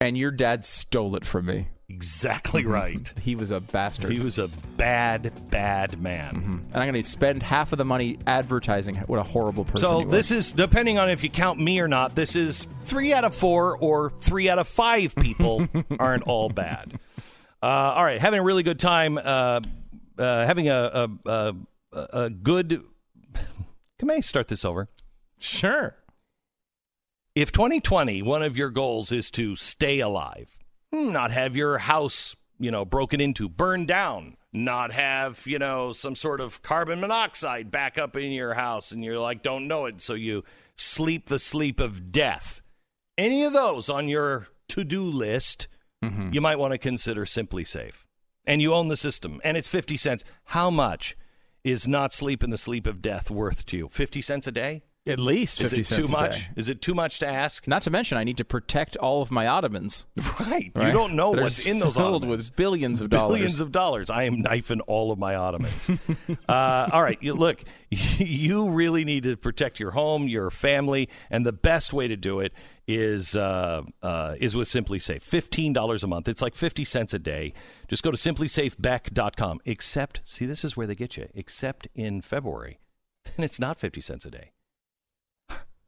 And your dad stole it from me. Exactly right. He was a bastard. He was a bad man. Mm-hmm. And I'm going to spend half of the money advertising what a horrible person he was. So this is, depending on if you count me or not, this is 3 out of 4 or 3 out of 5 people aren't all bad. All right. Having a really good time. Having a good... Can I start this over? Sure. If 2020, one of your goals is to stay alive, not have your house, broken into, burned down, not have, some sort of carbon monoxide back up in your house and you're like, don't know it, so you sleep the sleep of death. Any of those on your to-do list, you might want to consider Simply Safe. And you own the system, and it's 50 cents. How much is not sleep in the sleep of death worth to you? 50 cents a day? At least 50 cents a day. Is it too much? Is it too much to ask? Not to mention, I need to protect all of my ottomans. Right. You don't know what's in those ottomans. Filled with billions of dollars. I am knifing all of my ottomans. All right. Look, you really need to protect your home, your family, and the best way to do it is with Simply Safe. $15 a month. It's like 50 cents a day. Just go to simplysafebeck.com. Except, see, this is where they get you. Except in February. Then it's not 50 cents a day.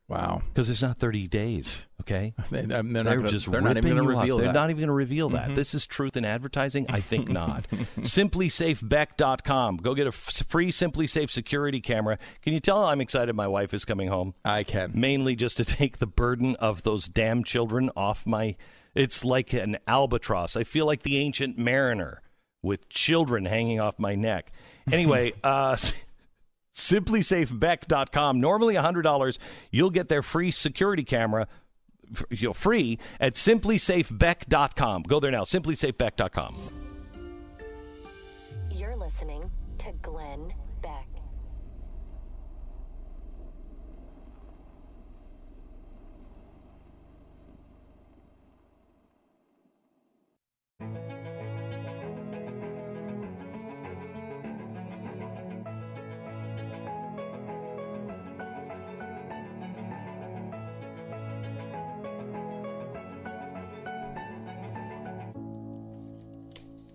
Wow. Because it's not 30 days, okay? They're not even going to reveal that. This is truth in advertising? I think not. SimplySafeBeck.com. Go get a free Simply Safe security camera. Can you tell I'm excited my wife is coming home? I can. Mainly just to take the burden of those damn children off my... It's like an albatross. I feel like the ancient mariner with children hanging off my neck. Anyway, simplysafebeck.com. Normally $100, you'll get their free security camera, free at simplysafebeck.com. Go there now, simplysafebeck.com. You're listening to Glenn Beck.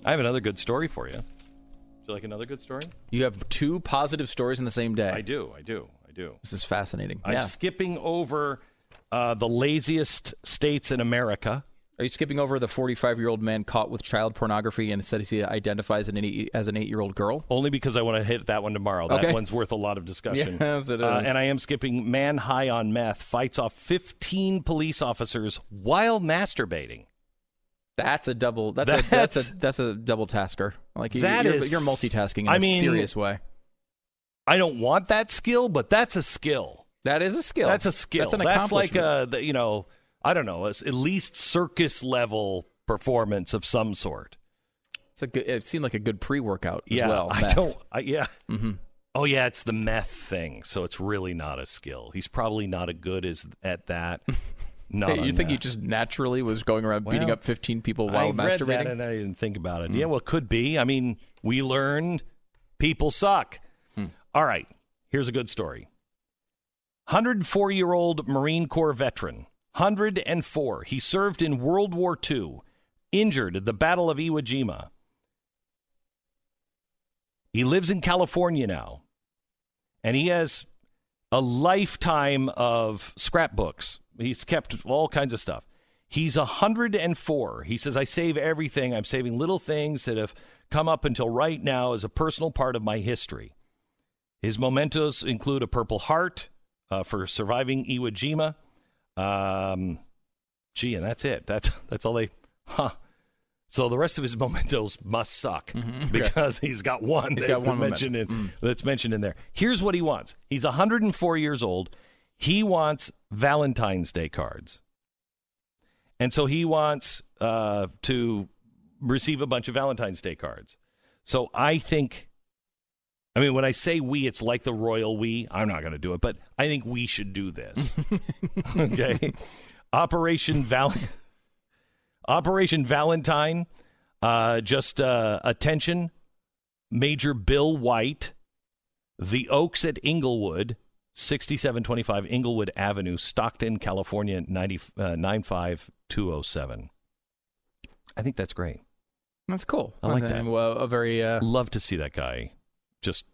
I have another good story for you. Would you like another good story? You have 2 positive stories in the same day. I do. This is fascinating. I'm skipping over the laziest states in America. Are you skipping over the 45-year-old man caught with child pornography and said he identifies as an 8-year-old girl? Only because I want to hit that one tomorrow. Okay. That one's worth a lot of discussion. Yes, it is. And I am skipping man high on meth fights off 15 police officers while masturbating. That's a double tasker. Like you're multitasking in a serious way. I don't want that skill, but that's a skill. That is a skill. That's a skill. That's an accomplishment. That's like at least circus level performance of some sort. It seemed like a good pre-workout as well. Oh yeah, it's the meth thing. So it's really not a skill. He's probably not as good at that. You think he just naturally was going around beating up 15 people while masturbating? I read that and I didn't think about it. Yeah, well, it could be. I mean, we learned people suck. All right, here's a good story. 104-year-old Marine Corps veteran, 104. He served in World War II, injured at the Battle of Iwo Jima. He lives in California now, and he has a lifetime of scrapbooks. He's kept all kinds of stuff. He's 104. He says, I save everything. I'm saving little things that have come up until right now as a personal part of my history. His mementos include a Purple Heart, for surviving Iwo Jima. And that's it. That's all they... Huh. So the rest of his mementos must suck because he's got one that's mentioned in there. Here's what he wants. He's 104 years old. He wants Valentine's Day cards. And so he wants to receive a bunch of Valentine's Day cards. So I think, I mean, when I say we, it's like the royal we. I'm not going to do it, but I think we should do this. Okay. Operation Valentine, attention, Major Bill White, the Oaks at Inglewood, 6725 Inglewood Avenue, Stockton, California, 95207. I think that's great. That's cool. I like that. Well, love to see that guy just,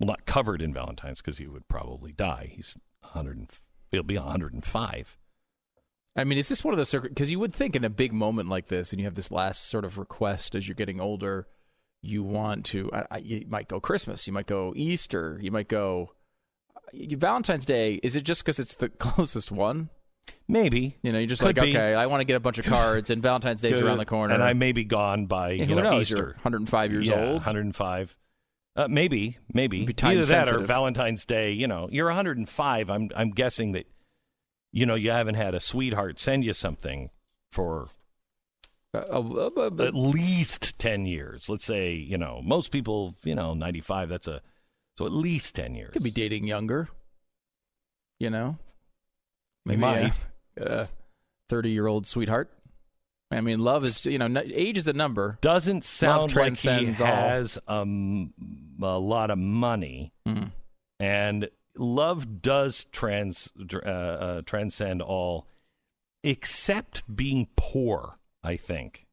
well, not covered in Valentine's because he would probably die. He'll be 105. I mean, is this one of those, because you would think in a big moment like this, and you have this last sort of request as you're getting older, you want to, you might go Christmas, you might go Easter, you might go Valentine's Day. Is it just because it's the closest one? Maybe. You know, you're just okay, I want to get a bunch of cards, and Valentine's Day's around the corner. And I may be gone by, Easter. You're 105 years old. 105. Maybe. Either that or Valentine's Day, you're 105. I'm guessing that. You haven't had a sweetheart send you something for at least 10 years. Let's say, most people, 95, so at least 10 years. Could be dating younger, Maybe a 30-year-old sweetheart. I mean, love is, age is a number. Doesn't sound like he has a lot of money. Mm. And... love does transcend all, except being poor, I think.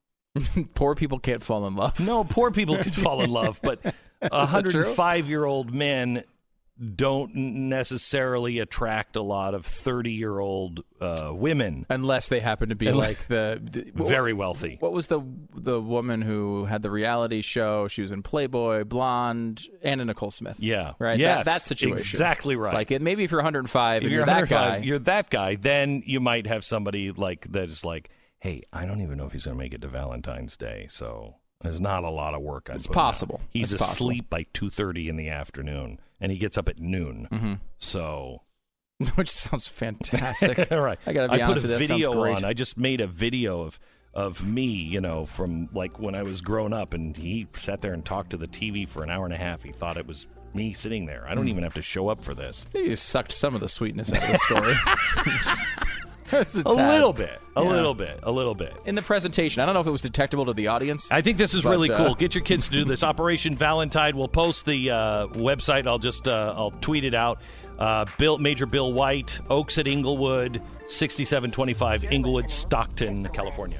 Poor people can't fall in love. No, poor people can fall in love, but 105-year-old men don't necessarily attract a lot of 30-year-old women. Unless they happen to be like very wealthy. What was the woman who had the reality show? She was in Playboy, blonde, Anna Nicole Smith. Yeah. Right? Yes. That situation. Exactly right. Like, maybe if you're 105 and you're that guy. You're that guy, then you might have somebody like that is like, hey, I don't even know if he's going to make it to Valentine's Day, so... there's not a lot of work. It's possible. He's asleep by 2:30 in the afternoon, and he gets up at noon. Mm-hmm. So, which sounds fantastic. All right, I gotta be honest with you. I put a video on. I just made a video of me, from like when I was grown up, and he sat there and talked to the TV for an hour and a half. He thought it was me sitting there. I don't even have to show up for this. Maybe you sucked some of the sweetness out of the story. A little bit. In the presentation. I don't know if it was detectable to the audience. I think this is really cool. Get your kids to do this. Operation Valentine. We'll post the website. I'll just I'll tweet it out. Major Bill White, Oaks at Inglewood, 6725 Inglewood, Stockton, California.